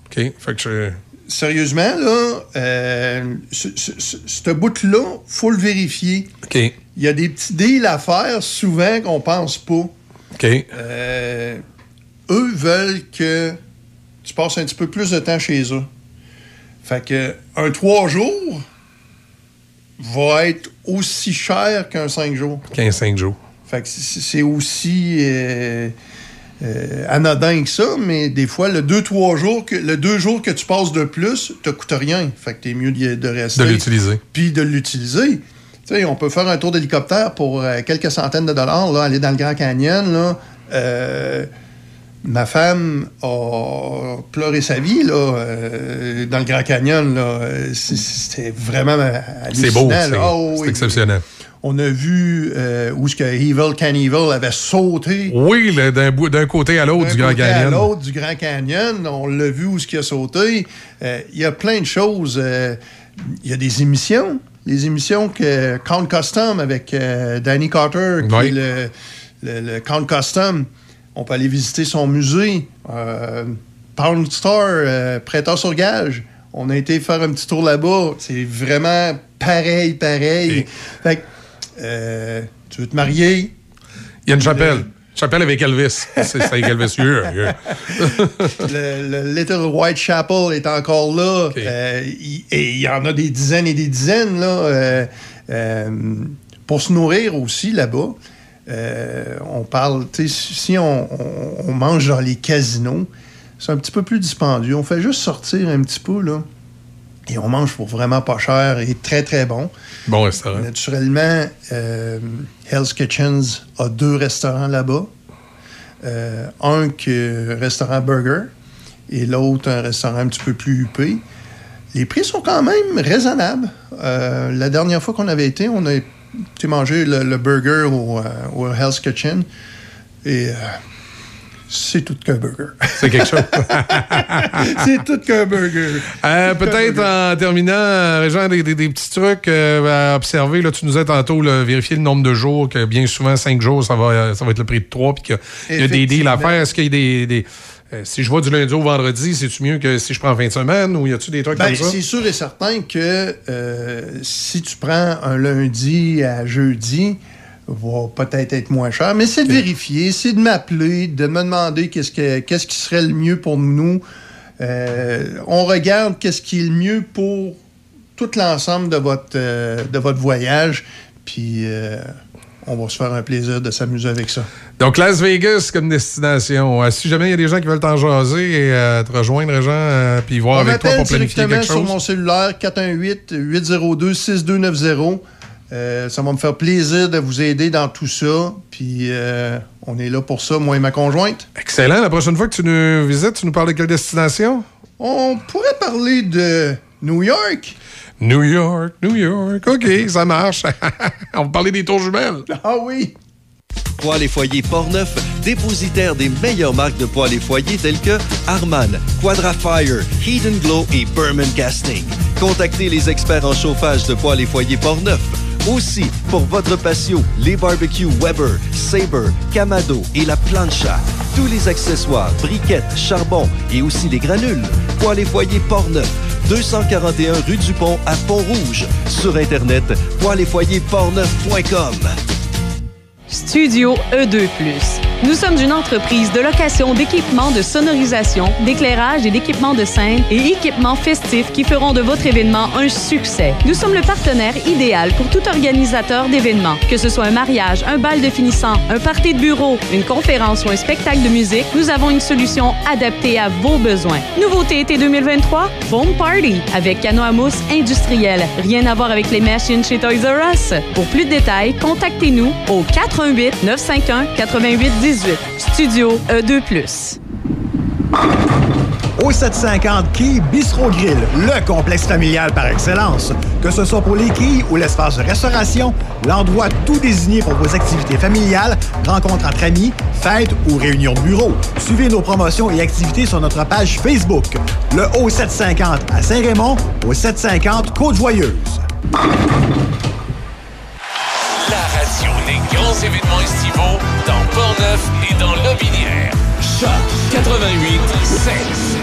OK. Fait que je... Sérieusement, là, euh, ce, ce, ce, ce bout-là, il faut le vérifier. OK. Il y a des petits deals à faire, souvent, qu'on pense pas. OK. Euh, eux veulent que tu passes un petit peu plus de temps chez eux. Fait que un trois jours va être aussi cher qu'un cinq jours. Qu'un cinq jours. Fait que c'est aussi... Euh, Euh, anodin que ça, mais des fois, le deux trois jours, que, le deux jours que tu passes de plus, te coûte rien. Fait que t'es mieux de, de rester. De l'utiliser. Puis de l'utiliser. Tu sais, on peut faire un tour d'hélicoptère pour euh, quelques centaines de dollars, là, aller dans le Grand Canyon, là. Euh, ma femme a pleuré sa vie, là, euh, dans le Grand Canyon, là. C'est, c'était vraiment hallucinant. C'est beau, là. C'est, oh, c'est exceptionnel. Et, on a vu euh, où ce que Evil Knievel avait sauté. Oui, le, d'un, d'un côté à l'autre d'un du Grand côté Canyon. D'un à l'autre du Grand Canyon. On l'a vu où ce qu'il a sauté. Il euh, y a plein de choses. Il euh, y a des émissions. Les émissions que Count's Kustoms avec euh, Danny Carter, qui oui. est le, le, le Count's Kustoms. On peut aller visiter son musée. Euh, Pound Star, euh, prêteur sur gage. On a été faire un petit tour là-bas. C'est vraiment pareil, pareil. Et... Fait que, Euh, tu veux te marier? Il y a une chapelle. Le... Chapelle avec Elvis. C'est, c'est avec Elvis. Yeah, yeah. le, le Little White Chapel est encore là. Okay. Euh, y, et il y en a des dizaines et des dizaines. Là, euh, euh, pour se nourrir aussi, là-bas, euh, on parle... Si on, on, on mange dans les casinos, c'est un petit peu plus dispendieux. On fait juste sortir un petit peu, là. Et on mange pour vraiment pas cher et très, très bon. Bon restaurant. Naturellement, euh, Hell's Kitchen a deux restaurants là-bas. Euh, un qui est un restaurant burger et l'autre un restaurant un petit peu plus huppé. Les prix sont quand même raisonnables. Euh, la dernière fois qu'on avait été, on a été manger le, le burger au, euh, au Hell's Kitchen. Et... Euh, c'est tout qu'un burger. C'est quelque chose. C'est tout qu'un burger. Euh, peut-être burger. En terminant, Réjean, des, des, des petits trucs euh, à observer. Là, tu nous as tantôt là, vérifié le nombre de jours, que bien souvent, cinq jours, ça va, ça va être le prix de trois, puis qu'il y a des deals à faire. Est-ce qu'il y a des... des euh, si je vois du lundi au vendredi, c'est-tu mieux que si je prends fin de semaine, ou y a-tu des trucs ben, comme ça? C'est sûr et certain que euh, si tu prends un lundi à jeudi... va peut-être être moins cher, mais c'est de vérifier, c'est de m'appeler, de me demander qu'est-ce, que, qu'est-ce qui serait le mieux pour nous. Euh, on regarde qu'est-ce qui est le mieux pour tout l'ensemble de votre, euh, de votre voyage, puis euh, on va se faire un plaisir de s'amuser avec ça. Donc, Las Vegas comme destination. Euh, si jamais il y a des gens qui veulent t'en jaser et euh, te rejoindre, Réjean, euh, puis voir on avec toi pour planifier quelque chose. On m'appelle directement sur mon cellulaire, quatre un huit, huit zéro deux, six deux neuf zéro. Euh, ça va me faire plaisir de vous aider dans tout ça. Puis euh, on est là pour ça, moi et ma conjointe. Excellent. La prochaine fois que tu nous visites, tu nous parles de quelle destination? On pourrait parler de New York. New York, New York. OK, ça marche. On va parler des tours jumelles. Ah oui. Poêle et Foyers Portneuf, dépositaire des meilleures marques de poêle et foyers telles que Harman, Quadrafire, Heat and Glow et Berman Casting. Contactez les experts en chauffage de Poêle et Foyers Portneuf. Aussi, pour votre patio, les barbecues Weber, Sabre, Kamado et la plancha. Tous les accessoires, briquettes, charbon et aussi les granules. Poêle et Foyers Portneuf, deux cent quarante et un rue du Pont à Pont-Rouge. Sur Internet, poêle et foyers portneuf point com. Studio E deux plus. Nous sommes une entreprise de location d'équipements de sonorisation, d'éclairage et d'équipements de scène et équipements festifs qui feront de votre événement un succès. Nous sommes le partenaire idéal pour tout organisateur d'événements. Que ce soit un mariage, un bal de finissant, un party de bureau, une conférence ou un spectacle de musique, nous avons une solution adaptée à vos besoins. Nouveauté été deux mille vingt-trois, Foam Party, avec canot à mousse industriel. Rien à voir avec les machines chez Toys R Us. Pour plus de détails, contactez-nous au quatre un huit, neuf cinq un, huit huit un huit. Studio E deux plus. Au sept cent cinquante Quai Bistro Grill, le complexe familial par excellence. Que ce soit pour les quilles ou l'espace de restauration, l'endroit tout désigné pour vos activités familiales, rencontres entre amis, fêtes ou réunions de bureau. Suivez nos promotions et activités sur notre page Facebook. Le Haut sept cent cinquante à Saint-Raymond, au sept cent cinquante Côte-Joyeuse. La radio des grands événements estivaux dans Portneuf et dans Lobinière. Choc quatre-vingt-huit seize.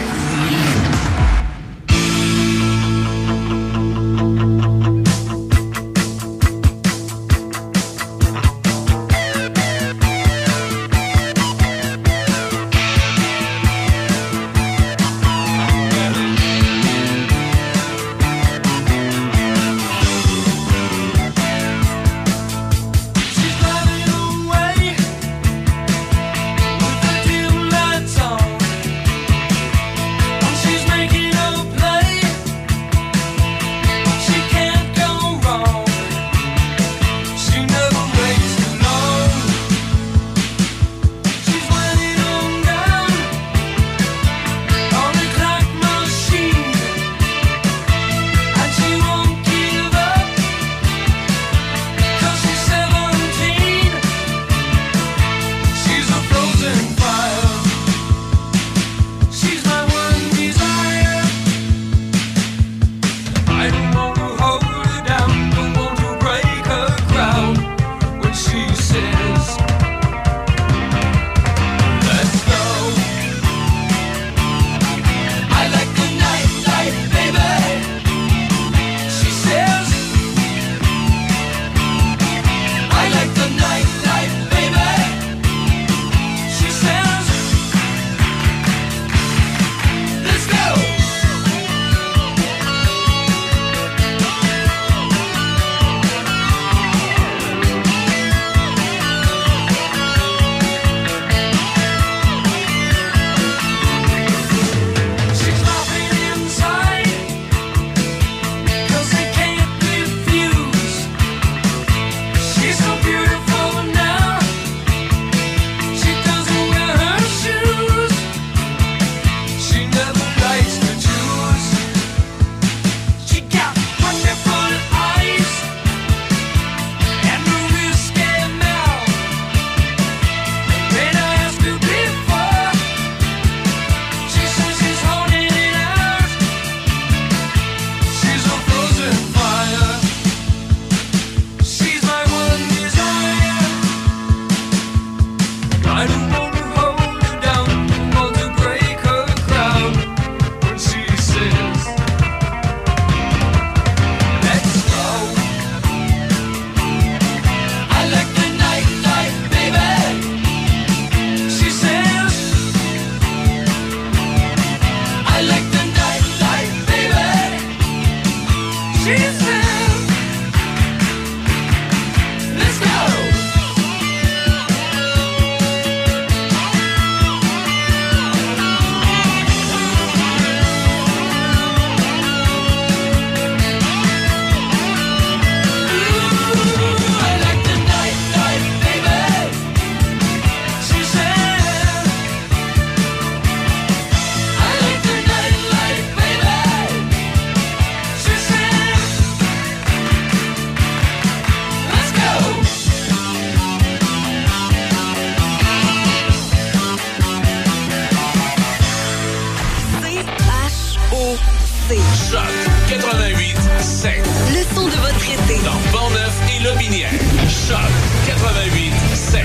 sec. Le son de votre été. Dans Portneuf et Lotbinière. Choc quatre-vingt-huit sept.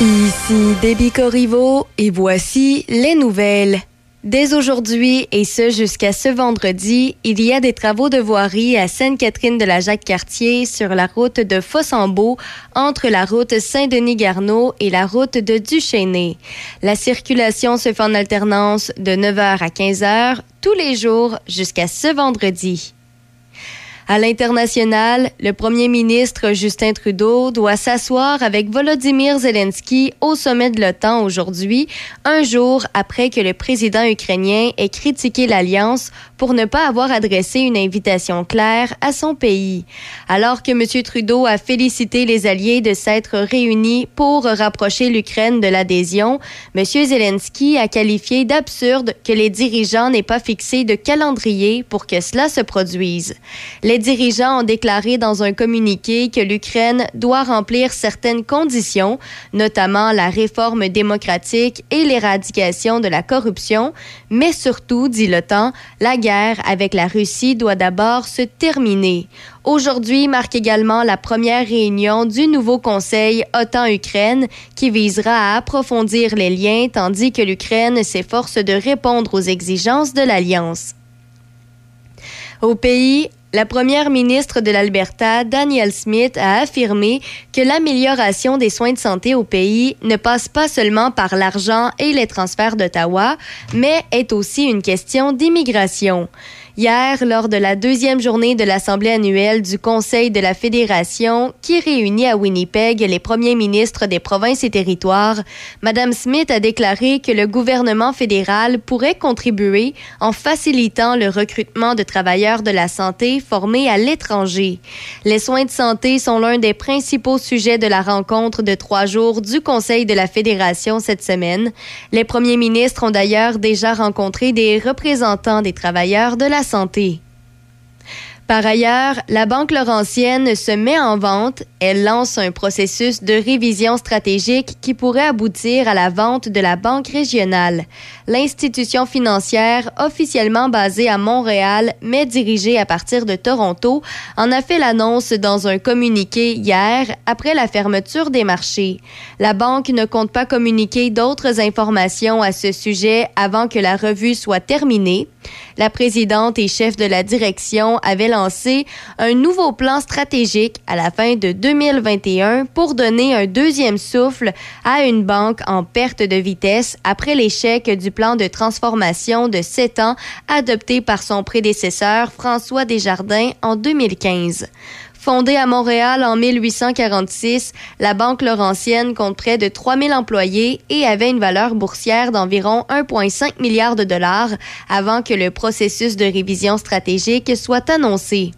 Ici Debbie Corriveau et voici les nouvelles. Dès aujourd'hui, et ce jusqu'à ce vendredi, il y a des travaux de voirie à Sainte-Catherine-de-la-Jacques-Cartier sur la route de Fossambault, entre la route Saint-Denis-Garneau et la route de Duchesnay. La circulation se fait en alternance de neuf heures à quinze heures tous les jours jusqu'à ce vendredi. À l'international, le premier ministre Justin Trudeau doit s'asseoir avec Volodymyr Zelensky au sommet de l'OTAN aujourd'hui, un jour après que le président ukrainien ait critiqué l'Alliance pour ne pas avoir adressé une invitation claire à son pays. Alors que M. Trudeau a félicité les alliés de s'être réunis pour rapprocher l'Ukraine de l'adhésion, M. Zelensky a qualifié d'absurde que les dirigeants n'aient pas fixé de calendrier pour que cela se produise. Les Les dirigeants ont déclaré dans un communiqué que l'Ukraine doit remplir certaines conditions, notamment la réforme démocratique et l'éradication de la corruption, mais surtout, dit l'OTAN, la guerre avec la Russie doit d'abord se terminer. Aujourd'hui marque également la première réunion du nouveau Conseil OTAN-Ukraine qui visera à approfondir les liens tandis que l'Ukraine s'efforce de répondre aux exigences de l'Alliance. Au pays, la première ministre de l'Alberta, Danielle Smith, a affirmé que l'amélioration des soins de santé au pays ne passe pas seulement par l'argent et les transferts d'Ottawa, mais est aussi une question d'immigration. Hier, lors de la deuxième journée de l'Assemblée annuelle du Conseil de la Fédération, qui réunit à Winnipeg les premiers ministres des provinces et territoires, Mme Smith a déclaré que le gouvernement fédéral pourrait contribuer en facilitant le recrutement de travailleurs de la santé formés à l'étranger. Les soins de santé sont l'un des principaux sujets de la rencontre de trois jours du Conseil de la Fédération cette semaine. Les premiers ministres ont d'ailleurs déjà rencontré des représentants des travailleurs de la santé. santé. Par ailleurs, la Banque Laurentienne se met en vente. Elle lance un processus de révision stratégique qui pourrait aboutir à la vente de la Banque régionale. L'institution financière, officiellement basée à Montréal, mais dirigée à partir de Toronto, en a fait l'annonce dans un communiqué hier, après la fermeture des marchés. La banque ne compte pas communiquer d'autres informations à ce sujet avant que la revue soit terminée. La présidente et chef de la direction avait lancé un nouveau plan stratégique à la fin de deux mille vingt et un pour donner un deuxième souffle à une banque en perte de vitesse après l'échec du plan de transformation de sept ans adopté par son prédécesseur François Desjardins en deux mille quinze. Fondée à Montréal en mille huit cent quarante-six, la Banque Laurentienne compte près de trois mille employés et avait une valeur boursière d'environ un virgule cinq milliard de dollars avant que le processus de révision stratégique soit annoncé.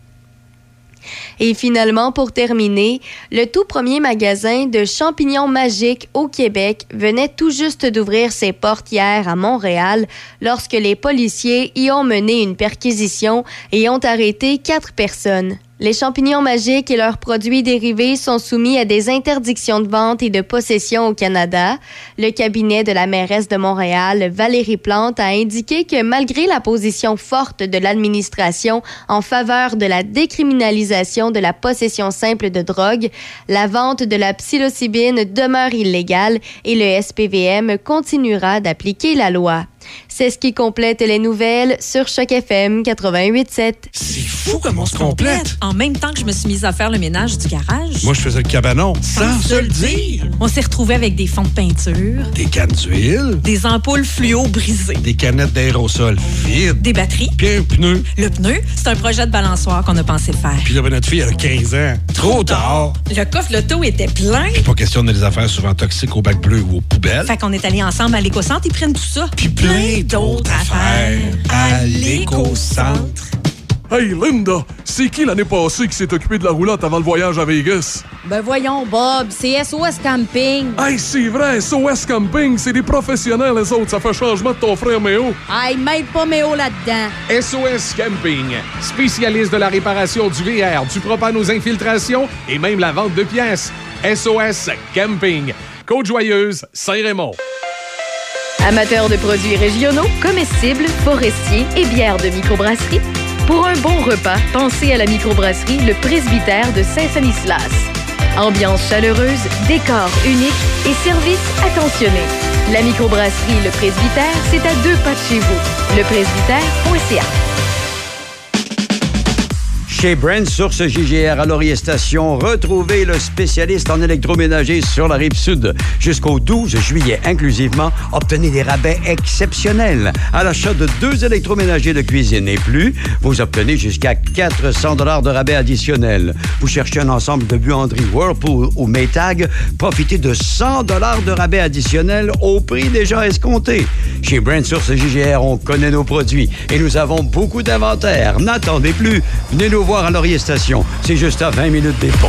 Et finalement, pour terminer, le tout premier magasin de champignons magiques au Québec venait tout juste d'ouvrir ses portes hier à Montréal lorsque les policiers y ont mené une perquisition et ont arrêté quatre personnes. Les champignons magiques et leurs produits dérivés sont soumis à des interdictions de vente et de possession au Canada. Le cabinet de la mairesse de Montréal, Valérie Plante, a indiqué que malgré la position forte de l'administration en faveur de la décriminalisation de la possession simple de drogue, la vente de la psilocybine demeure illégale et le S P V M continuera d'appliquer la loi. C'est ce qui complète les nouvelles sur Choc F M quatre-vingt-huit sept. C'est fou comment on se complète! En même temps que je me suis mise à faire le ménage du garage. Moi, je faisais le cabanon sans se le dire. On s'est retrouvés avec des fonds de peinture. Des cannes d'huile. Des ampoules fluo brisées. Des canettes d'aérosol vides. Des batteries. Puis un pneu. Le pneu, c'est un projet de balançoire qu'on a pensé faire. Puis là, ben, notre fille, elle a quinze ans. Trop tard! Le coffre l'auto était plein. Pas question de les affaires souvent toxiques au bac bleu ou aux poubelles. Fait qu'on est allés ensemble à l'éco-centre, ils prennent tout ça. Puis plein Et d'autres affaires à l'éco-centre. Hey Linda, c'est qui l'année passée qui s'est occupée de la roulotte avant le voyage à Vegas? Ben voyons Bob, c'est S O S Camping. Hey, c'est vrai, S O S Camping, c'est des professionnels les autres, ça fait changement de ton frère Méo. Hey, même pas Méo là-dedans. S O S Camping, spécialiste de la réparation du V R, du propane aux infiltrations et même la vente de pièces. S O S Camping, Côte-Joyeuse, Saint-Raymond. Amateurs de produits régionaux, comestibles, forestiers et bières de microbrasserie, pour un bon repas, pensez à la microbrasserie Le Presbytère de Saint-Stanislas. Ambiance chaleureuse, décor unique et service attentionné. La microbrasserie Le Presbytère, c'est à deux pas de chez vous. le presbytère point c a. Chez Brand, source G G R à Laurier Station, retrouvez le spécialiste en électroménager sur la Rive-Sud. Jusqu'au douze juillet inclusivement, obtenez des rabais exceptionnels. À l'achat de deux électroménagers de cuisine et plus, vous obtenez jusqu'à quatre cents dollars de rabais additionnels. Vous cherchez un ensemble de buanderies Whirlpool ou Maytag, profitez de cent dollars de rabais additionnels au prix déjà escompté. Chez Brand, source G G R, on connaît nos produits et nous avons beaucoup d'inventaire. N'attendez plus, venez nous voir à Laurier Station. C'est juste à vingt minutes des ponts.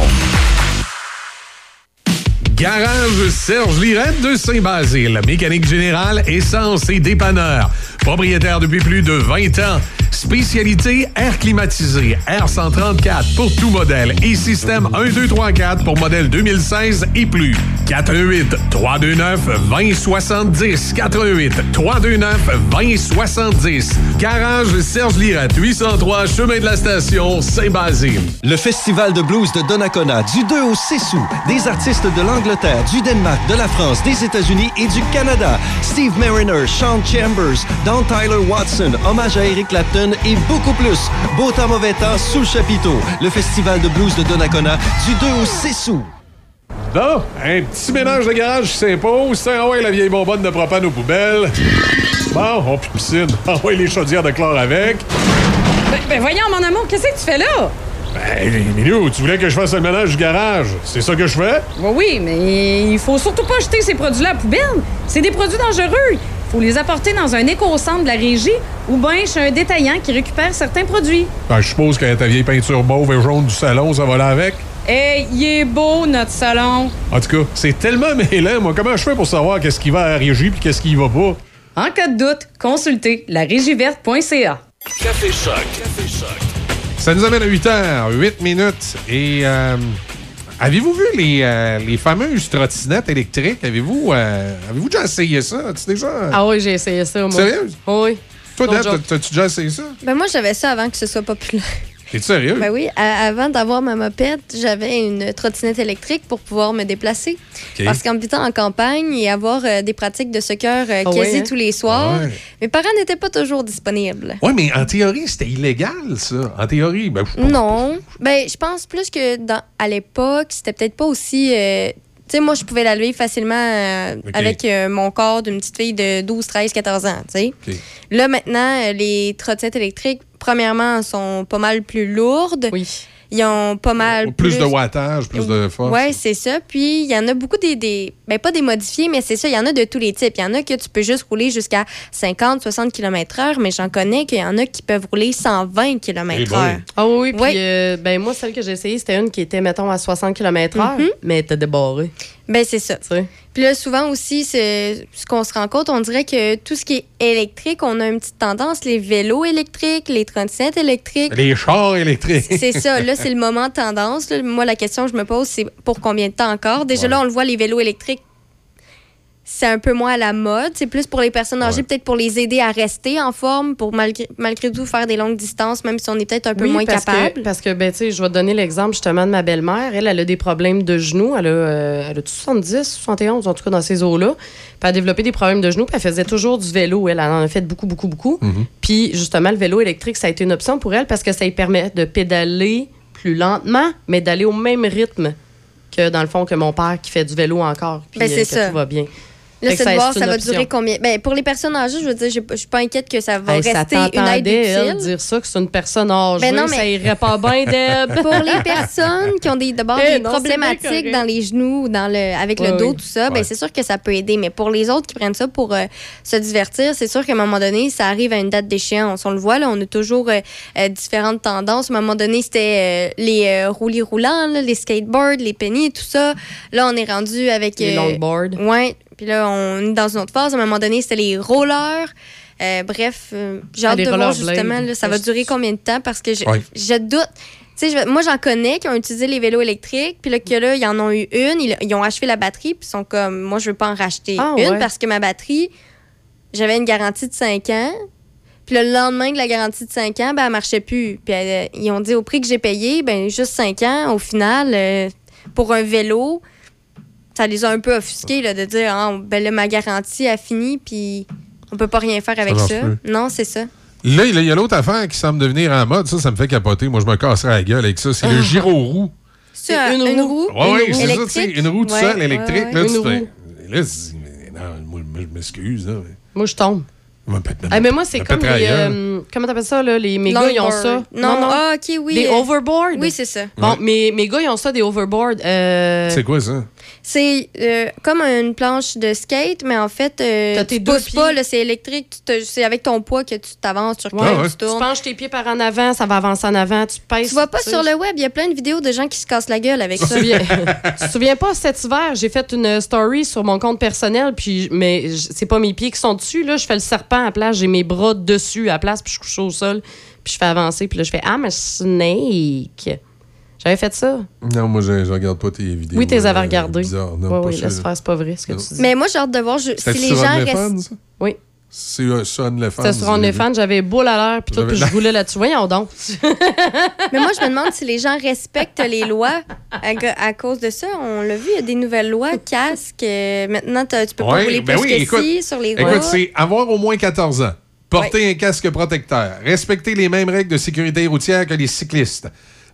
Garage Serge Lirette de Saint-Basile. Mécanique générale, essence et dépanneur. Propriétaire depuis plus de vingt ans. Spécialité air climatisé, R cent trente-quatre pour tout modèle et système un, deux, trois, quatre pour modèle deux mille seize et plus. quatre un huit, trois deux neuf, deux zéro sept zéro. quatre un huit, trois deux neuf, deux zéro sept zéro. Garage Serge Lirette, huit cent trois Chemin de la Station, Saint-Basile. Le Festival de blues de Donnacona, du deux au six août. Des artistes de l'Angleterre, du Danemark, de la France, des États-Unis et du Canada. Steve Mariner, Sean Chambers, Don Tyler Watson, hommage à Eric Clapton, et beaucoup plus. Beau temps, mauvais temps, sous le chapiteau. Le Festival de blues de Donnacona du deux au six août. Bon, un petit ménage de garage s'impose. Ah ouais, la vieille bonbonne de propane aux poubelles. Bon, on plus de piscine. Ah ouais, les chaudières de chlore avec. Ben, ben voyons, mon amour, qu'est-ce que tu fais là? Ben, Milou, tu voulais que je fasse le ménage du garage. C'est ça que je fais? Ben oui, mais il faut surtout pas jeter ces produits-là à la poubelle. C'est des produits dangereux. Faut les apporter dans un éco-centre de la régie ou bien chez un détaillant qui récupère certains produits. Ben, je suppose que ta vieille peinture mauve et jaune du salon, ça va là avec. Eh, hey, il est beau, notre salon. En tout cas, c'est tellement mêlant, moi. Comment je fais pour savoir qu'est-ce qui va à la régie et qu'est-ce qui y va pas? En cas de doute, consultez la régie verte point c a. Café Choc. Café Choc. Ça nous amène à huit heures, huit minutes et... Euh... Avez-vous vu les, euh, les fameuses trottinettes électriques? Avez-vous euh, avez-vous déjà essayé ça? As-tu déjà... Ah oui, j'ai essayé ça, moi. Sérieux? Oui. Toi, Dan, t'as-tu déjà essayé ça? Ben moi, j'avais ça avant que ce soit populaire. T'es sérieux? Ben oui. À, avant d'avoir ma mopette, j'avais une trottinette électrique pour pouvoir me déplacer. Okay. Parce qu'habitant en campagne et avoir euh, des pratiques de soccer euh, ah, quasi ouais, hein? tous les soirs, ouais. mes parents n'étaient pas toujours disponibles. Oui, mais en théorie, c'était illégal, ça. En théorie, ben... Je pense... Non. Ben, je pense plus que dans, à l'époque, c'était peut-être pas aussi... Euh, tu sais, moi, je pouvais la lever facilement euh, okay. avec euh, mon corps d'une petite fille de douze, treize, quatorze ans, tu sais. Okay. Là, maintenant, euh, les trottinettes électriques, premièrement, sont pas mal plus lourdes. Oui. Ils ont pas mal plus... Plus de wattage, plus de force. Oui, c'est ça. Puis, il y en a beaucoup des... des... Bien, pas des modifiés, mais c'est ça, il y en a de tous les types. Il y en a que tu peux juste rouler jusqu'à cinquante, soixante kilomètres heure, mais j'en connais qu'il y en a qui peuvent rouler cent vingt kilomètres heure. Ah oui, oui, puis ouais. euh, ben, moi, celle que j'ai essayée, c'était une qui était, mettons, à soixante kilomètres heure, mm-hmm. mais elle était débarrée. Bien, c'est ça. C'est... Puis là, souvent aussi, ce, ce qu'on se rend compte, on dirait que tout ce qui est électrique, on a une petite tendance, les vélos électriques, les trottinettes électriques. Les chars électriques. C'est ça, là, c'est le moment de tendance. Là, moi, la question que je me pose, c'est pour combien de temps encore? Déjà, ouais. là, on le voit, les vélos électriques, c'est un peu moins à la mode. C'est plus pour les personnes âgées, ouais. peut-être pour les aider à rester en forme, pour malgré, malgré tout faire des longues distances, même si on est peut-être un peu oui, moins parce capable. Que, parce que, ben, tu sais, je vais te donner l'exemple justement de ma belle-mère. Elle, elle a des problèmes de genoux. Elle a, euh, elle a soixante-dix, soixante et onze, en tout cas dans ces eaux-là. Puis elle a développé des problèmes de genoux. Puis elle faisait toujours du vélo. Elle, elle en a fait beaucoup, beaucoup, beaucoup. Mm-hmm. Puis justement, le vélo électrique, ça a été une option pour elle parce que ça lui permet de pédaler plus lentement, mais d'aller au même rythme que, dans le fond, que mon père qui fait du vélo encore. Puis ben, c'est euh, que ça. Tout va bien. Là, c'est de voir, ça va option. durer combien? Ben, pour les personnes âgées, je veux dire, je suis pas inquiète que ça va hey, rester ça une aide utile. Elle, dire ça, que c'est une personne âgée, ben non, mais... ça irait pas bien, Deb. Pour les personnes qui ont des, d'abord hey, des non, problématiques dans les genoux, dans le, avec ouais, le dos, oui. tout ça, ouais. ben, c'est sûr que ça peut aider. Mais pour les autres qui prennent ça pour euh, se divertir, c'est sûr qu'à un moment donné, ça arrive à une date d'échéance. On le voit, là, on a toujours euh, euh, différentes tendances. À un moment donné, c'était euh, les euh, roulis roulants, là, les skateboards, les pennies, tout ça. Là, on est rendu avec... Euh, les longboards. Oui. Puis là, on est dans une autre phase. À un moment donné, c'était les rollers. Euh, bref, euh, j'ai hâte de voir justement, là, ça va durer combien de temps parce que je, oui. je doute. Tu sais, moi, j'en connais qui ont utilisé les vélos électriques. Puis là, que là, ils en ont eu une. Ils, ils ont achevé la batterie. Puis ils sont comme, moi, je veux pas en racheter ah, une ouais. parce que ma batterie, j'avais une garantie de cinq ans. Puis le lendemain de la garantie de cinq ans, ben, elle marchait plus. Puis euh, ils ont dit au prix que j'ai payé, ben, juste cinq ans, au final, euh, pour un vélo, ça les a un peu offusqués là, de dire ah, ben là, ma garantie a fini, puis on peut pas rien faire avec ça. ça. Non, c'est ça. Là, il y a l'autre affaire qui semble devenir en mode. Ça, ça me fait capoter. Moi, je me casserais la gueule avec ça. C'est ah. le gyro-roue. C'est une, une roue. roue. Oui, ouais, c'est ça, tu sais. Une roue toute ouais, seule, électrique. Ouais, ouais. Là, tu fais... là, tu dis, mais non, moi, je m'excuse. Là. Moi, je tombe. Moi, ah, mais moi, c'est comme les... Euh, comment t'appelles ça, là? Les, mes gars, ils ont ça. Non, non. Ah, OK, oui. Des euh... overboards? Oui, c'est ça. Bon, ouais. mes, mes gars, ils ont ça, des overboards. Euh... C'est quoi, ça? C'est euh, comme une planche de skate, mais en fait, euh, tu pousses pas, là, c'est électrique. Tu te, c'est avec ton poids que tu t'avances, tu recules, ouais, ouais. tu tournes. Tu penches tes pieds par en avant, ça va avancer en avant, tu pèses. Tu vois pas sur le web, il y a plein de vidéos de gens qui se cassent la gueule avec ça. Tu te souviens pas, cet hiver, j'ai fait une story sur mon compte personnel, puis mais c'est pas mes pieds qui sont dessus, là, je fais le serpent à la place, j'ai mes bras dessus à la place, puis je couche au sol, puis je fais avancer, puis là, je fais « I'm a snake ». J'avais fait ça. Non, moi, je, je regarde pas tes vidéos. Oui, tu les avais regardées. Oui, laisse faire, c'est pas vrai ce que non. tu dis. Mais moi, j'ai hâte de voir je, si les gens restent. Oui. C'est euh, sur OnlyFans. C'était sur OnlyFans, j'avais boule à l'heure, puis tout, puis je roulais là-dessus. Voyons donc. Mais moi, je me demande si les gens respectent les lois à, à cause de ça. On l'a vu, il y a des nouvelles lois, casque. Euh, maintenant, tu peux ouais, pas rouler ben plus oui, que écoute, si sur les routes. Écoute, c'est avoir au moins quatorze ans, porter ouais. un casque protecteur, respecter les mêmes règles de sécurité routière que les cyclistes.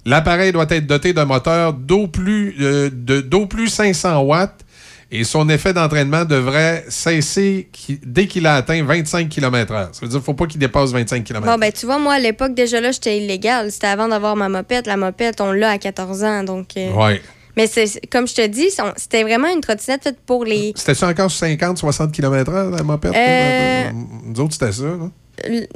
L'appareil doit être doté d'un moteur d'au plus, euh, de, d'au plus cinq cents watts et son effet d'entraînement devrait cesser qui, dès qu'il a atteint vingt-cinq kilomètres heure. Ça veut dire qu'il ne faut pas qu'il dépasse vingt-cinq kilomètres heure. Bon, ben, tu vois, moi, à l'époque, déjà là, j'étais illégale. C'était avant d'avoir ma mopette. La mopette, on l'a à quatorze ans. Donc, euh... ouais. Mais c'est, comme je te dis, c'était vraiment une trottinette faite pour les... C'était-tu encore cinquante à soixante kilomètres heure, la mopette? Euh... Nous autres, c'était ça, non?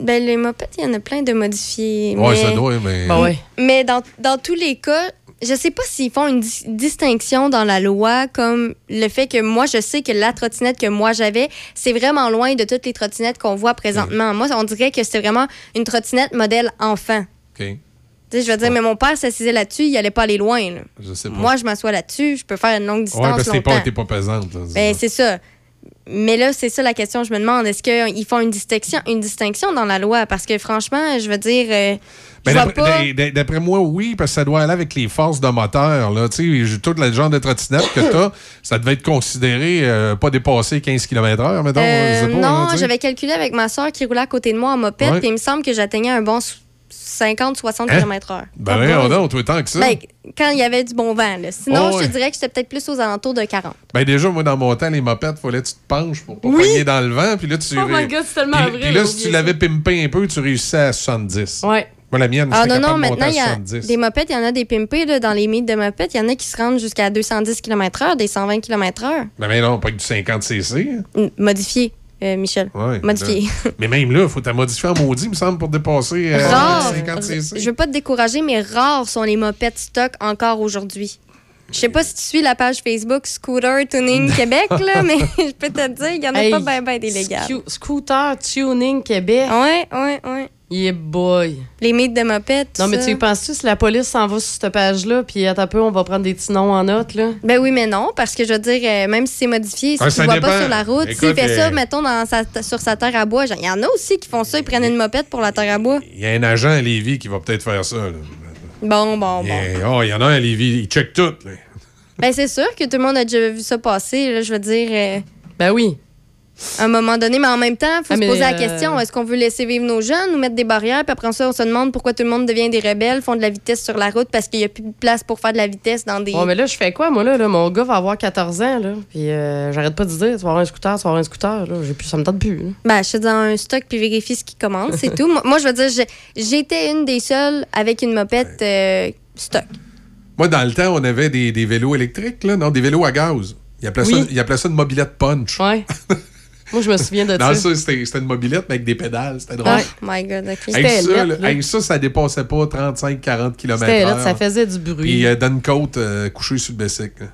Ben, les mopettes, il y en a plein de modifiés. Oui, ça doit, mais... Ben ouais. Mais dans, dans tous les cas, je sais pas s'ils font une di- distinction dans la loi, comme le fait que moi, je sais que la trottinette que moi j'avais, c'est vraiment loin de toutes les trottinettes qu'on voit présentement. Mmh. Moi, on dirait que c'était vraiment une trottinette modèle enfant. OK. Je veux dire, ouais. mais mon père s'assisait là-dessus, il n'allait pas aller loin. Là. Je sais pas. Moi, je m'assois là-dessus, je peux faire une longue distance ouais, parce que t'es pas, t'es pas pesante. Là, ben, c'est ça. Mais là, c'est ça la question je me demande. Est-ce qu'ils font une distinction, une distinction dans la loi? Parce que franchement, je veux dire... Euh, ben, je vois d'après, pas... d'après moi, oui, parce que ça doit aller avec les forces de moteur. Là. Tu sais, tout le genre de trottinette que tu as, ça devait être considéré euh, pas dépasser quinze kilomètres heure, mettons. Euh, pas, non, hein, j'avais calculé avec ma soeur qui roulait à côté de moi en mopette, puis il me semble que j'atteignais un bon... cinquante à soixante kilomètres heure. Ben là, on a autant temps que ça. Ben, quand il y avait du bon vent. Là. Sinon, oh, ouais. je te dirais que j'étais peut-être plus aux alentours de quarante. Ben déjà, moi, dans mon temps, les mopettes, il fallait que tu te penches pour pas oui. pogner dans le vent. Puis là, tu... Oh ré... my God, c'est tellement puis, vrai. Puis là, si tu l'avais pimpé un peu, tu réussissais à soixante-dix. Ouais. Moi, la mienne, ah, non, non, maintenant, il y a des mopettes, il y en a des pimpés, là, dans les mythes de mopettes. Il y en a qui se rendent jusqu'à deux cent dix kilomètres heure, des cent vingt kilomètres heure. Ben, mais non, pas que du cinquante centimètres cubes. Modifié. Euh, Michel, ouais, modifié. Là. Mais même là, il faut t'as modifié en maudit, il me semble, pour dépasser euh, cinquante centimètres cubes. Je veux pas te décourager, mais rares sont les mopettes stock encore aujourd'hui. Je sais pas si tu suis la page Facebook Scooter Tuning Québec, là, mais je peux te dire, il y en a hey, pas bien, bien d'illégales. Scu- Scooter Tuning Québec. Ouais, ouais, ouais. Yeah boy. Les mythes de mopettes. Non, ça. Mais tu y penses-tu si la police s'en va sur cette page-là, puis à ta peu, on va prendre des petits noms en note, là? Ben oui, mais non, parce que je veux dire, euh, même si c'est modifié, si ah, tu ne vois dépend. Pas sur la route, s'il fait euh... ça, mettons, dans sa, sur sa terre à bois, il y en a aussi qui font ça, ils prennent une mopette pour la terre à bois. Il y a un agent à Lévis qui va peut-être faire ça, là. Bon, bon, yeah. bon. Oh, il y en a un à Lévis, il check tout, là. Ben c'est sûr que tout le monde a déjà vu ça passer, là, je veux dire. Euh... Ben oui. À un moment donné, mais en même temps, il faut ah, se poser euh... la question, est-ce qu'on veut laisser vivre nos jeunes ou mettre des barrières? Puis après ça, on se demande pourquoi tout le monde devient des rebelles, font de la vitesse sur la route parce qu'il n'y a plus de place pour faire de la vitesse dans des... Oh, mais là, je fais quoi, moi, là? là? Mon gars va avoir quatorze ans, là, puis euh, j'arrête pas de dire, tu vas avoir un scooter, tu vas avoir un scooter, là, j'ai plus, ça me tente plus. Là. Ben, je fais dans un stock puis vérifie ce qui commande, c'est tout. Moi, je veux dire, je, j'étais une des seules avec une mopette euh, stock. Moi, dans le temps, on avait des, des vélos électriques, là, non, des vélos à gaz. Ils appelaient oui. ça, ça une mobilette punch. Ouais. Moi, je me souviens de ça. Ça, c'était, c'était une mobilette, mais avec des pédales. C'était drôle. Oh my God, OK. Avec ça, là, avec ça, ça dépassait pas trente-cinq à quarante kilomètres heure. C'était là, ça faisait du bruit. Puis euh, d'une côte euh, couchée sur le bicycle.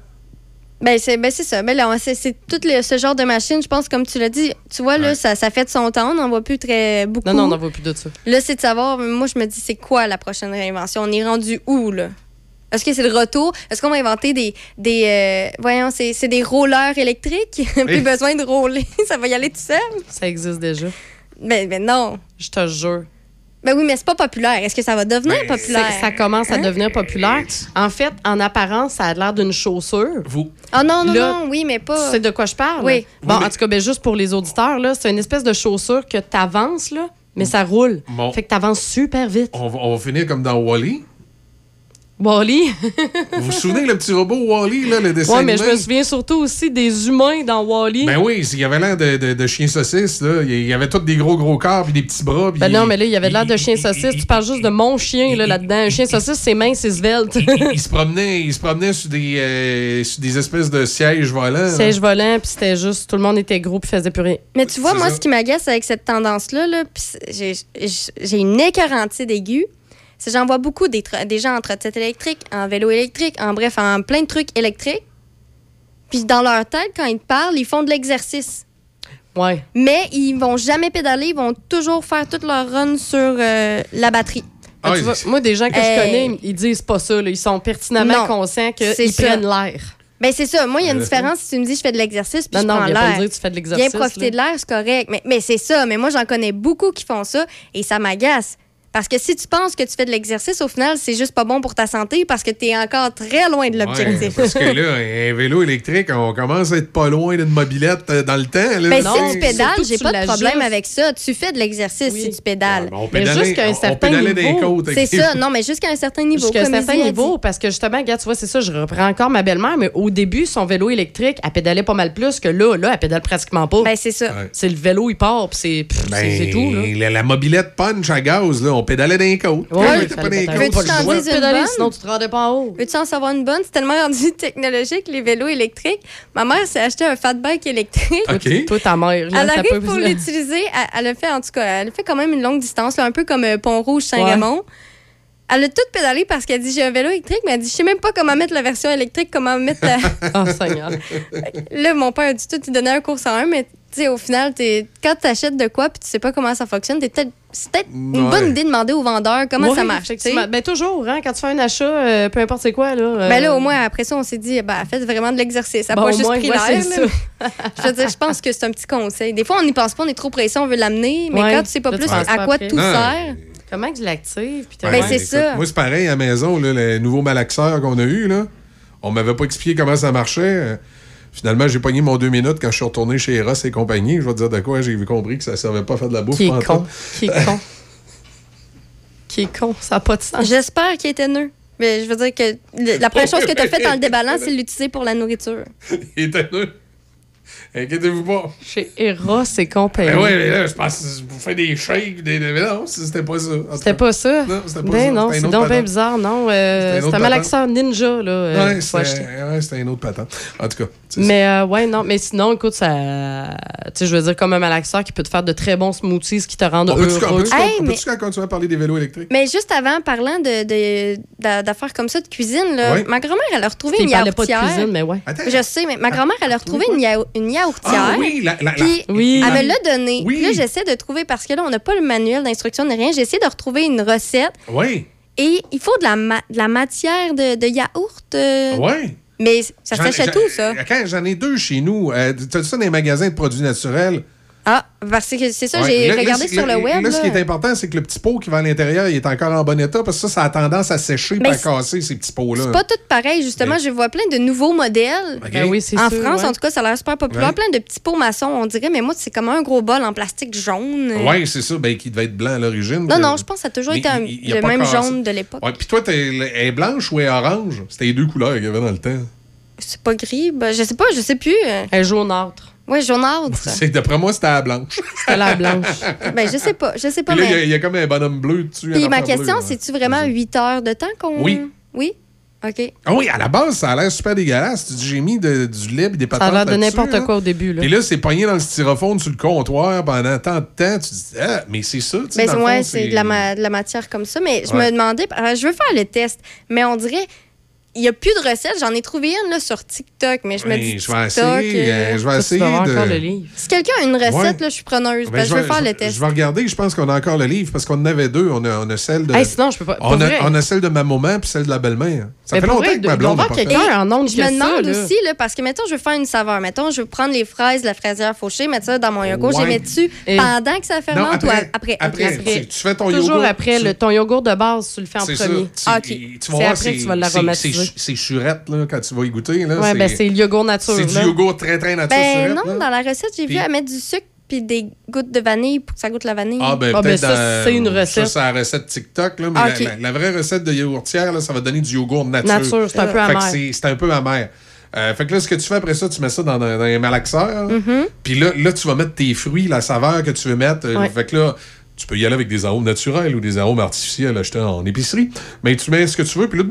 Ben c'est, ben, c'est ça. Ben, là, c'est, c'est tout le, ce genre de machine, je pense, comme tu l'as dit. Tu vois, là, ouais. ça, ça fait de son temps. On n'en voit plus très beaucoup. Non, non, on n'en voit plus de ça. Là, c'est de savoir. Moi, je me dis, c'est quoi la prochaine réinvention? On est rendu où, là? Est-ce que c'est le retour? Est-ce qu'on va inventer des... des euh, voyons, c'est, c'est des rollers électriques? Oui. Plus besoin de rouler. Ça va y aller tout seul? Ça existe déjà. Mais, mais non. Je te jure. Ben oui, mais c'est pas populaire. Est-ce que ça va devenir ben, populaire? Ça commence à hein? devenir populaire. En fait, en apparence, ça a l'air d'une chaussure. Vous. Ah oh non, non, là, non, oui, mais pas... Tu sais de quoi je parle? Oui. Bon, oui, mais... en tout cas, ben, juste pour les auditeurs, là, c'est une espèce de chaussure que t'avances, là, mais ça roule. Bon. Fait que t'avances super vite. On va, on va finir comme dans Wall-E. Wall-E. Vous vous souvenez le petit robot Wall-E, là, le dessin animé? Oui, mais je me souviens surtout aussi des humains dans Wall-E. Ben oui, il y avait l'air de, de, de chiens saucisses, là. Il y avait tous des gros, gros corps, puis des petits bras. Ben non, il, mais là, il y avait l'air de chiens saucisses. Tu parles juste de mon chien, il, là, là-dedans. Un chien saucisse, c'est mince, c'est svelte. Il, il, il se promenait, il se promenait sur des, euh, sur des espèces de sièges volants. Sièges volants, puis c'était juste, tout le monde était gros, puis faisait plus rien. Mais tu vois, c'est moi, ça. Ce qui m'agace avec cette tendance-là, là, puis j'ai, j'ai une écœurantide aiguë. C'est, j'en vois beaucoup des, tra- des gens en trottinette électrique, en vélo électrique, en bref, en plein de trucs électriques. Puis dans leur tête, quand ils parlent, ils font de l'exercice. Ouais. Mais ils vont jamais pédaler, ils vont toujours faire toute leur run sur euh, la batterie. Ah, tu vois, moi, des gens que euh, je connais, ils disent pas ça, là. Ils sont pertinemment non, conscients qu'ils prennent l'air. Ben c'est ça. Moi, il y a une différence si tu me dis je fais de l'exercice puis non, je prends non, l'air. Non, non, dire tu fais de l'exercice. Bien profiter là. De l'air, c'est correct. Mais, mais c'est ça. Mais moi, j'en connais beaucoup qui font ça et ça m'agace. Parce que si tu penses que tu fais de l'exercice, au final, c'est juste pas bon pour ta santé parce que t'es encore très loin de l'objectif. Ouais, parce que là, un vélo électrique, on commence à être pas loin d'une mobilette dans le temps. Là. Mais non, si tu pédales, j'ai pas de problème juste... avec ça. Tu fais de l'exercice oui. si tu pédales. Ouais, mais jusqu'à un certain on niveau. Des c'est ça, non, mais jusqu'à un certain niveau. Jusqu'à un certain niveau, parce que justement, regarde, tu vois, c'est ça, je reprends encore ma belle-mère, mais au début, son vélo électrique, elle pédalait pas mal plus que là. Là, elle pédale pratiquement pas. Ben, c'est ça. Ouais. C'est le vélo, il part, puis c'est, pff, ben, c'est, c'est tout. Là. La, la mobilette punch à gaz, là, on pédalait d'un côte. Oui, ouais, pas d'un côte. Veux-tu t'en dire une bonne? Sinon, tu te rendais pas en haut. Veux-tu en savoir une bonne? C'est tellement rendu technologique, les vélos électriques. Ma mère s'est acheté un fat bike électrique. OK. Toi, ta mère. Là, elle arrive peut... pour l'utiliser. Elle, elle a fait, en tout cas, elle a fait quand même une longue distance, là, un peu comme Pont-Rouge-Saint-Raymond. Ouais. Elle a tout pédalé parce qu'elle dit j'ai un vélo électrique, mais elle dit je sais même pas comment mettre la version électrique, comment mettre la. Oh, Seigneur. Là, mon père, du tout, il donnait un cours cent un, mais. T'sais, au final, t'es... quand tu achètes de quoi et tu sais pas comment ça fonctionne, t'es peut-être... c'est peut-être ouais. une bonne idée de demander au vendeur comment ouais, ça marche. Ben, toujours, hein, quand tu fais un achat, euh, peu importe c'est quoi. Là, euh... ben là, au moins, après ça, on s'est dit ben, faites vraiment de l'exercice. Ça bon, pas juste pris l'air. Je veux dire, je pense que c'est un petit conseil. Des fois, on n'y pense pas, on est trop pressé, on veut l'amener, mais ouais, quand tu sais pas plus à pas quoi après. Tout non. sert. Comment que je l'active? Ben, ben, c'est écoute, ça. Moi, c'est pareil à la maison, là, le nouveau malaxeur qu'on a eu, là, on m'avait pas expliqué comment ça marchait. Finalement, j'ai pogné mon deux minutes quand je suis retourné chez Eros et compagnie. Je vais te dire de quoi, j'ai compris que ça ne servait pas à faire de la bouffe. Qui est con. Qui est con. Qui est con, ça n'a pas de sens. J'espère qu'il est téneux. Mais je veux dire que la première chose que tu as faite en le déballant, c'est l'utiliser pour la nourriture. Il est téneux. Inquiétez-vous pas. Chez Eros et compagnie. Ben oui, mais là, je pense que vous faites des shakes. Des... Mais non, c'était pas ça. C'était pas ça? Non, c'était pas ben ça. Non, c'était c'est donc bien bizarre, non? Euh, c'était un malaxeur ninja, là. Euh, ouais, c'était, ouais, c'était une autre patente. En tout cas. Mais euh, ouais, non, mais sinon, écoute, ça. Tu sais, je veux dire, comme un malaxeur qui peut te faire de très bons smoothies qui te rendent on heureux. Peut-tu, hey, on peut-tu mais... continuer à parler des vélos électriques? Mais juste avant, parlant de, de, d'affaires comme ça, de cuisine, là, oui. ma grand-mère, elle a retrouvé une yaourtière. Pas de cuisine, mais ouais. Attends, je sais, mais ma grand-mère, elle a retrouvé une yaourtière. Ah, oui, la, la, puis la, oui. elle me l'a donné. Oui. Là, j'essaie de trouver, parce que là, on n'a pas le manuel d'instruction ni rien, j'essaie de retrouver une recette. Oui. Et il faut de la, ma- de la matière de, de yaourt. Euh... Oui. Mais ça s'achète tout, ça. Quand j'en ai deux chez nous. Euh, t'as dit ça dans les magasins de produits naturels? Ah, parce que c'est ça, ouais. j'ai là, regardé là, sur le web. Là, là, ce qui est important, c'est que le petit pot qui va à l'intérieur, il est encore en bon état, parce que ça, ça a tendance à sécher et à casser, ces petits pots-là. C'est pas tout pareil, justement. Mais... je vois plein de nouveaux modèles. Okay. Ben oui, c'est en sûr, France, ouais. en tout cas, ça a l'air super populaire. Ouais. Plein de petits pots maçons, on dirait, mais moi, c'est comme un gros bol en plastique jaune. Oui, c'est ça, ben, qui devait être blanc à l'origine. Non, que... non, je pense que ça a toujours mais été un... y, y a le même cassé. Jaune de l'époque. Puis toi, elle est blanche ou elle est orange? C'était les deux couleurs qu'il y avait dans le temps. C'est pas gris, ben, je sais pas, je sais plus. Elle est jaunâtre. Oui, jaunâtre. C'est d'après moi, c'était à la blanche. C'était la blanche. Ben, je sais pas. Je sais pas. Puis là, il mais... y, y a comme un bonhomme bleu dessus. Puis ma question, bleu, c'est-tu ouais. vraiment huit heures de temps qu'on. Oui. Oui? OK. Ah oui, à la base, ça a l'air super dégueulasse. J'ai mis de, du lait et des patates. Ça a l'air de n'importe là. Quoi au début. Là. Et là, c'est pogné dans le styrofoam sur le comptoir pendant tant de temps. Tu te dis, ah, mais c'est ça. Tu sais, ben, ouais, fond, c'est de la, ma- de la matière comme ça. Mais ouais. je me demandais, je veux faire le test, mais on dirait. il n'y a plus de recettes. J'en ai trouvé une là, sur TikTok, mais je me dis TikTok... Je vais essayer, euh, je vais essayer de... Le livre. Si quelqu'un a une recette, ouais. là, je suis preneuse. Ben, je, vais, je veux faire je, le test. Je vais regarder. Je pense qu'on a encore le livre parce qu'on en avait deux. On a, on a celle de... Hey, sinon, je peux pas... On, pas a, on a celle de ma maman puis celle de la belle-mère. Ça mais fait longtemps vrai, que ma blonde n'a pas fait. Je me demande aussi, là, parce que mettons, je veux faire une saveur. Mettons, je veux prendre les fraises, la fraisière fauchée, mettre ça dans mon yogourt. Ouais. Je les mets dessus pendant que ça fermente ou après? Après, tu fais ton yogourt. Toujours après, ton yogourt de base, tu le fais en premier. C'est après que tu vas l'aromatiser. C'est churette, là, quand tu vas y goûter. Là, ouais, c'est, ben c'est le yogourt nature. C'est là. Du yogourt très, très nature. Ben churette, non, là. Dans la recette, j'ai puis... vu à mettre du sucre puis des gouttes de vanille pour que ça goûte la vanille. Ah, ben, ah, peut-être ben ça, dans, c'est une recette. Ça, c'est la recette TikTok, là, mais ah, okay. la, la, la vraie recette de yogourtière, là, ça va donner du yogourt nature. Nature, c'est un peu amer. C'est, c'est un peu amer. Euh, fait que là, ce que tu fais après ça, tu mets ça dans, dans les malaxeurs. Mm-hmm. Puis là, là, tu vas mettre tes fruits, la saveur que tu veux mettre. Ouais. Fait que là... Tu peux y aller avec des arômes naturels ou des arômes artificiels achetés en épicerie. Mais tu mets ce que tu veux, puis là,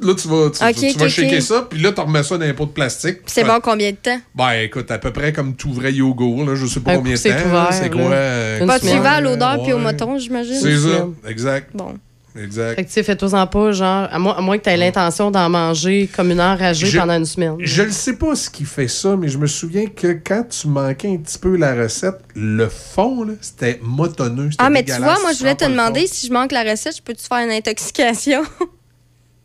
là tu vas, tu, okay, tu, tu okay, vas shaker okay. ça, puis là, tu remets ça dans un pot de plastique. Pis c'est fait... bon combien de temps? Ben, écoute, à peu près comme tout vrai yogourt, là, je sais pas un combien de temps. Couvert, c'est quoi? Euh, bah, tu vas à l'odeur puis au moton, j'imagine. C'est ça, exact. Bon. Exact. Fait que tu sais, fais-toi-en pas, genre, à moins, à moins que tu aies l'intention d'en manger comme une enragée je, pendant une semaine. Je ne sais pas ce qui fait ça, mais je me souviens que quand tu manquais un petit peu la recette, le fond, là, c'était motonneux. C'était ah, mais tu vois, moi, je voulais te demander si je manque la recette, je peux-tu faire une intoxication?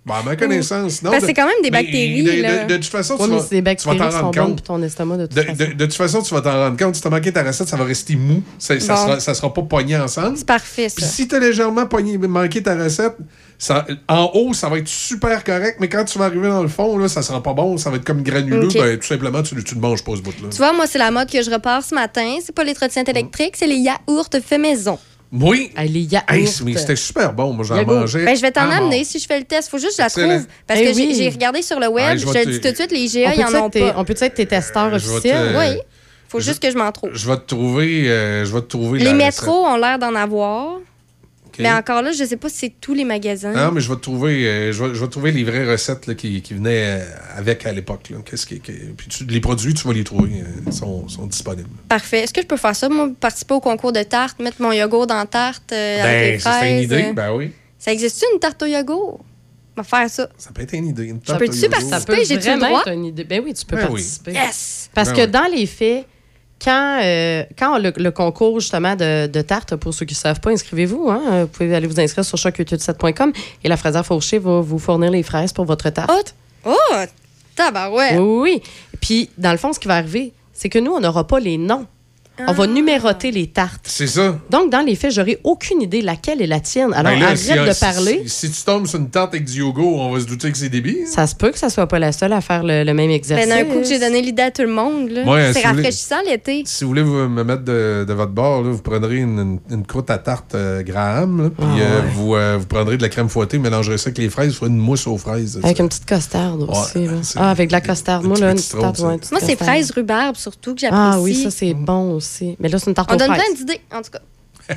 Ben, à ma connaissance, non. Parce que c'est quand même des bactéries. Mais, là. De, de, de, de toute façon, ouais, tu, vas, des bactéries tu vas t'en rendre compte. Pour ton estomac, de, toute de, de, de, de toute façon, tu vas t'en rendre compte. Si tu as manqué ta recette, ça va rester mou. Ça ne bon. sera, sera pas pogné ensemble. C'est parfait, ça. Puis si tu as légèrement pogné, manqué ta recette, ça, en haut, ça va être super correct. Mais quand tu vas arriver dans le fond, là, ça ne sera pas bon. Ça va être comme granuleux. Okay. Ben, tout simplement, tu ne manges pas ce bout-là. Tu vois, moi, c'est la mode que je repars ce matin. C'est pas les trottinettes électriques, c'est les yaourts faits maison. Oui. Allez, hey, c'était super bon. Moi, j'en Yagourt. mangeais. Ben, je vais t'en ah, amener bon. si je fais le test. Faut juste que je la trouve. Excellent. Parce que hey, oui. j'ai, j'ai regardé sur le web. Hey, je te dis tout de suite, les I G A, ils en ont pas. On peut être tes testeurs officiels? Oui. Faut je... juste que je m'en trouve. Je vais te trouver. Euh, je vais te trouver les métros ont l'air d'en avoir. Okay. Mais encore là, je ne sais pas si c'est tous les magasins. Non, mais je vais te trouver, euh, je vais, je vais te trouver les vraies recettes là, qui, qui venaient avec à l'époque. Là. Qu'est-ce qui, qui... Puis tu, les produits, tu vas les trouver. Ils sont, sont disponibles. Parfait. Est-ce que je peux faire ça? Moi, participer au concours de tarte, mettre mon yogourt dans la tarte euh, ben, avec les fraises. C'est une idée, ben oui. Ça existe-tu une tarte au yogourt? On va faire ça. Ça peut être une idée. Une tarte Peux-tu au participer? Peut J'ai-tu le droit? Une idée. Ben oui, tu peux ben participer. Oui. Yes! Parce ben que oui. dans les faits... Quand, euh, quand le, le concours justement de, de tarte, pour ceux qui ne savent pas, inscrivez-vous. Hein? Vous pouvez aller vous inscrire sur choc huit cent quatre-vingt-sept point com et la fraisière Fauché va vous fournir les fraises pour votre tarte. Oh, oh tabarouette! Oui, oui, oui. Puis, dans le fond, ce qui va arriver, c'est que nous, on n'aura pas les noms. Ah. On va numéroter les tartes. C'est ça. Donc, dans les faits, j'aurais aucune idée laquelle est la tienne. Alors, ben là, arrête si, de si, parler. Si, si tu tombes sur une tarte avec du yogourt, on va se douter que c'est débile. Ça se peut que ça soit pas la seule à faire le, le même exercice. Ben, d'un coup que j'ai donné l'idée à tout le monde, là. Ouais, c'est si rafraîchissant voulez, l'été. Si vous voulez vous me mettre de, de votre bord, là, vous prendrez une, une, une croûte à tarte euh, Graham, là, puis oh, euh, ouais. vous, euh, vous prendrez de la crème fouettée, mélangerez ça avec les fraises, vous ferez une mousse aux fraises. Avec ça. Une petite costarde aussi. Ouais, là. Ah, avec de la costarde. Moi, là, une petite tarte. Moi, c'est fraises rhubarbe surtout que j'apprécie. Ah oui, ça, c'est bon aussi. Mais là, c'est une tarte aux fraises. On donne plein d'idées, en tout cas.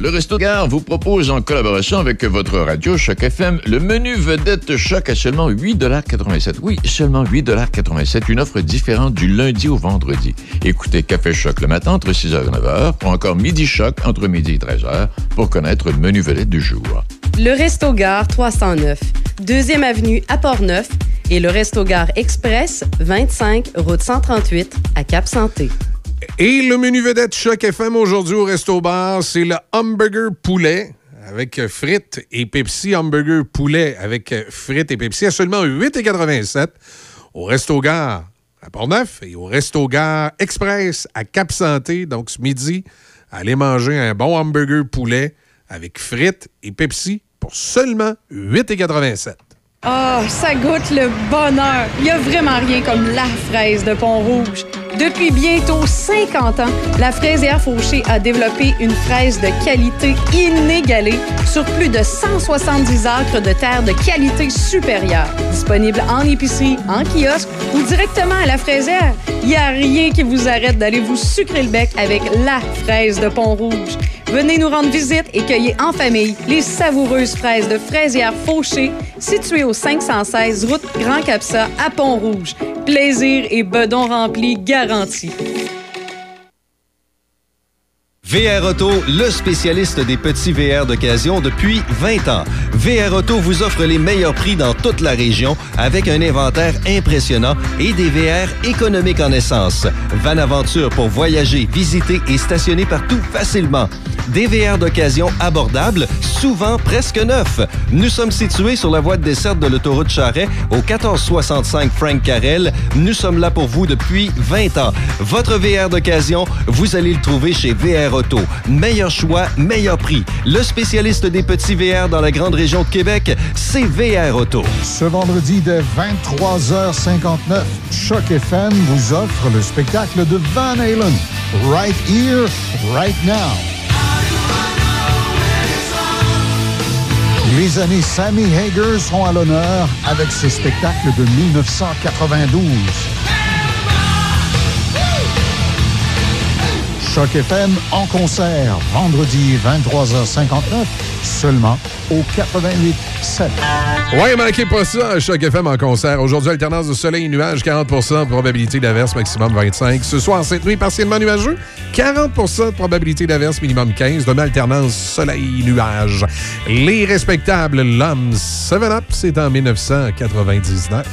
Le Resto Gare vous propose, en collaboration avec votre radio Choc F M, le menu vedette Choc à seulement huit dollars quatre-vingt-sept. Oui, seulement huit dollars quatre-vingt-sept, une offre différente du lundi au vendredi. Écoutez Café Choc le matin entre six heures et neuf heures, ou encore Midi Choc entre midi et treize heures, pour connaître le menu vedette du jour. Le Resto Gare trois cent neuf, deuxième avenue à Port-Neuf, et le Resto Gare Express, vingt-cinq, route cent trente-huit, à Cap-Santé. Et le menu vedette Choc F M aujourd'hui au Resto-Bar, c'est le hamburger poulet avec frites et Pepsi. Hamburger poulet avec frites et Pepsi à seulement huit dollars quatre-vingt-sept au Resto-Gare à Port-Neuf et au Resto-Gare Express à Cap-Santé. Donc ce midi, allez manger un bon hamburger poulet avec frites et Pepsi pour seulement huit dollars quatre-vingt-sept. Ah, oh, ça goûte le bonheur. Il n'y a vraiment rien comme la fraise de Pont-Rouge. Depuis bientôt cinquante ans, la fraisière Fauché a développé une fraise de qualité inégalée sur plus de cent soixante-dix acres de terre de qualité supérieure. Disponible en épicerie, en kiosque ou directement à la fraisière, il n'y a rien qui vous arrête d'aller vous sucrer le bec avec la fraise de Pont-Rouge. Venez nous rendre visite et cueillez en famille les savoureuses fraises de fraisière Fauché situées au cinq cent seize route Grand Capsa à Pont-Rouge. Plaisir et bedon rempli garanti. V R Auto, le spécialiste des petits V R d'occasion depuis vingt ans. V R Auto vous offre les meilleurs prix dans toute la région avec un inventaire impressionnant et des V R économiques en essence. Van Aventure pour voyager, visiter et stationner partout facilement. Des V R d'occasion abordables, souvent presque neufs. Nous sommes situés sur la voie de desserte de l'autoroute Charret au quatorze soixante-cinq Frank Carrel. Nous sommes là pour vous depuis vingt ans. Votre V R d'occasion, vous allez le trouver chez V R Auto. Meilleur choix, meilleur prix. Le spécialiste des petits V R dans la grande région de Québec, c'est V R Auto. Ce vendredi de vingt-trois heures cinquante-neuf, Choc F M vous offre le spectacle de Van Halen. Right here, right now. Les années Sammy Hagar sont à l'honneur avec ses spectacles de mille neuf cent quatre-vingt-douze. Choc F M en concert, vendredi vingt-trois heures cinquante-neuf, seulement au quatre-vingt-huit sept. Ouais, manquez pas ça, Choc F M en concert. Aujourd'hui, alternance de soleil et nuages, quarante pour cent de probabilité d'averse, maximum vingt-cinq. Ce soir, cette nuit, partiellement nuageux, quarante pour cent de probabilité d'averse, minimum quinze. Demain, alternance soleil-nuages. Les respectables, l'homme seven up, c'est en mille neuf cent quatre-vingt-dix-neuf.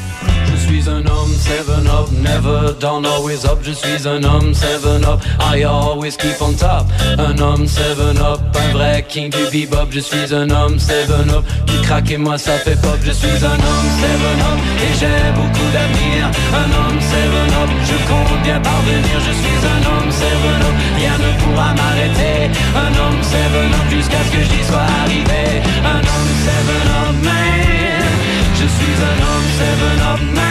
Je suis un homme seven up, never down, always up. Je suis un homme seven up, I always keep on top. Un homme seven up, un vrai king du bebop. Je suis un homme seven up, tu craques et moi ça fait pop. Je suis un homme seven up et j'ai beaucoup d'avenir. Un homme seven up, je compte bien parvenir. Je suis un homme seven up, rien ne pourra m'arrêter. Un homme seven up jusqu'à ce que j'y sois arrivé. Un homme seven up man, je suis un homme seven up man.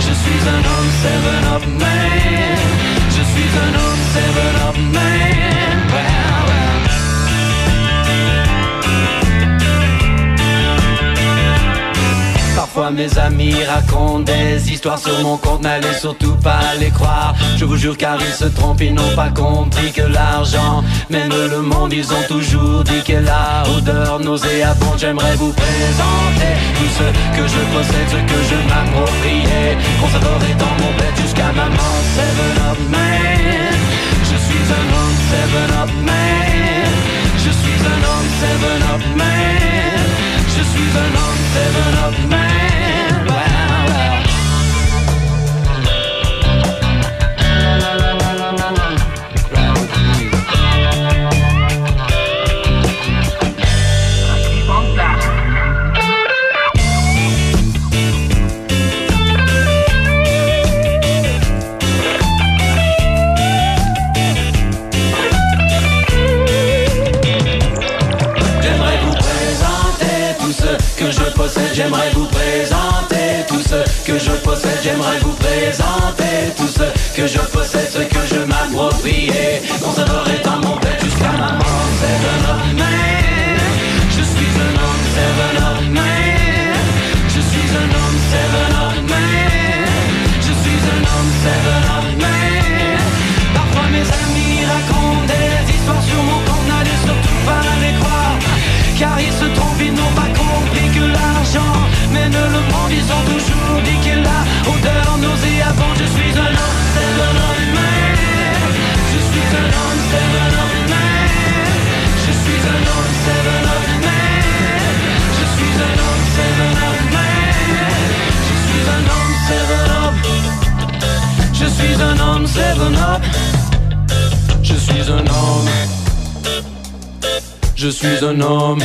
Je suis un homme seven up man. Je suis un homme seven up man. Wow, wow. Parfois mes amis racontent des histoires sur mon compte, n'allez surtout pas les croire. Je vous jure car ils se trompent, ils n'ont pas compris que l'argent mène le monde. Ils ont toujours dit qu'elle a odeur nauséabonde. J'aimerais vous présenter tout ce que je possède, ce que je m'appropriais. Qu'on s'adorait dans mon bed jusqu'à maman. seven up man, je suis un homme seven up man. Je suis un homme seven up man. Je suis un homme seven up man. Wow, j'aimerais vous présenter tout ce que je possède. J'aimerais vous présenter tout ce que je possède, ce que je m'appropriais. Qu'on s'adorait dans mon bed jusqu'à maman. seven up man, je suis un homme seven up man. Je suis un homme seven up man. Je suis un homme seven up man. Parfois mes amis racontent des histoires sur mon compte, n'allez surtout pas les croire. Car ils se trompent, ils n'ont pas compris que l'argent mène le monde. Ils ont toujours dit qu'elle a odeur nauséabonde. Je suis un homme seven up man. Je suis un homme seven up man. Je suis un homme seven up man. Je suis un homme seven up man. Je suis un homme seven up. Je suis un homme seven up. Je suis un homme. Je suis un homme.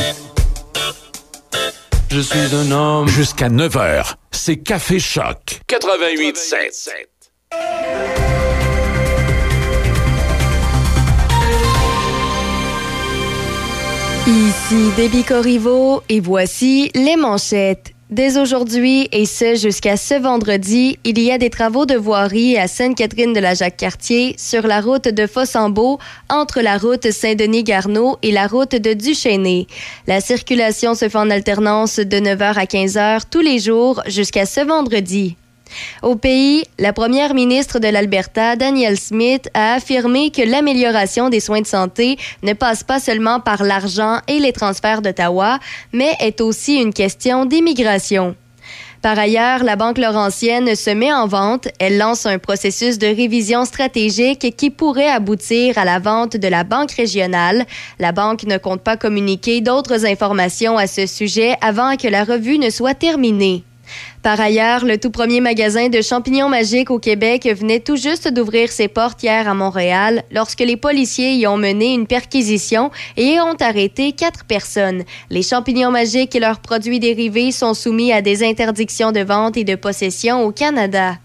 Je suis un homme. Jusqu'à neuf heures, c'est Café Choc. quatre-vingt-huit sept. Ici Debbie Corriveau et voici les manchettes. Dès aujourd'hui, et ce jusqu'à ce vendredi, il y a des travaux de voirie à Sainte-Catherine-de-la-Jacques-Cartier sur la route de Fossambault, entre la route Saint-Denis-Garneau et la route de Duchesnay. La circulation se fait en alternance de neuf heures à quinze heures tous les jours jusqu'à ce vendredi. Au pays, la première ministre de l'Alberta, Danielle Smith, a affirmé que l'amélioration des soins de santé ne passe pas seulement par l'argent et les transferts d'Ottawa, mais est aussi une question d'immigration. Par ailleurs, la Banque Laurentienne se met en vente. Elle lance un processus de révision stratégique qui pourrait aboutir à la vente de la Banque régionale. La Banque ne compte pas communiquer d'autres informations à ce sujet avant que la revue ne soit terminée. Par ailleurs, le tout premier magasin de champignons magiques au Québec venait tout juste d'ouvrir ses portes hier à Montréal lorsque les policiers y ont mené une perquisition et ont arrêté quatre personnes. Les champignons magiques et leurs produits dérivés sont soumis à des interdictions de vente et de possession au Canada.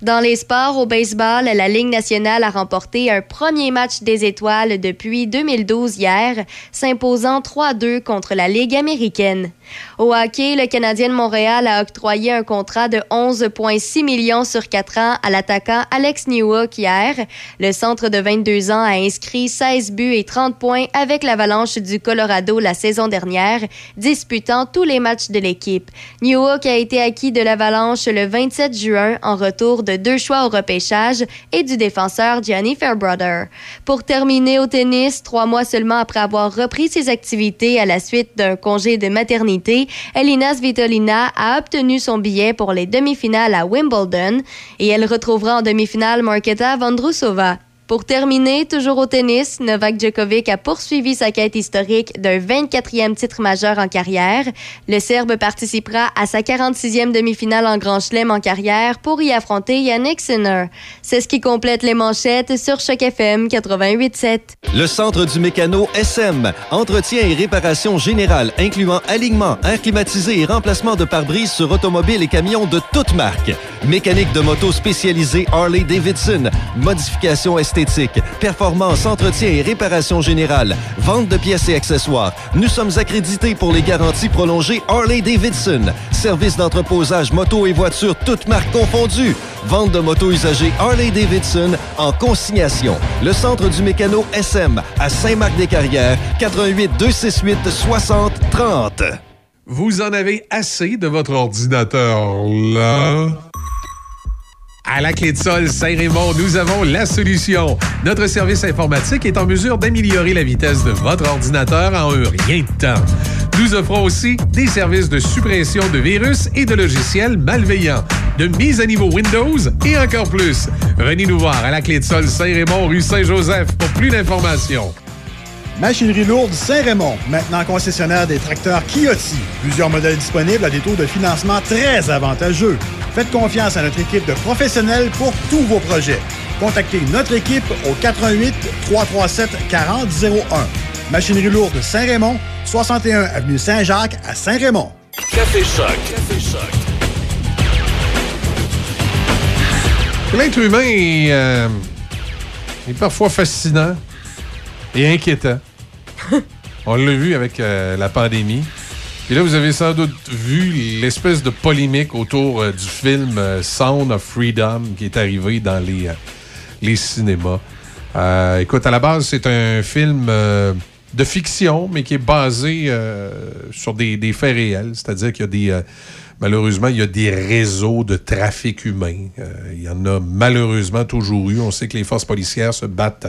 Dans les sports, au baseball, la Ligue nationale a remporté un premier match des étoiles depuis deux mille douze hier, s'imposant trois à deux contre la Ligue américaine. Au hockey, le Canadien de Montréal a octroyé un contrat de onze virgule six millions sur quatre ans à l'attaquant Alex Newhook hier. Le centre de vingt-deux ans a inscrit seize buts et trente points avec l'Avalanche du Colorado la saison dernière, disputant tous les matchs de l'équipe. Newhook a été acquis de l'Avalanche le vingt-sept juin en retour de deux choix au repêchage et du défenseur Gianni Fairbrother. Pour terminer au tennis, trois mois seulement après avoir repris ses activités à la suite d'un congé de maternité, Elina Svitolina a obtenu son billet pour les demi-finales à Wimbledon et elle retrouvera en demi-finale Marketa Vondrousova. Pour terminer, toujours au tennis, Novak Djokovic a poursuivi sa quête historique d'un vingt-quatrième titre majeur en carrière. Le Serbe participera à sa quarante-sixième demi-finale en Grand Chelem en carrière pour y affronter Yannick Sinner. C'est ce qui complète les manchettes sur Choc F M quatre-vingt-huit virgule sept. Le Centre du mécano S M. Entretien et réparation générale, incluant alignement, air climatisé et remplacement de pare-brise sur automobiles et camions de toutes marques. Mécanique de moto spécialisée Harley-Davidson. Modification esthétique. Performance, entretien et réparation générale. Vente de pièces et accessoires. Nous sommes accrédités pour les garanties prolongées Harley-Davidson. Service d'entreposage moto et voitures toutes marques confondues. Vente de motos usagées Harley-Davidson en consignation. Le Centre du mécano S M à Saint-Marc-des-Carrières, quatre un huit deux six huit six zéro trois zéro. Vous en avez assez de votre ordinateur là? À la Clé de sol Saint-Raymond, nous avons la solution. Notre service informatique est en mesure d'améliorer la vitesse de votre ordinateur en un rien de temps. Nous offrons aussi des services de suppression de virus et de logiciels malveillants, de mise à niveau Windows et encore plus. Venez nous voir à la Clé de sol Saint-Raymond, rue Saint-Joseph pour plus d'informations. Machinerie lourde Saint-Raymond, maintenant concessionnaire des tracteurs Kioti. Plusieurs modèles disponibles à des taux de financement très avantageux. Faites confiance à notre équipe de professionnels pour tous vos projets. Contactez notre équipe au quatre un huit trois trois sept quatre zéro zéro un. Machinerie lourde Saint-Raymond, soixante et un avenue Saint-Jacques à Saint-Raymond. Café Choc. Café Choc. L'être humain est, euh, est parfois fascinant et inquiétant. On l'a vu avec euh, la pandémie. Et là, vous avez sans doute vu l'espèce de polémique autour euh, du film euh, Sound of Freedom qui est arrivé dans les, euh, les cinémas. Euh, écoute, à la base, c'est un film euh, de fiction, mais qui est basé euh, sur des, des faits réels. C'est-à-dire qu'il y a des... Euh, Malheureusement, il y a des réseaux de trafic humain. Euh, il y en a malheureusement toujours eu. On sait que les forces policières se battent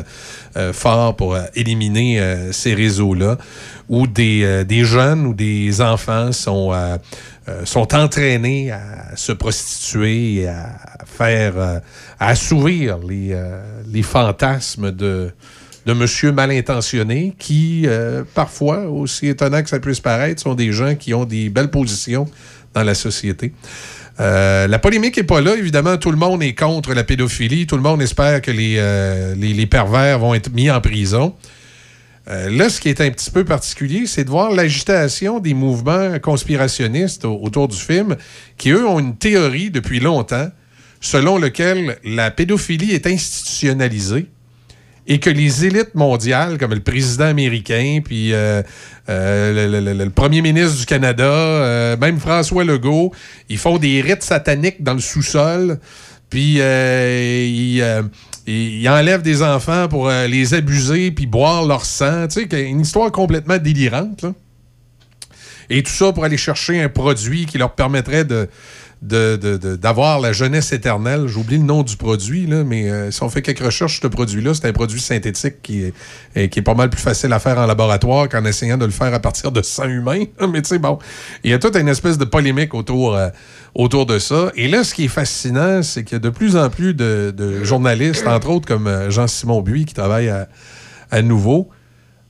euh, fort pour euh, éliminer euh, ces réseaux-là, où des, euh, des jeunes ou des enfants sont, euh, euh, sont entraînés à se prostituer et à faire, euh, à assouvir les, euh, les fantasmes de... de monsieur mal intentionné qui, euh, parfois, aussi étonnant que ça puisse paraître, sont des gens qui ont des belles positions dans la société. Euh, la polémique n'est pas là. Évidemment, tout le monde est contre la pédophilie. Tout le monde espère que les, euh, les, les pervers vont être mis en prison. Euh, là, ce qui est un petit peu particulier, c'est de voir l'agitation des mouvements conspirationnistes au- autour du film qui, eux, ont une théorie depuis longtemps selon laquelle la pédophilie est institutionnalisée et que les élites mondiales, comme le président américain, puis euh, euh, le, le, le, le premier ministre du Canada, euh, même François Legault, ils font des rites sataniques dans le sous-sol, puis euh, ils, euh, ils enlèvent des enfants pour euh, les abuser, puis boire leur sang. Tu sais, une histoire complètement délirante, là. Et tout ça pour aller chercher un produit qui leur permettrait de, de, de, de, d'avoir la jeunesse éternelle. J'oublie le nom du produit, là, mais euh, si on fait quelques recherches sur ce produit-là, c'est un produit synthétique qui est, et, qui est pas mal plus facile à faire en laboratoire qu'en essayant de le faire à partir de sang humain. Mais tu sais, bon, il y a toute une espèce de polémique autour, euh, autour de ça. Et là, ce qui est fascinant, c'est qu'il y a de plus en plus de, de journalistes, entre autres comme Jean-Simon Buis, qui travaille à, à Nouveau.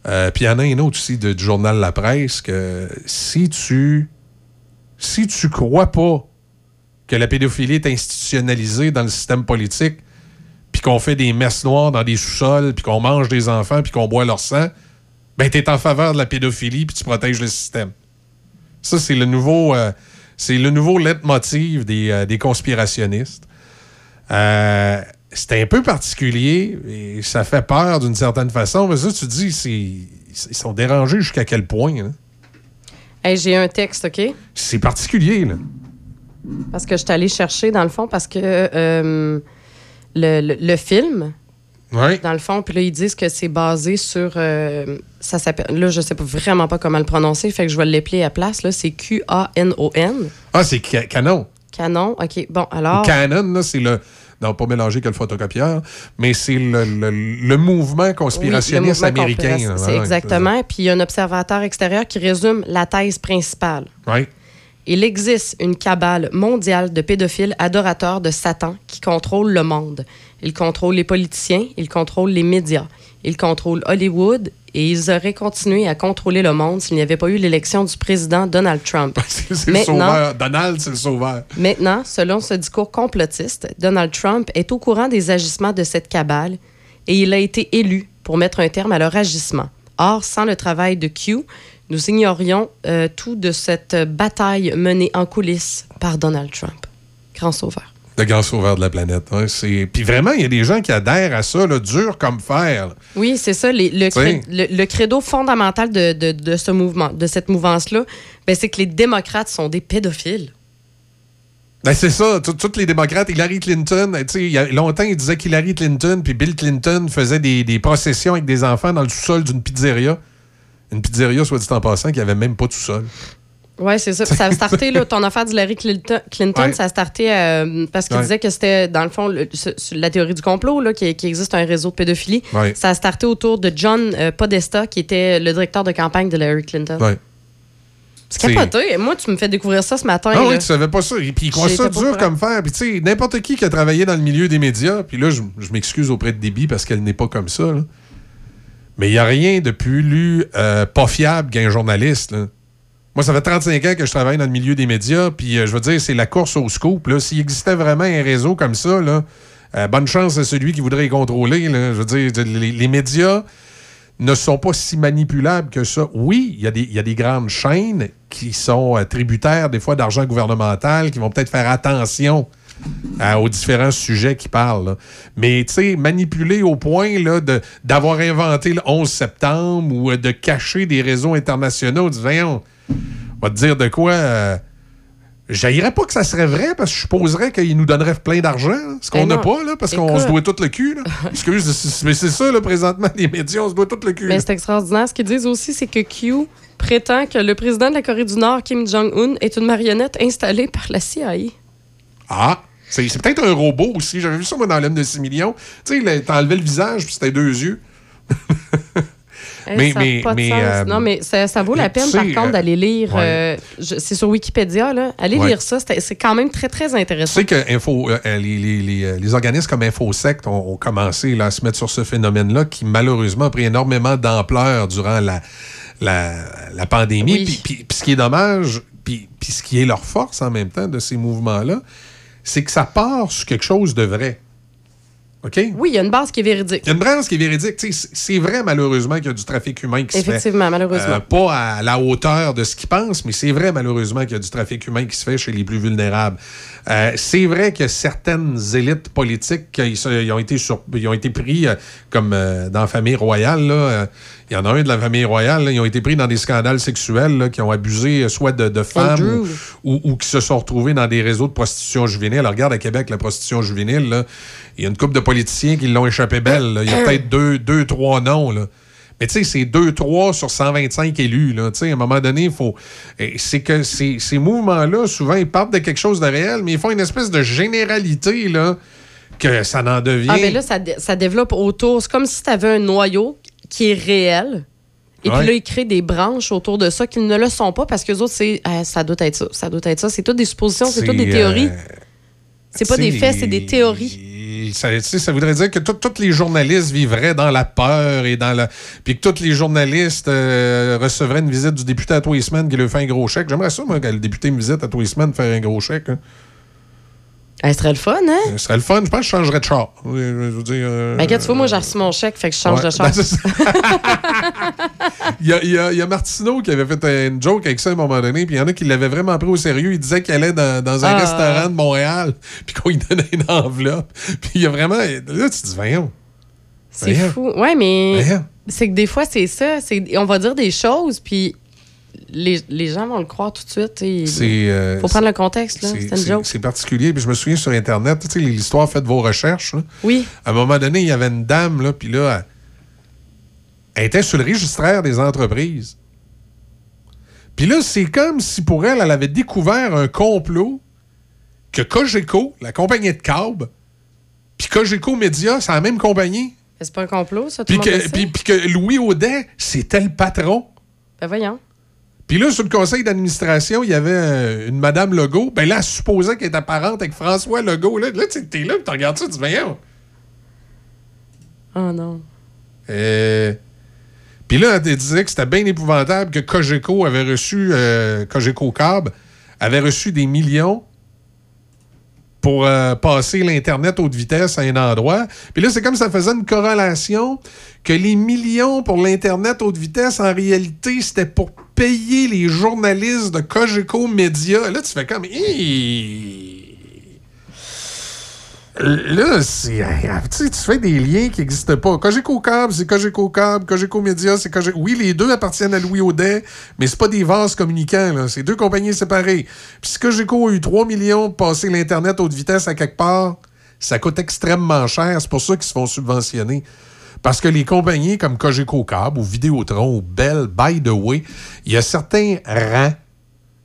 Euh, Puis il y en a un autre aussi de, du journal La Presse, que si tu si tu crois pas que la pédophilie est institutionnalisée dans le système politique, puis qu'on fait des messes noires dans des sous-sols, puis qu'on mange des enfants, puis qu'on boit leur sang, ben t'es en faveur de la pédophilie, puis tu protèges le système. Ça, c'est le nouveau euh, c'est le nouveau leitmotiv des, euh, des conspirationnistes. Euh... C'est un peu particulier et ça fait peur d'une certaine façon. Mais ça, tu dis, c'est, ils sont dérangés jusqu'à quel point? Hein? Hey, j'ai un texte, OK? C'est particulier, là. Parce que je suis allée chercher, dans le fond, parce que euh, le, le, le film, ouais. Dans le fond, puis là, ils disent que c'est basé sur... Euh, ça s'appelle, là, je sais vraiment pas comment le prononcer, fait que je vais l'épeler à place. Là, c'est Q A N O N. Ah, c'est ca- Canon. Canon, OK. Bon, alors... Canon, là, c'est le... Non, pas mélanger que le photocopieur, mais c'est le, le, le mouvement conspirationniste oui, le mouvement américain. Conspira- c'est ouais, exactement. C'est Puis il y a un observateur extérieur qui résume la thèse principale. Oui. Il existe une cabale mondiale de pédophiles adorateurs de Satan qui contrôle le monde. Ils contrôlent les politiciens, ils contrôlent les médias, ils contrôlent Hollywood et ils auraient continué à contrôler le monde s'il n'y avait pas eu l'élection du président Donald Trump. c'est c'est le sauveur. Donald, c'est le sauveur. Maintenant, selon ce discours complotiste, Donald Trump est au courant des agissements de cette cabale et il a été élu pour mettre un terme à leur agissement. Or, sans le travail de Q, nous ignorions euh, tout de cette bataille menée en coulisses par Donald Trump. Grand sauveur. Le grand sauveur de la planète. Hein, c'est... Puis vraiment, il y a des gens qui adhèrent à ça, là, dur comme fer. Oui, c'est ça. Les, le, cre... le, le credo fondamental de, de, de ce mouvement, de cette mouvance-là, ben, c'est que les démocrates sont des pédophiles. Ben, c'est ça. Toutes les démocrates, Hillary Clinton, il y a longtemps, ils disaient qu'Hillary Clinton puis Bill Clinton faisaient des, des processions avec des enfants dans le sous-sol d'une pizzeria. Une pizzeria, soit dit en passant, qui n'avait même pas tout seul. Oui, c'est ça. Ça a starté, là, ton affaire d'Hillary Clinton, Clinton ouais. Ça a starté euh, parce qu'il ouais. disait que c'était, dans le fond, le, la théorie du complot, là, qui, qui existe un réseau de pédophilie. Ouais. Ça a starté autour de John euh, Podesta, qui était le directeur de campagne de Hillary Clinton. Ouais. C'est, c'est capoté. Moi, tu me fais découvrir ça ce matin. Ah là. Oui, tu savais pas ça. Et puis, ils croient ça dur comme fer. Puis, tu sais, n'importe qui qui a travaillé dans le milieu des médias, puis là, je, je m'excuse auprès de Déby parce qu'elle n'est pas comme ça, là. Mais il n'y a rien de plus lu euh, pas fiable qu'un journaliste. Là. Moi, ça fait trente-cinq ans que je travaille dans le milieu des médias, puis euh, je veux dire, c'est la course au scoop. Là. S'il existait vraiment un réseau comme ça, là, euh, bonne chance à celui qui voudrait y contrôler. Là. Je veux dire, les, les médias ne sont pas si manipulables que ça. Oui, il y, y a des grandes chaînes qui sont euh, tributaires, des fois, d'argent gouvernemental, qui vont peut-être faire attention aux différents sujets qui parlent. Là. Mais, tu sais, manipuler au point là, de, d'avoir inventé le onze septembre ou euh, de cacher des réseaux internationaux, disons, on va te dire de quoi... Euh, j'haïrais pas que ça serait vrai, parce que je supposerais qu'ils nous donneraient plein d'argent, là, ce qu'on n'a pas, là, parce Écoute. qu'on se doit tout le cul. Là. Excuse, mais c'est ça, là, présentement, les médias, on se doit tout le cul. Mais là. C'est extraordinaire. Ce qu'ils disent aussi, c'est que Q prétend que le président de la Corée du Nord, Kim Jong-un, est une marionnette installée par la C I A. Ah! C'est, c'est peut-être un robot aussi. J'avais vu ça, moi, dans l'homme de six millions. Tu sais, t'enlevais le visage, puis c'était deux yeux. hey, mais, ça mais, pas de mais sens. Euh, non, mais ça, ça vaut la peine, par contre, euh, d'aller lire. Ouais. Euh, je, c'est sur Wikipédia, là. Allez ouais. lire ça. C'est quand même très, très intéressant. Tu sais que info, euh, les, les, les, les organismes comme InfoSect ont, ont commencé là, à se mettre sur ce phénomène-là qui, malheureusement, a pris énormément d'ampleur durant la, la, la pandémie. Oui. Puis, puis, puis ce qui est dommage, puis, puis ce qui est leur force en même temps de ces mouvements-là, c'est que ça part sur quelque chose de vrai. OK? Oui, il y a une base qui est véridique. Il y a une base qui est véridique. T'sais, c'est vrai, malheureusement, qu'il y a du trafic humain qui se fait. Effectivement, malheureusement. Euh, pas à la hauteur de ce qu'ils pensent, mais c'est vrai, malheureusement, qu'il y a du trafic humain qui se fait chez les plus vulnérables. Euh, c'est vrai que certaines élites politiques qui ont été, sur, ils ont été pris, euh, comme euh, dans la famille royale, là, euh, il y en a un de la famille royale, là, ils ont été pris dans des scandales sexuels là, qui ont abusé soit de, de femmes ou, ou, ou qui se sont retrouvés dans des réseaux de prostitution juvénile. Alors, regarde à Québec, la prostitution juvénile, là, il y a une couple de politiciens qui l'ont échappé belle. Là. Il y a peut-être deux, deux trois noms. Là. Mais tu sais, c'est deux trois sur cent vingt-cinq élus. Là. À un moment donné, il faut... C'est que ces, ces mouvements-là, souvent, ils partent de quelque chose de réel, mais ils font une espèce de généralité, là, que ça n'en devient... Ah, mais là, ça, ça développe autour... C'est comme si tu avais un noyau qui est réel, et ouais. puis là, ils créent des branches autour de ça qui ne le sont pas, parce qu'eux autres, c'est... Euh, ça doit être ça, ça doit être ça. C'est toutes des suppositions, c'est, c'est toutes des théories. Euh... C'est pas des faits, c'est des théories. Ça, ça voudrait dire que tous les journalistes vivraient dans la peur et dans la... Puis que tous les journalistes euh, recevraient une visite du député à tous les semaines qui leur fait un gros chèque. J'aimerais ça, moi, que le député me visite à tous les semaines faire un gros chèque. Hein. Ah, ce serait le fun, hein? Ce serait le fun. Je pense que je changerais de char. Je veux dire, euh, ben, regarde, tu vois, moi, j'ai reçu mon chèque, fait que je change ouais. de char. il, y a, il, y a, il y a Martineau qui avait fait une joke avec ça à un moment donné, puis il y en a qui l'avaient vraiment pris au sérieux. Il disait qu'il allait dans, dans un euh... restaurant de Montréal, puis qu'on lui donnait une enveloppe. Puis il y a vraiment... Là, tu te dis, voyons. C'est voyons. Fou. Ouais, mais voyons. C'est que des fois, c'est ça. C'est... On va dire des choses, puis... Les, les gens vont le croire tout de suite. Il euh, faut prendre le contexte. Là. C'est, c'est, une c'est, joke. C'est particulier. Puis je me souviens sur Internet, tu sais, l'histoire fait de vos recherches. Là. Oui. À un moment donné, il y avait une dame, là, puis là, elle, elle était sur le registraire des entreprises. Puis là, c'est comme si pour elle, elle avait découvert un complot que Cogeco, la compagnie de câble, puis Cogeco Média, c'est la même compagnie. C'est pas un complot, ça, tout le monde. Puis que Louis Audet, c'était le patron. Ben voyons. Puis là, sur le conseil d'administration, il y avait une Madame Legault. Ben là, elle supposait qu'elle était parente avec François Legault. Là, là tu es là, tu regardes ça, tu te dis, voyons. Oh non. Euh... Puis là, elle disait que c'était bien épouvantable que Cogeco avait reçu, euh, Cogeco Cab avait reçu des millions pour euh, passer l'Internet haute vitesse à un endroit. Puis là, c'est comme ça faisait une corrélation que les millions pour l'Internet haute vitesse, en réalité, c'était pour payer les journalistes de Cogeco Média. Là, tu fais comme... Là, c'est... Tu fais des liens qui n'existent pas. Cogeco Cab, c'est Cogeco Cab. Cogeco Média, c'est Cogeco... Oui, les deux appartiennent à Louis Audet, mais c'est pas des vases communicants, là. C'est deux compagnies séparées. Puis si Cogeco a eu trois millions pour passer l'Internet haute vitesse à quelque part, ça coûte extrêmement cher. C'est pour ça qu'ils se font subventionner. Parce que les compagnies comme Cogeco Cab ou Vidéotron ou Bell, by the way, il y a certains rangs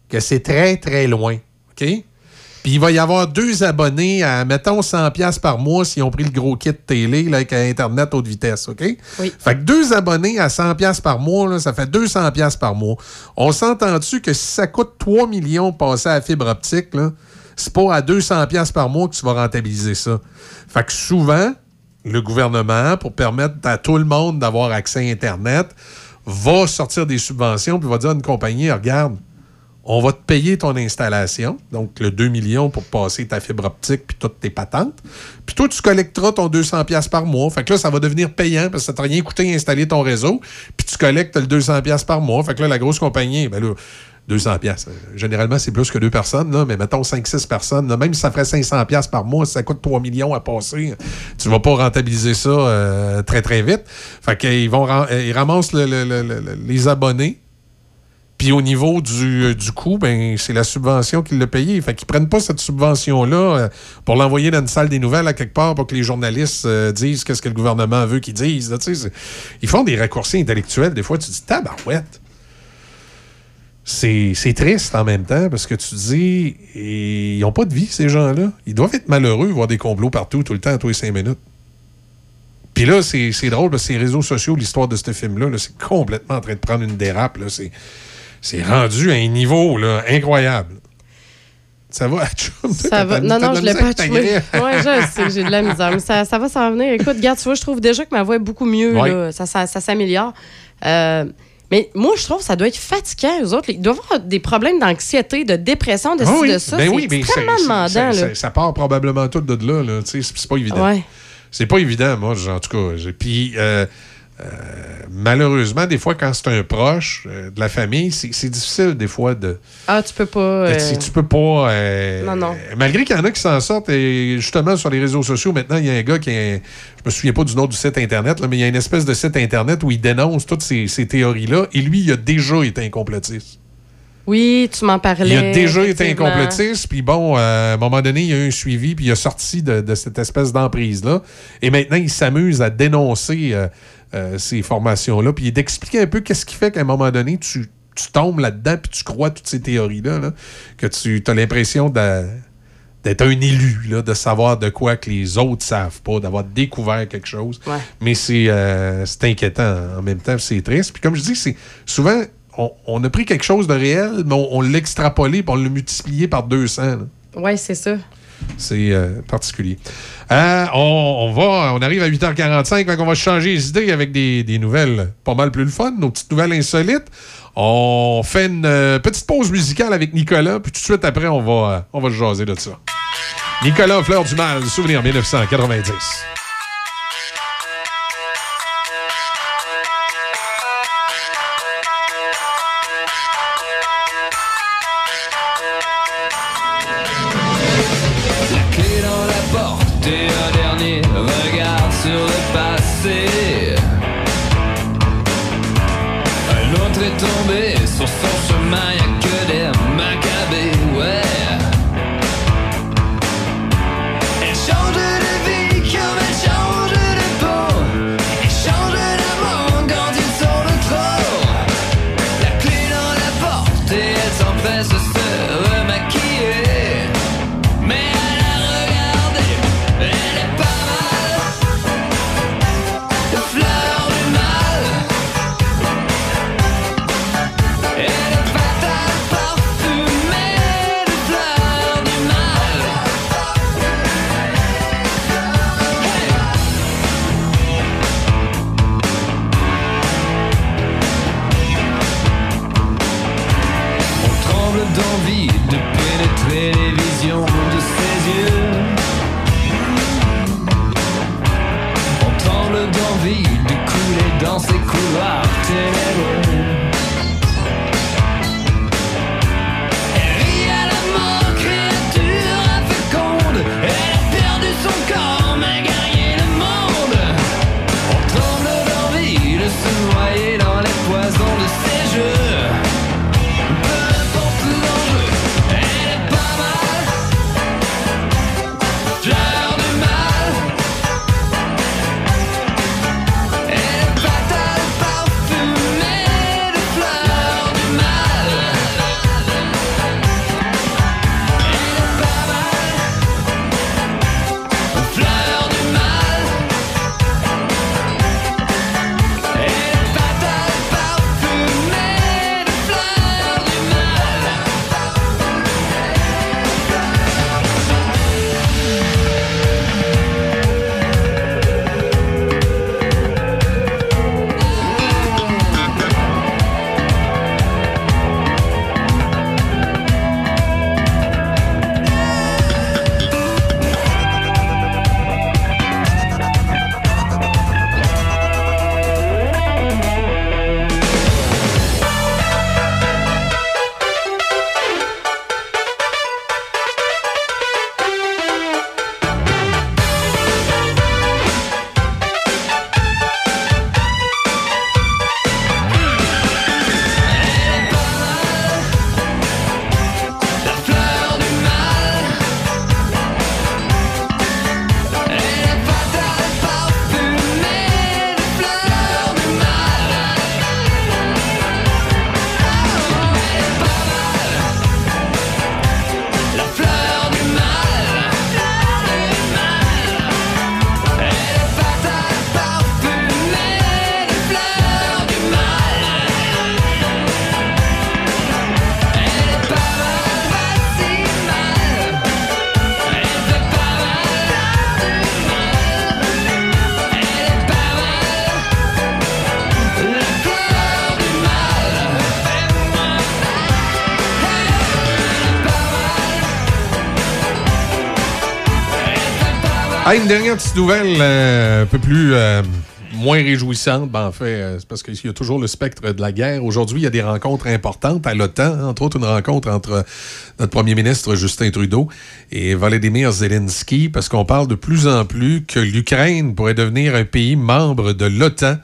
que c'est très, très loin. OK? Puis il va y avoir deux abonnés à, mettons, cent dollars par mois s'ils ont pris le gros kit télé là, avec Internet haute vitesse, OK? Oui. Fait que deux abonnés à cent dollars par mois, là, ça fait deux cents dollars par mois. On s'entend-tu que si ça coûte trois millions de passer à la fibre optique, là, c'est pas à deux cents dollars par mois que tu vas rentabiliser ça. Fait que souvent, le gouvernement, pour permettre à tout le monde d'avoir accès à Internet, va sortir des subventions puis va dire à une compagnie, regarde, on va te payer ton installation, donc le deux millions pour passer ta fibre optique puis toutes tes patentes. Puis toi, tu collecteras ton deux cents dollars par mois. Fait que là, ça va devenir payant parce que ça t'a rien coûté d'installer ton réseau. Puis tu collectes le deux cents dollars par mois. Fait que là, la grosse compagnie, ben là, deux cents dollars. Généralement, c'est plus que deux personnes, là, mais mettons cinq six personnes. Là, même si ça ferait cinq cents dollars par mois, si ça coûte trois millions à passer, tu vas pas rentabiliser ça euh, très, très vite. Fait qu'ils vont, ils ramassent le, le, le, le, les abonnés. Puis au niveau du, du coût, ben, c'est la subvention qui l'a payé. Fait qu'ils prennent pas cette subvention-là euh, pour l'envoyer dans une salle des nouvelles à quelque part pour que les journalistes euh, disent qu'est-ce que le gouvernement veut qu'ils disent. Là, ils font des raccourcis intellectuels. Des fois, tu dis « tabarouette ». C'est, c'est triste en même temps parce que tu dis et, ils n'ont pas de vie, ces gens-là. Ils doivent être malheureux, voir des complots partout, tout le temps, à tous les cinq minutes. Puis là, c'est, c'est drôle parce que ces réseaux sociaux, l'histoire de ce film-là, là, c'est complètement en train de prendre une dérape. Là. C'est... C'est rendu à un niveau là, incroyable. Ça va, ça va. Non, non, je ne l'ai pas tué. Oui, je sais que j'ai de la misère. Mais ça, ça va s'en venir. Écoute, regarde, tu vois, je trouve déjà que ma voix est beaucoup mieux. Oui. Là. Ça, ça, ça s'améliore. Euh, mais moi, je trouve que ça doit être fatigant, eux autres. Ils doivent avoir des problèmes d'anxiété, de dépression, de ci, ah oui. de ça. Ben c'est oui, extrêmement c'est, demandant. C'est, là. Ça, ça part probablement tout de là. là. C'est, c'est pas évident. Ouais. C'est pas évident, moi, en tout cas. Puis... Euh, Euh, malheureusement, des fois, quand c'est un proche euh, de la famille, c'est, c'est difficile des fois de... Ah, tu peux pas... Euh... De, tu peux pas... Euh, non, non. Euh, malgré qu'il y en a qui s'en sortent, et justement, sur les réseaux sociaux, maintenant, il y a un gars qui est... Je me souviens pas du nom du site Internet, là, mais il y a une espèce de site Internet où il dénonce toutes ces, ces théories-là, et lui, il a déjà été un complotiste. Oui, tu m'en parlais. Il a déjà été un complotiste, puis bon, euh, à un moment donné, il y a eu un suivi, puis il a sorti de, de cette espèce d'emprise-là, et maintenant, il s'amuse à dénoncer... Euh, euh, ces formations-là, puis d'expliquer un peu qu'est-ce qui fait qu'à un moment donné, tu, tu tombes là-dedans puis tu crois toutes ces théories-là, là, que tu as l'impression de... d'être un élu, là, de savoir de quoi que les autres savent pas, d'avoir découvert quelque chose. Ouais. Mais c'est, euh, c'est inquiétant. En même temps, c'est triste. Puis comme je dis, c'est souvent, on, on a pris quelque chose de réel, mais on, on l'a extrapolé et on l'a multiplié par deux cents. Oui, c'est ça. C'est euh, particulier. Euh, on, on, va, on arrive à huit heures quarante-cinq, donc on va changer les idées avec des, des nouvelles pas mal plus le fun, nos petites nouvelles insolites. On fait une euh, petite pause musicale avec Nicolas, puis tout de suite après, on va, euh, on va jaser de ça. Nicolas, Fleur du Mal, souvenir dix-neuf cent quatre-vingt-dix. Ah, une dernière petite nouvelle euh, un peu plus euh, moins réjouissante. Ben, en fait, euh, c'est parce qu'il y a toujours le spectre de la guerre. Aujourd'hui, il y a des rencontres importantes à l'OTAN, entre autres une rencontre entre notre premier ministre Justin Trudeau et Volodymyr Zelensky, parce qu'on parle de plus en plus que l'Ukraine pourrait devenir un pays membre de l'OTAN.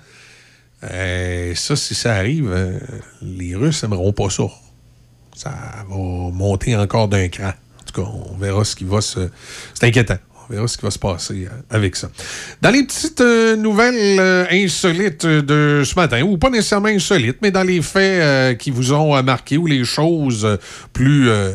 Euh, ça, si ça arrive, euh, les Russes n'aimeront pas ça. Ça va monter encore d'un cran. En tout cas, on verra ce qui va se... C'est inquiétant. On verra ce qui va se passer avec ça. Dans les petites euh, nouvelles euh, insolites de ce matin, ou pas nécessairement insolites, mais dans les faits euh, qui vous ont marqué ou les choses euh, plus, euh,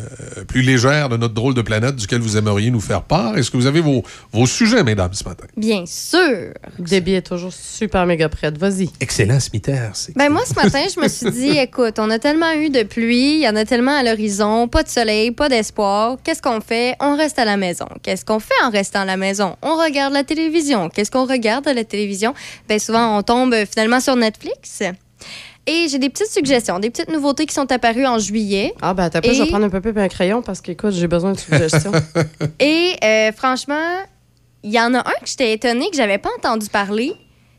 plus légères de notre drôle de planète duquel vous aimeriez nous faire part, est-ce que vous avez vos, vos sujets, mesdames, ce matin? Bien sûr! Debbie est toujours super méga prête. Vas-y. Excellent, Smithers. Ben moi, ce matin, je me suis dit, écoute, on a tellement eu de pluie, il y en a tellement à l'horizon, pas de soleil, pas d'espoir. Qu'est-ce qu'on fait? On reste à la maison. Qu'est-ce qu'on fait en restant à la maison? On regarde la télévision. Qu'est-ce qu'on regarde à la télévision? Bien, souvent, on tombe finalement sur Netflix. Et j'ai des petites suggestions, des petites nouveautés qui sont apparues en juillet. Ah ben, t'as pas, et... je vais prendre un papier et un crayon parce qu'écoute, j'ai besoin de suggestions. Et euh, franchement, il y en a un que j'étais étonnée que j'avais pas entendu parler.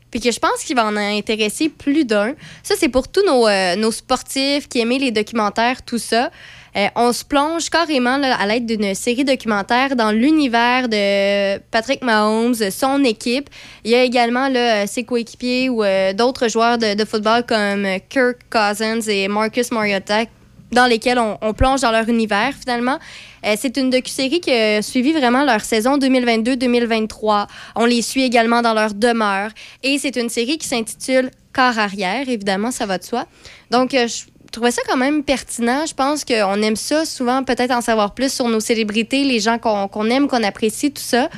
Puis que je pense qu'il va en intéresser plus d'un. Ça, c'est pour tous nos, euh, nos sportifs qui aimaient les documentaires, tout ça. Euh, on se plonge carrément là, à l'aide d'une série documentaire dans l'univers de Patrick Mahomes, son équipe. Il y a également là, ses coéquipiers ou euh, d'autres joueurs de, de football comme Kirk Cousins et Marcus Mariota, dans lesquels on, on plonge dans leur univers, finalement. Euh, c'est une docu-série qui a suivi vraiment leur saison deux mille vingt-deux deux mille vingt-trois. On les suit également dans leur demeure. Et c'est une série qui s'intitule « Corps arrière ». Évidemment, ça va de soi. Donc, euh, je trouvais ça quand même pertinent. Je pense qu'on aime ça souvent, peut-être en savoir plus sur nos célébrités, les gens qu'on, qu'on aime, qu'on apprécie, tout ça.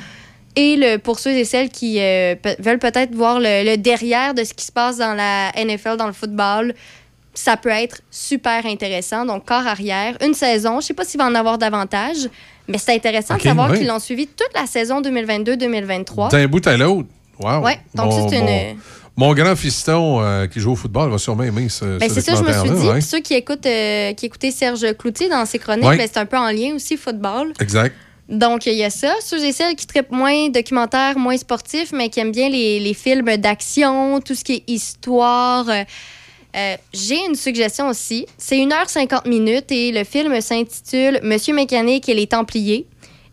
Et le, pour ceux et celles qui euh, pe- veulent peut-être voir le, le derrière de ce qui se passe dans la N F L, dans le football, ça peut être super intéressant. Donc, corps arrière, une saison. Je ne sais pas s'il va en avoir davantage, mais c'est intéressant okay, de savoir oui. qu'ils l'ont suivi toute la saison deux mille vingt-deux deux mille vingt-trois. D'un bout à l'autre. Wow. Oui, donc bon, c'est une... Bon. Mon grand fiston euh, qui joue au football va sûrement aimer ce, ben, ce c'est ça, je me suis dit. Ouais. Ceux qui, écoutent, euh, qui écoutaient Serge Cloutier dans ses chroniques, ouais. ben, c'est un peu en lien aussi, football. Exact. Donc, il y a ça. Ceux et celles qui trippent moins documentaires, moins sportifs, mais qui aiment bien les, les films d'action, tout ce qui est histoire... Euh, Euh, j'ai une suggestion aussi. C'est une heure cinquante minutes et le film s'intitule « Monsieur Mécanique et les Templiers ».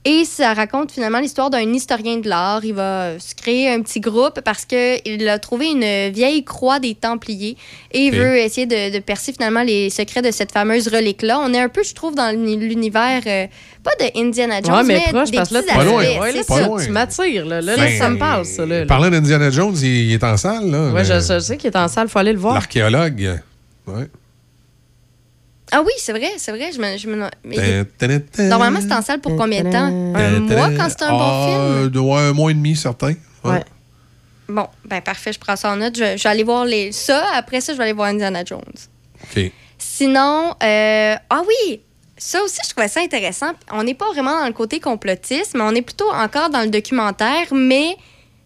Et ça raconte finalement l'histoire d'un historien de l'art. Il va se créer un petit groupe parce qu'il a trouvé une vieille croix des Templiers et il okay. veut essayer de, de percer finalement les secrets de cette fameuse relique-là. On est un peu, je trouve, dans l'univers, euh, pas de Indiana Jones, ouais, mais, mais proche, des parce petits là, pas loin, ouais, là, pas loin. Tu m'attires, là, là, ben, là ça me parle, ça. Là, là. Parlant d'Indiana Jones, il, il est en salle. Oui, je, je sais qu'il est en salle, il faut aller le voir. L'archéologue, oui. Ah oui, c'est vrai, c'est vrai. Je me, je me... Il... Normalement, c'est en salle pour combien de temps? Un mois quand c'est un ah, bon film? Un mois et demi, certain. Ouais. Ouais. Bon, ben parfait, je prends ça en note. Je, je vais aller voir les... ça. Après ça, je vais aller voir Indiana Jones. OK. Sinon, euh... ah oui, ça aussi, je trouvais ça intéressant. On n'est pas vraiment dans le côté complotiste, mais on est plutôt encore dans le documentaire, mais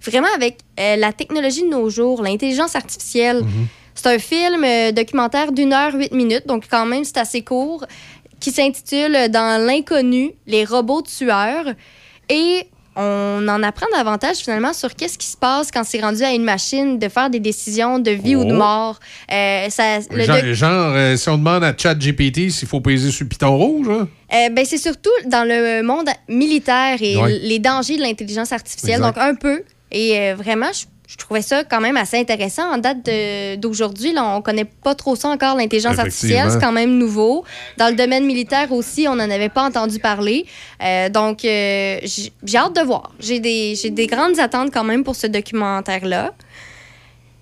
vraiment avec euh, la technologie de nos jours, l'intelligence artificielle. Mm-hmm. C'est un film euh, documentaire d'une heure, huit minutes, donc quand même, c'est assez court, qui s'intitule « Dans l'inconnu, les robots tueurs ». Et on en apprend davantage, finalement, sur qu'est-ce qui se passe quand c'est rendu à une machine de faire des décisions de vie oh. ou de mort. Euh, ça, le genre, doc... genre euh, si on demande à ChatGPT s'il faut peser sur le piton rouge... Hein? Euh, ben, c'est surtout dans le monde militaire et ouais. les dangers de l'intelligence artificielle, exact. Donc un peu. Et euh, vraiment, je Je trouvais ça quand même assez intéressant. En date de, d'aujourd'hui, là, on ne connaît pas trop ça encore, l'intelligence artificielle. C'est quand même nouveau. Dans le domaine militaire aussi, on n'en avait pas entendu parler. Euh, donc, euh, j'ai, j'ai hâte de voir. J'ai des, j'ai des grandes attentes quand même pour ce documentaire-là.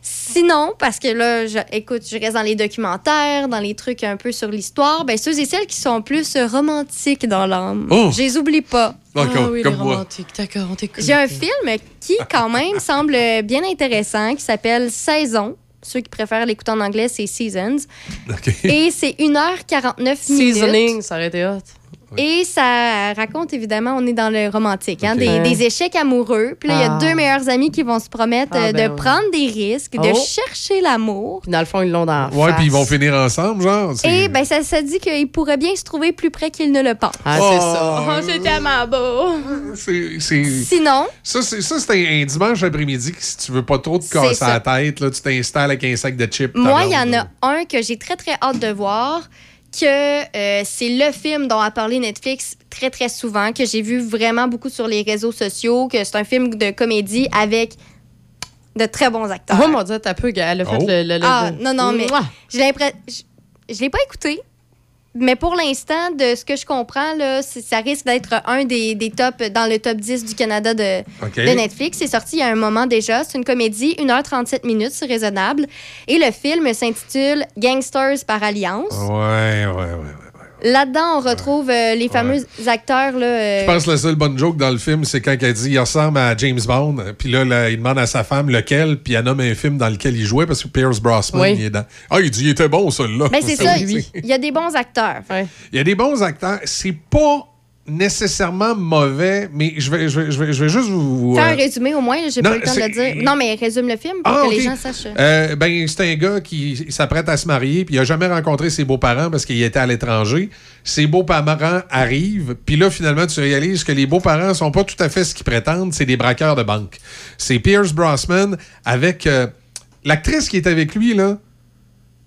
Sinon, parce que là, je, écoute, je reste dans les documentaires, dans les trucs un peu sur l'histoire. Ben, ceux et celles qui sont plus romantiques dans l'âme, oh. je les oublie pas. D'accord, ah oui, comme les romantiques, moi. D'accord, on t'écoute. J'ai un film qui, quand même, semble bien intéressant, qui s'appelle « Saison ». Ceux qui préfèrent l'écouter en anglais, c'est « Seasons okay. ». Et c'est une heure quarante-neuf minutes. « Seasoning », ça aurait été hot. Et ça raconte, évidemment, on est dans le romantique, hein, okay. des, des échecs amoureux. Puis là, il ah. y a deux meilleurs amis qui vont se promettre ah, euh, ben de oui. prendre des risques, oh. de chercher l'amour. Puis dans le fond, ils l'ont dans la ouais, face. Puis ils vont finir ensemble, genre. C'est... Et bien, ça, ça dit qu'ils pourraient bien se trouver plus près qu'ils ne le pensent. Ah, c'est oh. ça. Oh, c'est tellement beau. C'est, c'est... Sinon... Ça, c'est, ça, c'est un, un dimanche après-midi que si tu veux pas trop te casser la tête, là, tu t'installes avec un sac de chips. Moi, il y en a un que j'ai très, très hâte de voir. que euh, c'est le film dont a parlé Netflix très, très souvent, que j'ai vu vraiment beaucoup sur les réseaux sociaux, que c'est un film de comédie avec de très bons acteurs. Oh mon Dieu, t'as peu, elle a fait oh. le, le, le... Ah, non, non, mais j'ai l'impression... Je, je l'ai pas écouté, Mais pour l'instant, de ce que je comprends, là, ça risque d'être un des, des tops dans le top dix du Canada de, okay. de Netflix. C'est sorti il y a un moment déjà. C'est une comédie, une heure trente-sept minutes, c'est raisonnable. Et le film s'intitule « Gangsters par alliance ». Ouais, ouais, ouais. ouais. Là-dedans, on retrouve ouais. euh, les fameux ouais. acteurs. Là, euh... Je pense que la seule bonne joke dans le film, c'est quand elle dit « Il ressemble à James Bond ». Puis là, là, il demande à sa femme lequel, puis elle nomme un film dans lequel il jouait, parce que Pierce Brosnan, oui. il est dans... Ah, il dit « Il était bon, celui-là. » Ben, c'est ça, ça oui. il y a des bons acteurs. Ouais. Il y a des bons acteurs. C'est pas nécessairement mauvais, mais je vais, je vais, je vais, je vais juste vous... Faire euh... un résumé au moins, j'ai non, pas le temps c'est... de le dire. Non, mais résume le film pour ah, que okay. les gens sachent. Euh, ben, c'est un gars qui s'apprête à se marier, puis il n'a jamais rencontré ses beaux-parents parce qu'il était à l'étranger. Ses beaux-parents arrivent, puis là, finalement, tu réalises que les beaux-parents sont pas tout à fait ce qu'ils prétendent, c'est des braqueurs de banque. C'est Pierce Brosnan avec... Euh, l'actrice qui est avec lui, là,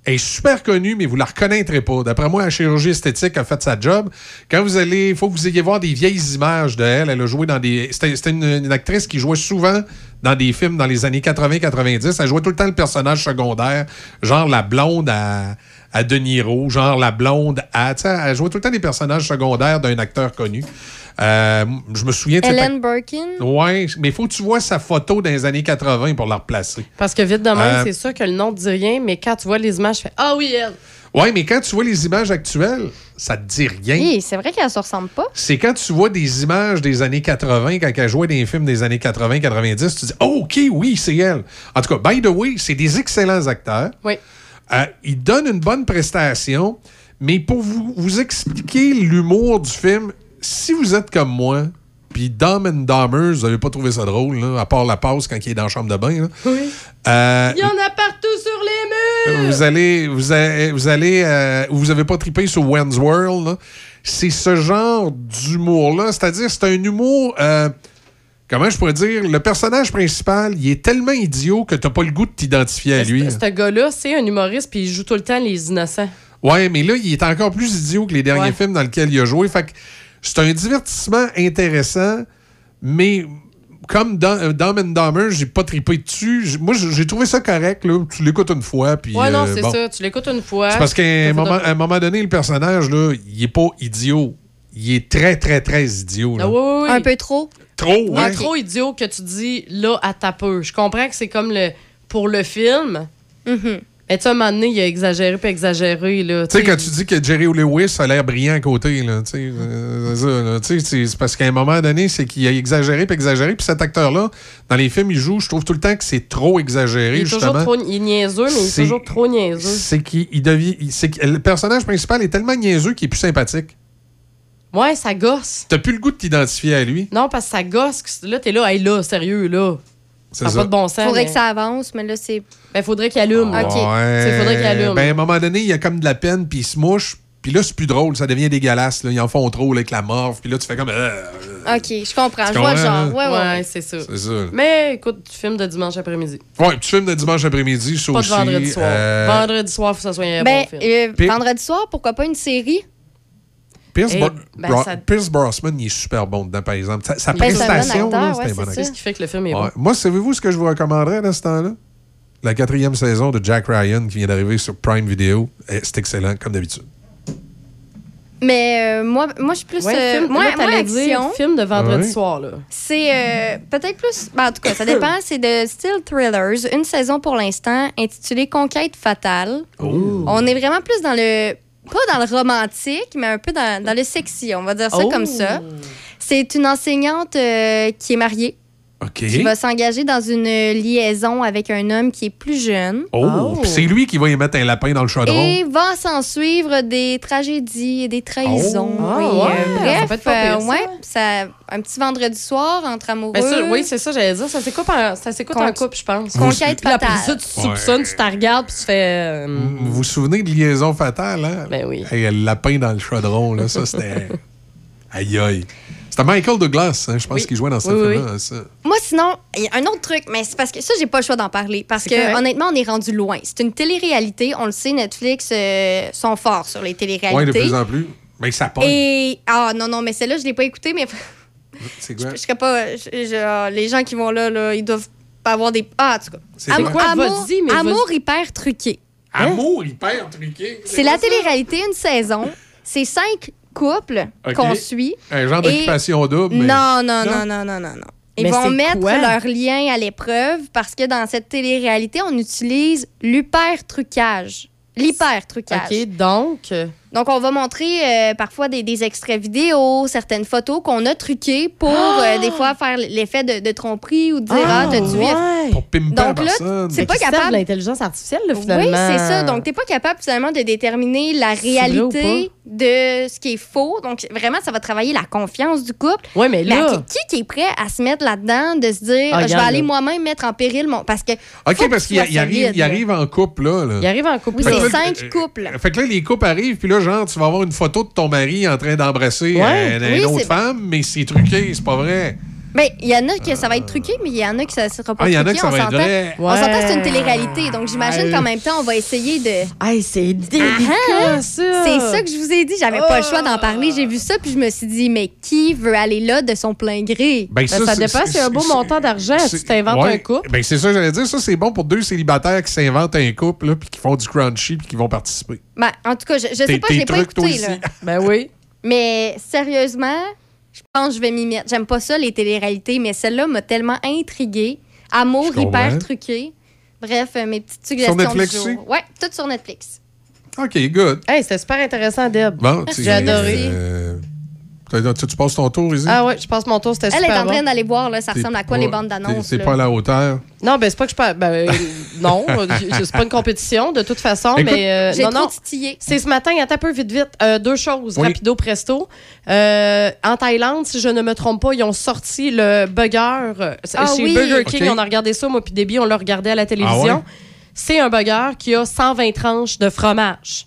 elle est super connue, mais vous la reconnaîtrez pas. D'après moi, la chirurgie esthétique a fait sa job. Quand vous allez... Il faut que vous ayez voir des vieilles images de elle. Elle a joué dans des... C'était, c'était une, une actrice qui jouait souvent dans des films dans les années quatre-vingt quatre-vingt-dix. Elle jouait tout le temps le personnage secondaire, genre la blonde à, à De Niro, genre la blonde à... Tu sais, elle jouait tout le temps des personnages secondaires d'un acteur connu. Euh, je me souviens... Ellen pas... Birkin? Oui, mais il faut que tu vois sa photo dans les années quatre-vingt pour la replacer. Parce que vite de même, euh... c'est sûr que le nom ne dit rien, mais quand tu vois les images, tu fais « Ah oui, elle! » Oui, mais quand tu vois les images actuelles, ça te dit rien. Oui, c'est vrai qu'elle ne se ressemble pas. C'est quand tu vois des images des années quatre-vingt, quand elle jouait des films des années quatre-vingt quatre-vingt-dix, tu dis « Oh, OK, oui, c'est elle! » En tout cas, by the way, c'est des excellents acteurs. Oui. Euh, ils donnent une bonne prestation, mais pour vous, vous expliquer l'humour du film... Si vous êtes comme moi, puis Dumb and Dumber, vous n'avez pas trouvé ça drôle, là, à part la passe quand il est dans la chambre de bain. Là. Oui. Euh, il y en a partout sur les murs! Vous allez... Vous allez, vous allez euh, vous n'avez pas trippé sur Wayne's World. Là. C'est ce genre d'humour-là. C'est-à-dire, c'est un humour... Euh, comment je pourrais dire? Le personnage principal, il est tellement idiot que tu n'as pas le goût de t'identifier à lui. Ce gars-là, c'est un humoriste, puis il joue tout le temps les innocents. Ouais, mais là, il est encore plus idiot que les derniers ouais. films dans lesquels il a joué. Fait que... C'est un divertissement intéressant, mais comme dans Dumb and Dumber, j'ai pas trippé dessus. J'ai, moi, j'ai trouvé ça correct. Là. Tu l'écoutes une fois. Puis, ouais, non, euh, c'est bon. ça. Tu l'écoutes une fois. C'est parce qu'à un moment, un moment donné, le personnage, là, il est pas idiot. Il est très, très, très idiot. Là. Ah, oui, oui, oui. Un peu trop. Trop, oui. Hein? Trop idiot que tu dis là à ta peur. Je comprends que c'est comme le pour le film. Mm-hmm. Mais tu sais, à un moment donné, il a exagéré puis exagéré. Tu sais, quand tu dis que Jerry Lewis a l'air brillant à côté, là, euh, c'est, c'est, c'est parce qu'à un moment donné, c'est qu'il a exagéré puis exagéré. Puis cet acteur-là, dans les films, il joue, je trouve tout le temps que c'est trop exagéré, il est justement. Toujours trop, il est niaiseux, mais c'est, il est toujours trop niaiseux. C'est qu'il il devient... Il, c'est que le personnage principal est tellement niaiseux qu'il est plus sympathique. Ouais, ça gosse. T'as plus le goût de t'identifier à lui. Non, parce que ça gosse. Là, t'es là, hey, là, sérieux, là. C'est ça n'a pas de bon sens. Faudrait mais... que ça avance, mais là, c'est... Ben, faudrait qu'il allume. Ah, OK. Ouais. C'est, faudrait qu'il allume. Ben, à un moment donné, il y a comme de la peine, puis il se mouche, puis là, c'est plus drôle, ça devient dégueulasse. Là. Ils en font trop là, avec la morve, puis là, tu fais comme... Euh... OK, je comprends. Je vois le genre. Ouais, ouais, ouais, c'est ça. C'est ça. Mais écoute, tu filmes de dimanche après-midi. Ouais, tu filmes de dimanche après-midi, ça pas aussi. Pas de vendredi soir. Euh... Vendredi soir, il faut que ça soit un ben, bon film. Euh, P- vendredi soir, pourquoi pas une série? Pierce, hey, Bo- ben, Bro- ça... Pierce Brosnan, il est super bon dedans, par exemple. Sa, sa prestation, c'est un bon acteur. Là, ouais, c'est, bon acteur. C'est ce qui fait que le film est ouais. bon. Moi, savez-vous ce que je vous recommanderais à ce temps-là? La quatrième saison de Jack Ryan qui vient d'arriver sur Prime Video. Eh, c'est excellent, comme d'habitude. Mais euh, moi, moi je suis plus... Ouais, euh, film, moi, moi action. Film de vendredi ouais. soir, là. C'est euh, peut-être plus... Ben, en tout cas, ça dépend. C'est de Still Thrillers, une saison pour l'instant, intitulée Conquête fatale. Oh. On est vraiment plus dans le... Pas dans le romantique, mais un peu dans, dans le sexy, on va dire ça oh. comme ça. C'est une enseignante euh, qui est mariée, okay. qui va s'engager dans une liaison avec un homme qui est plus jeune. Oh, oh. Puis c'est lui qui va y mettre un lapin dans le chaudron. Et va s'en suivre des tragédies et des trahisons. Oh. Et, oh, ouais. euh, bref, ça peut être pas pire, ça. Euh, ouais, ça, un petit vendredi soir entre amoureux. Ben ça, oui, c'est ça, j'allais dire. Ça s'écoute en, ça s'écoute Con- en couple, je pense. Conquête fatale. Puis après ça, tu ouais. soupçonnes, tu t'en regardes, puis tu fais... Euh... Vous vous souvenez de Liaison fatale, hein? Ben oui. Hey, le lapin dans le chaudron, là, ça, c'était... Aïe, aïe. C'était Michael Douglas, hein, je pense, oui. qu'il jouait dans ce oui, film-là. Oui. Ça. Moi, sinon, il y a un autre truc, mais c'est parce que ça, j'ai pas le choix d'en parler. Parce c'est que, correct. Honnêtement, on est rendu loin. C'est une télé-réalité. On le sait, Netflix euh, sont forts sur les télé-réalités. Oui, de plus en plus. Mais ça pogne. Et... Ah, non, non, mais celle-là, je l'ai pas écoutée, mais... C'est quoi? Je, je serais pas... Je, je, les gens qui vont là, là, ils doivent pas avoir des... Ah, en tout cas. C'est Am- quoi? Amour, vas-y, mais Amour vas-y. Hyper truqué. Hein? Amour hyper truqué? C'est, c'est la télé-réalité, une saison... C'est cinq couples okay. qu'on suit. Un genre d'occupation double. Mais... Non, non, non, non, non, non, non. Ils mais vont mettre quoi? Leur lien à l'épreuve parce que dans cette télé-réalité, on utilise l'hyper-trucage. L'hyper-trucage. OK, donc... Donc, on va montrer euh, parfois des, des extraits vidéo, certaines photos qu'on a truquées pour, oh! euh, des fois, faire l'effet de, de tromperie ou de dire oh, « Ah, t'as tué... Ouais. » Pour pimper la personne. Donc là, t'es pas capable... de l'intelligence artificielle, là, finalement. Oui, c'est ça. Donc, t'es pas capable, finalement, de déterminer la réalité de ce qui est faux. Donc, vraiment, ça va travailler la confiance du couple. Oui, mais là... Mais à qui, qui est prêt à se mettre là-dedans, de se dire ah, « Je vais aller moi-même mettre en péril mon... » Parce que... OK, parce qu'il y arrive, il arrive en couple, là. là. Il arrive en couple. Oui, c'est cinq couples. Fait que là, les couples arrivent, puis là, genre, tu vas avoir une photo de ton mari en train d'embrasser ouais, une, oui, une autre femme, mais c'est truqué, c'est pas vrai. Bien, il y en a que ça va être truqué, mais il y en a que ça sera pas ah, truqué. Il y en a que ça on va être vrai. Ouais. On s'entend que c'est une télé-réalité, donc j'imagine qu'en même temps, on va essayer de... Ah, c'est délicat, ah, ça! C'est ça que je vous ai dit, j'avais oh. pas le choix d'en parler. J'ai vu ça, puis je me suis dit, mais qui veut aller là de son plein gré? Ben, ben, ça, ça dépend, c'est un beau montant d'argent. Tu t'inventes ouais. un couple. Ben, c'est ça que j'allais dire, ça, c'est bon pour deux célibataires qui s'inventent un couple, là, puis qui font du crunchy, puis qui vont participer. Ben, en tout cas, je, je sais pas, je l'ai pas écouté, là. Ben oui. Mais sérieusement... Je pense que je vais m'y mettre. J'aime pas ça, les téléréalités, mais celle-là m'a tellement intriguée. Amour hyper truqué. Bref, mes petites suggestions sur Netflix du jour. Oui, toutes sur Netflix. OK, good. Hey, c'était super intéressant, Deb. Bon, j'ai adoré. Euh, tu, tu passes ton tour, Izzy? Ah oui, je passe mon tour, c'était super. Elle est en train d'aller voir, là, ça ressemble à quoi pas, les bandes d'annonces? C'est pas à la hauteur. Non, ben c'est pas que je parle. Ben, euh, non, c'est pas une compétition, de toute façon. Écoute, mais euh, j'ai non, trop titillé. C'est ce matin, attends un peu, vite, vite. Euh, deux choses, oui. rapido, presto. Euh, en Thaïlande, si je ne me trompe pas, ils ont sorti le burger. Ah, chez oui. Burger King, okay. on a regardé ça, moi, puis Déby, on l'a regardé à la télévision. Ah, ouais. C'est un burger qui a cent vingt tranches de fromage.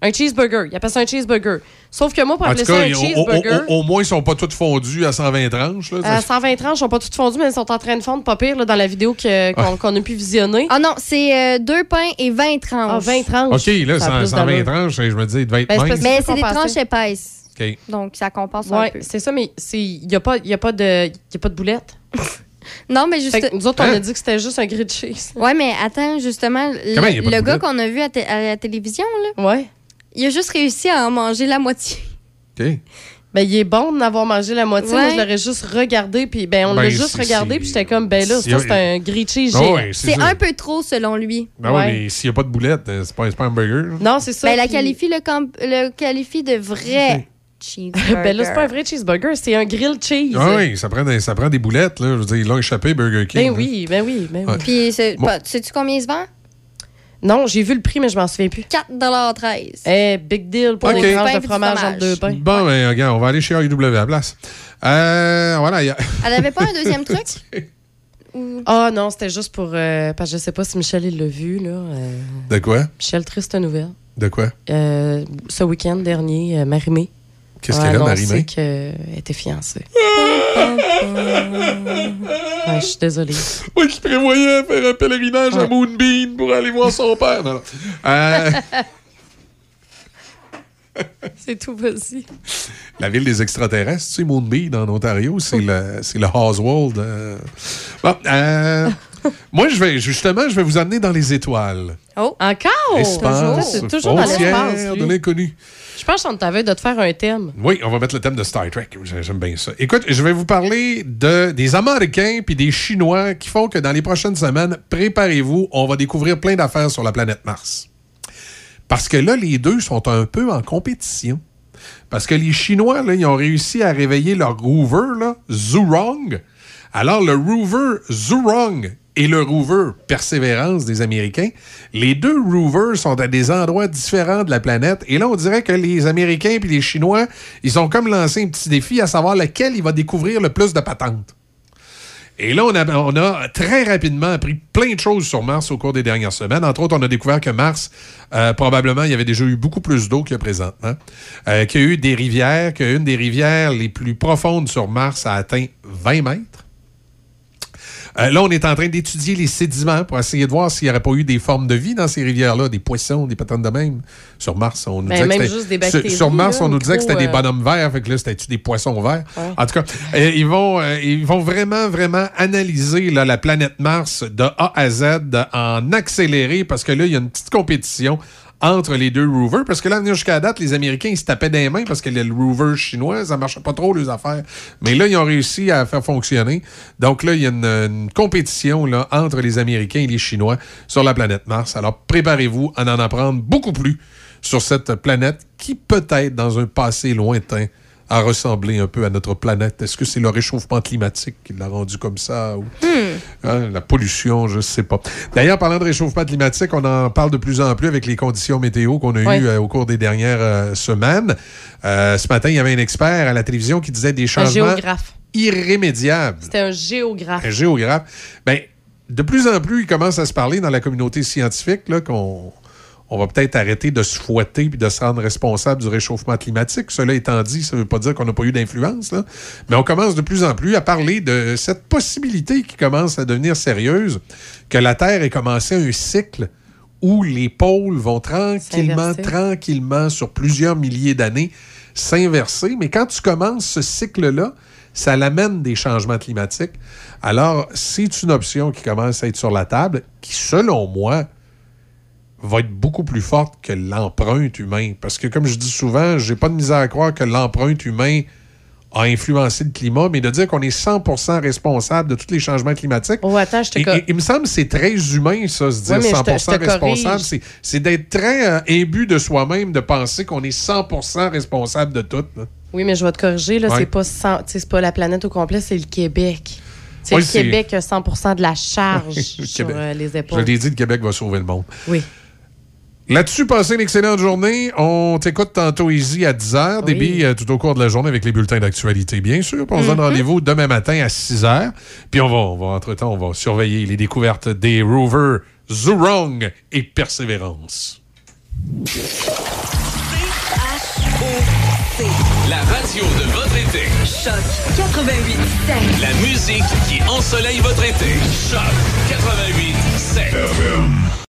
Un cheeseburger. Il appelle ça un cheeseburger. Sauf que moi, pour appeler ça un cheeseburger... Au, au, au, au moins, ils ne sont pas tous fondus à cent vingt tranches. Là, à cent vingt tranches, ils ne sont pas tous fondus, mais ils sont en train de fondre, pas pire, là, dans la vidéo que, qu'on, ah. qu'on a pu visionner. Ah non, c'est euh, deux pains et vingt tranches. Ah, vingt tranches. OK, là, ça cent vingt tranches, je me dis, il devait être ben, mince. Mais c'est des tranches épaisses. Okay. Donc, ça compense ouais, un peu. C'est ça, mais il n'y a, a, a pas de boulettes. Non, mais juste. Nous autres, on hein? a dit que c'était juste un grilled cheese. Oui, mais attends, justement, Comment, le, le gars qu'on a vu à, t- à la télévision, là, ouais. il a juste réussi à en manger la moitié. OK. Ben, il est bon d'en avoir mangé la moitié. Ouais. Moi, je l'aurais juste regardé, puis ben, on ben, l'a juste si, regardé, si... puis j'étais comme, ben là, si ça, c'est a... un grilled cheese. Oh, ouais, c'est c'est un peu trop, selon lui. Ben ouais. oui, mais s'il n'y a pas de boulette, c'est pas, c'est pas un burger. Là. Non, c'est ça. Ben, puis... la qualifie le, camp... le qualifie de vrai. Okay. Ben là, c'est pas un vrai cheeseburger, c'est un grilled cheese. Ah oui, ça prend des, ça prend des boulettes. Là. Je veux dire, ils l'ont échappé, Burger King. Ben oui, ben oui. Ben oui. Ouais. Puis, c'est, bon. pas, sais-tu combien il se vend? Non, j'ai vu le prix, mais je m'en souviens plus. quatre dollars treize Eh, hey, big deal pour okay. les tranches de fromage entre deux pains. Bon, ouais. ben, regarde, on va aller chez A E W à la place. Euh, voilà. Y a... Elle avait pas un deuxième truc? Ah oh, non, c'était juste pour... Euh, parce que je sais pas si Michel, il l'a vu. Là. Euh, de quoi? Michel, triste nouvelle. De quoi? Euh, ce week-end dernier, euh, Marie-Mé. Qu'est-ce qu'elle a, Marie-Mé? Elle était fiancée. Ouais, je suis désolée. Moi, je prévoyais faire un pèlerinage ouais. à Moonbeam pour aller voir son père. Non, non. Euh... C'est tout, vas-y. La ville des extraterrestres, tu sais, Moonbeam, en Ontario, c'est le, c'est le Oswald. Euh... Bon, euh... Moi, je vais justement, je vais vous amener dans les étoiles. Oh, encore? Espace, toujours, c'est toujours dans l'espace, de l'inconnu. Je pense qu'on t'avait de te faire un thème. Oui, on va mettre le thème de Star Trek. J'aime bien ça. Écoute, je vais vous parler de, des Américains puis des Chinois qui font que dans les prochaines semaines, préparez-vous, on va découvrir plein d'affaires sur la planète Mars. Parce que là, les deux sont un peu en compétition. Parce que les Chinois, là, ils ont réussi à réveiller leur rover, là, Zhurong. Alors, le rover Zhurong et le rover Persévérance des Américains, les deux rovers sont à des endroits différents de la planète. Et là, on dirait que les Américains et les Chinois, ils ont comme lancé un petit défi à savoir lequel il va découvrir le plus de patentes. Et là, on a, on a très rapidement appris plein de choses sur Mars au cours des dernières semaines. Entre autres, on a découvert que Mars, euh, probablement, il y avait déjà eu beaucoup plus d'eau qu'il y a présentement, euh, qu'il y a eu des rivières, qu'une des rivières les plus profondes sur Mars a atteint vingt mètres. Euh, là, on est en train d'étudier les sédiments pour essayer de voir s'il n'y aurait pas eu des formes de vie dans ces rivières-là, des poissons, des patentes de même. Sur Mars, on nous ben, disait que c'était... Sur, sur Mars, là, on nous disait que c'était euh... des bonhommes verts, fait que là, c'était-tu des poissons verts? Ouais. En tout cas, euh, ils, vont, euh, ils vont vraiment, vraiment analyser là, la planète Mars de A à Z en accéléré, parce que là, il y a une petite compétition entre les deux roovers, parce que là, jusqu'à date, les Américains, ils se tapaient des mains parce que le rover chinois, ça marchait pas trop, les affaires. Mais là, ils ont réussi à faire fonctionner. Donc là, il y a une, une compétition là, entre les Américains et les Chinois sur la planète Mars. Alors, préparez-vous à en apprendre beaucoup plus sur cette planète qui, peut-être, dans un passé lointain, a ressemblé un peu à notre planète. Est-ce que c'est le réchauffement climatique qui l'a rendu comme ça? Ou hmm. hein, la pollution, je ne sais pas. D'ailleurs, parlant de réchauffement climatique, on en parle de plus en plus avec les conditions météo qu'on a oui. eues euh, au cours des dernières euh, semaines. Euh, ce matin, il y avait un expert à la télévision qui disait des changements irrémédiables. C'était un géographe. Un géographe. Bien, de plus en plus, il commence à se parler dans la communauté scientifique là, qu'on... on va peut-être arrêter de se fouetter et de se rendre responsable du réchauffement climatique. Cela étant dit, ça ne veut pas dire qu'on n'a pas eu d'influence, là. Mais on commence de plus en plus à parler de cette possibilité qui commence à devenir sérieuse, que la Terre ait commencé un cycle où les pôles vont tranquillement, tranquillement, sur plusieurs milliers d'années, s'inverser. Mais quand tu commences ce cycle-là, ça l'amène des changements climatiques. Alors, c'est une option qui commence à être sur la table, qui, selon moi, va être beaucoup plus forte que l'empreinte humaine. Parce que, comme je dis souvent, j'ai pas de misère à croire que l'empreinte humaine a influencé le climat, mais de dire qu'on est cent pour cent responsable de tous les changements climatiques... Oh, attends, je te co- et, et, il me semble que c'est très humain, ça, se dire oui, cent pour cent je te, je te responsable. C'est, c'est d'être très euh, imbu de soi-même, de penser qu'on est cent pour cent responsable de tout. Là. Oui, mais je vais te corriger, là, ouais. c'est pas cent, c'est pas la planète au complet, c'est le Québec. C'est oui, le c'est... Québec qui a cent pour cent de la charge sur euh, les épaules. Je l'ai dit, le Québec va sauver le monde. Oui. Là-dessus, passez une excellente journée. On t'écoute tantôt Easy à dix heures. Oui. Des billes euh, tout au cours de la journée avec les bulletins d'actualité, bien sûr. Puis on mm-hmm. se donne rendez-vous demain matin à six heures. Puis on va, on va, entre-temps, on va surveiller les découvertes des rovers Zhurong et Persévérance. La radio de votre été. Choc quatre-vingt-huit sept. La musique qui ensoleille votre été. Choc quatre-vingt-huit sept.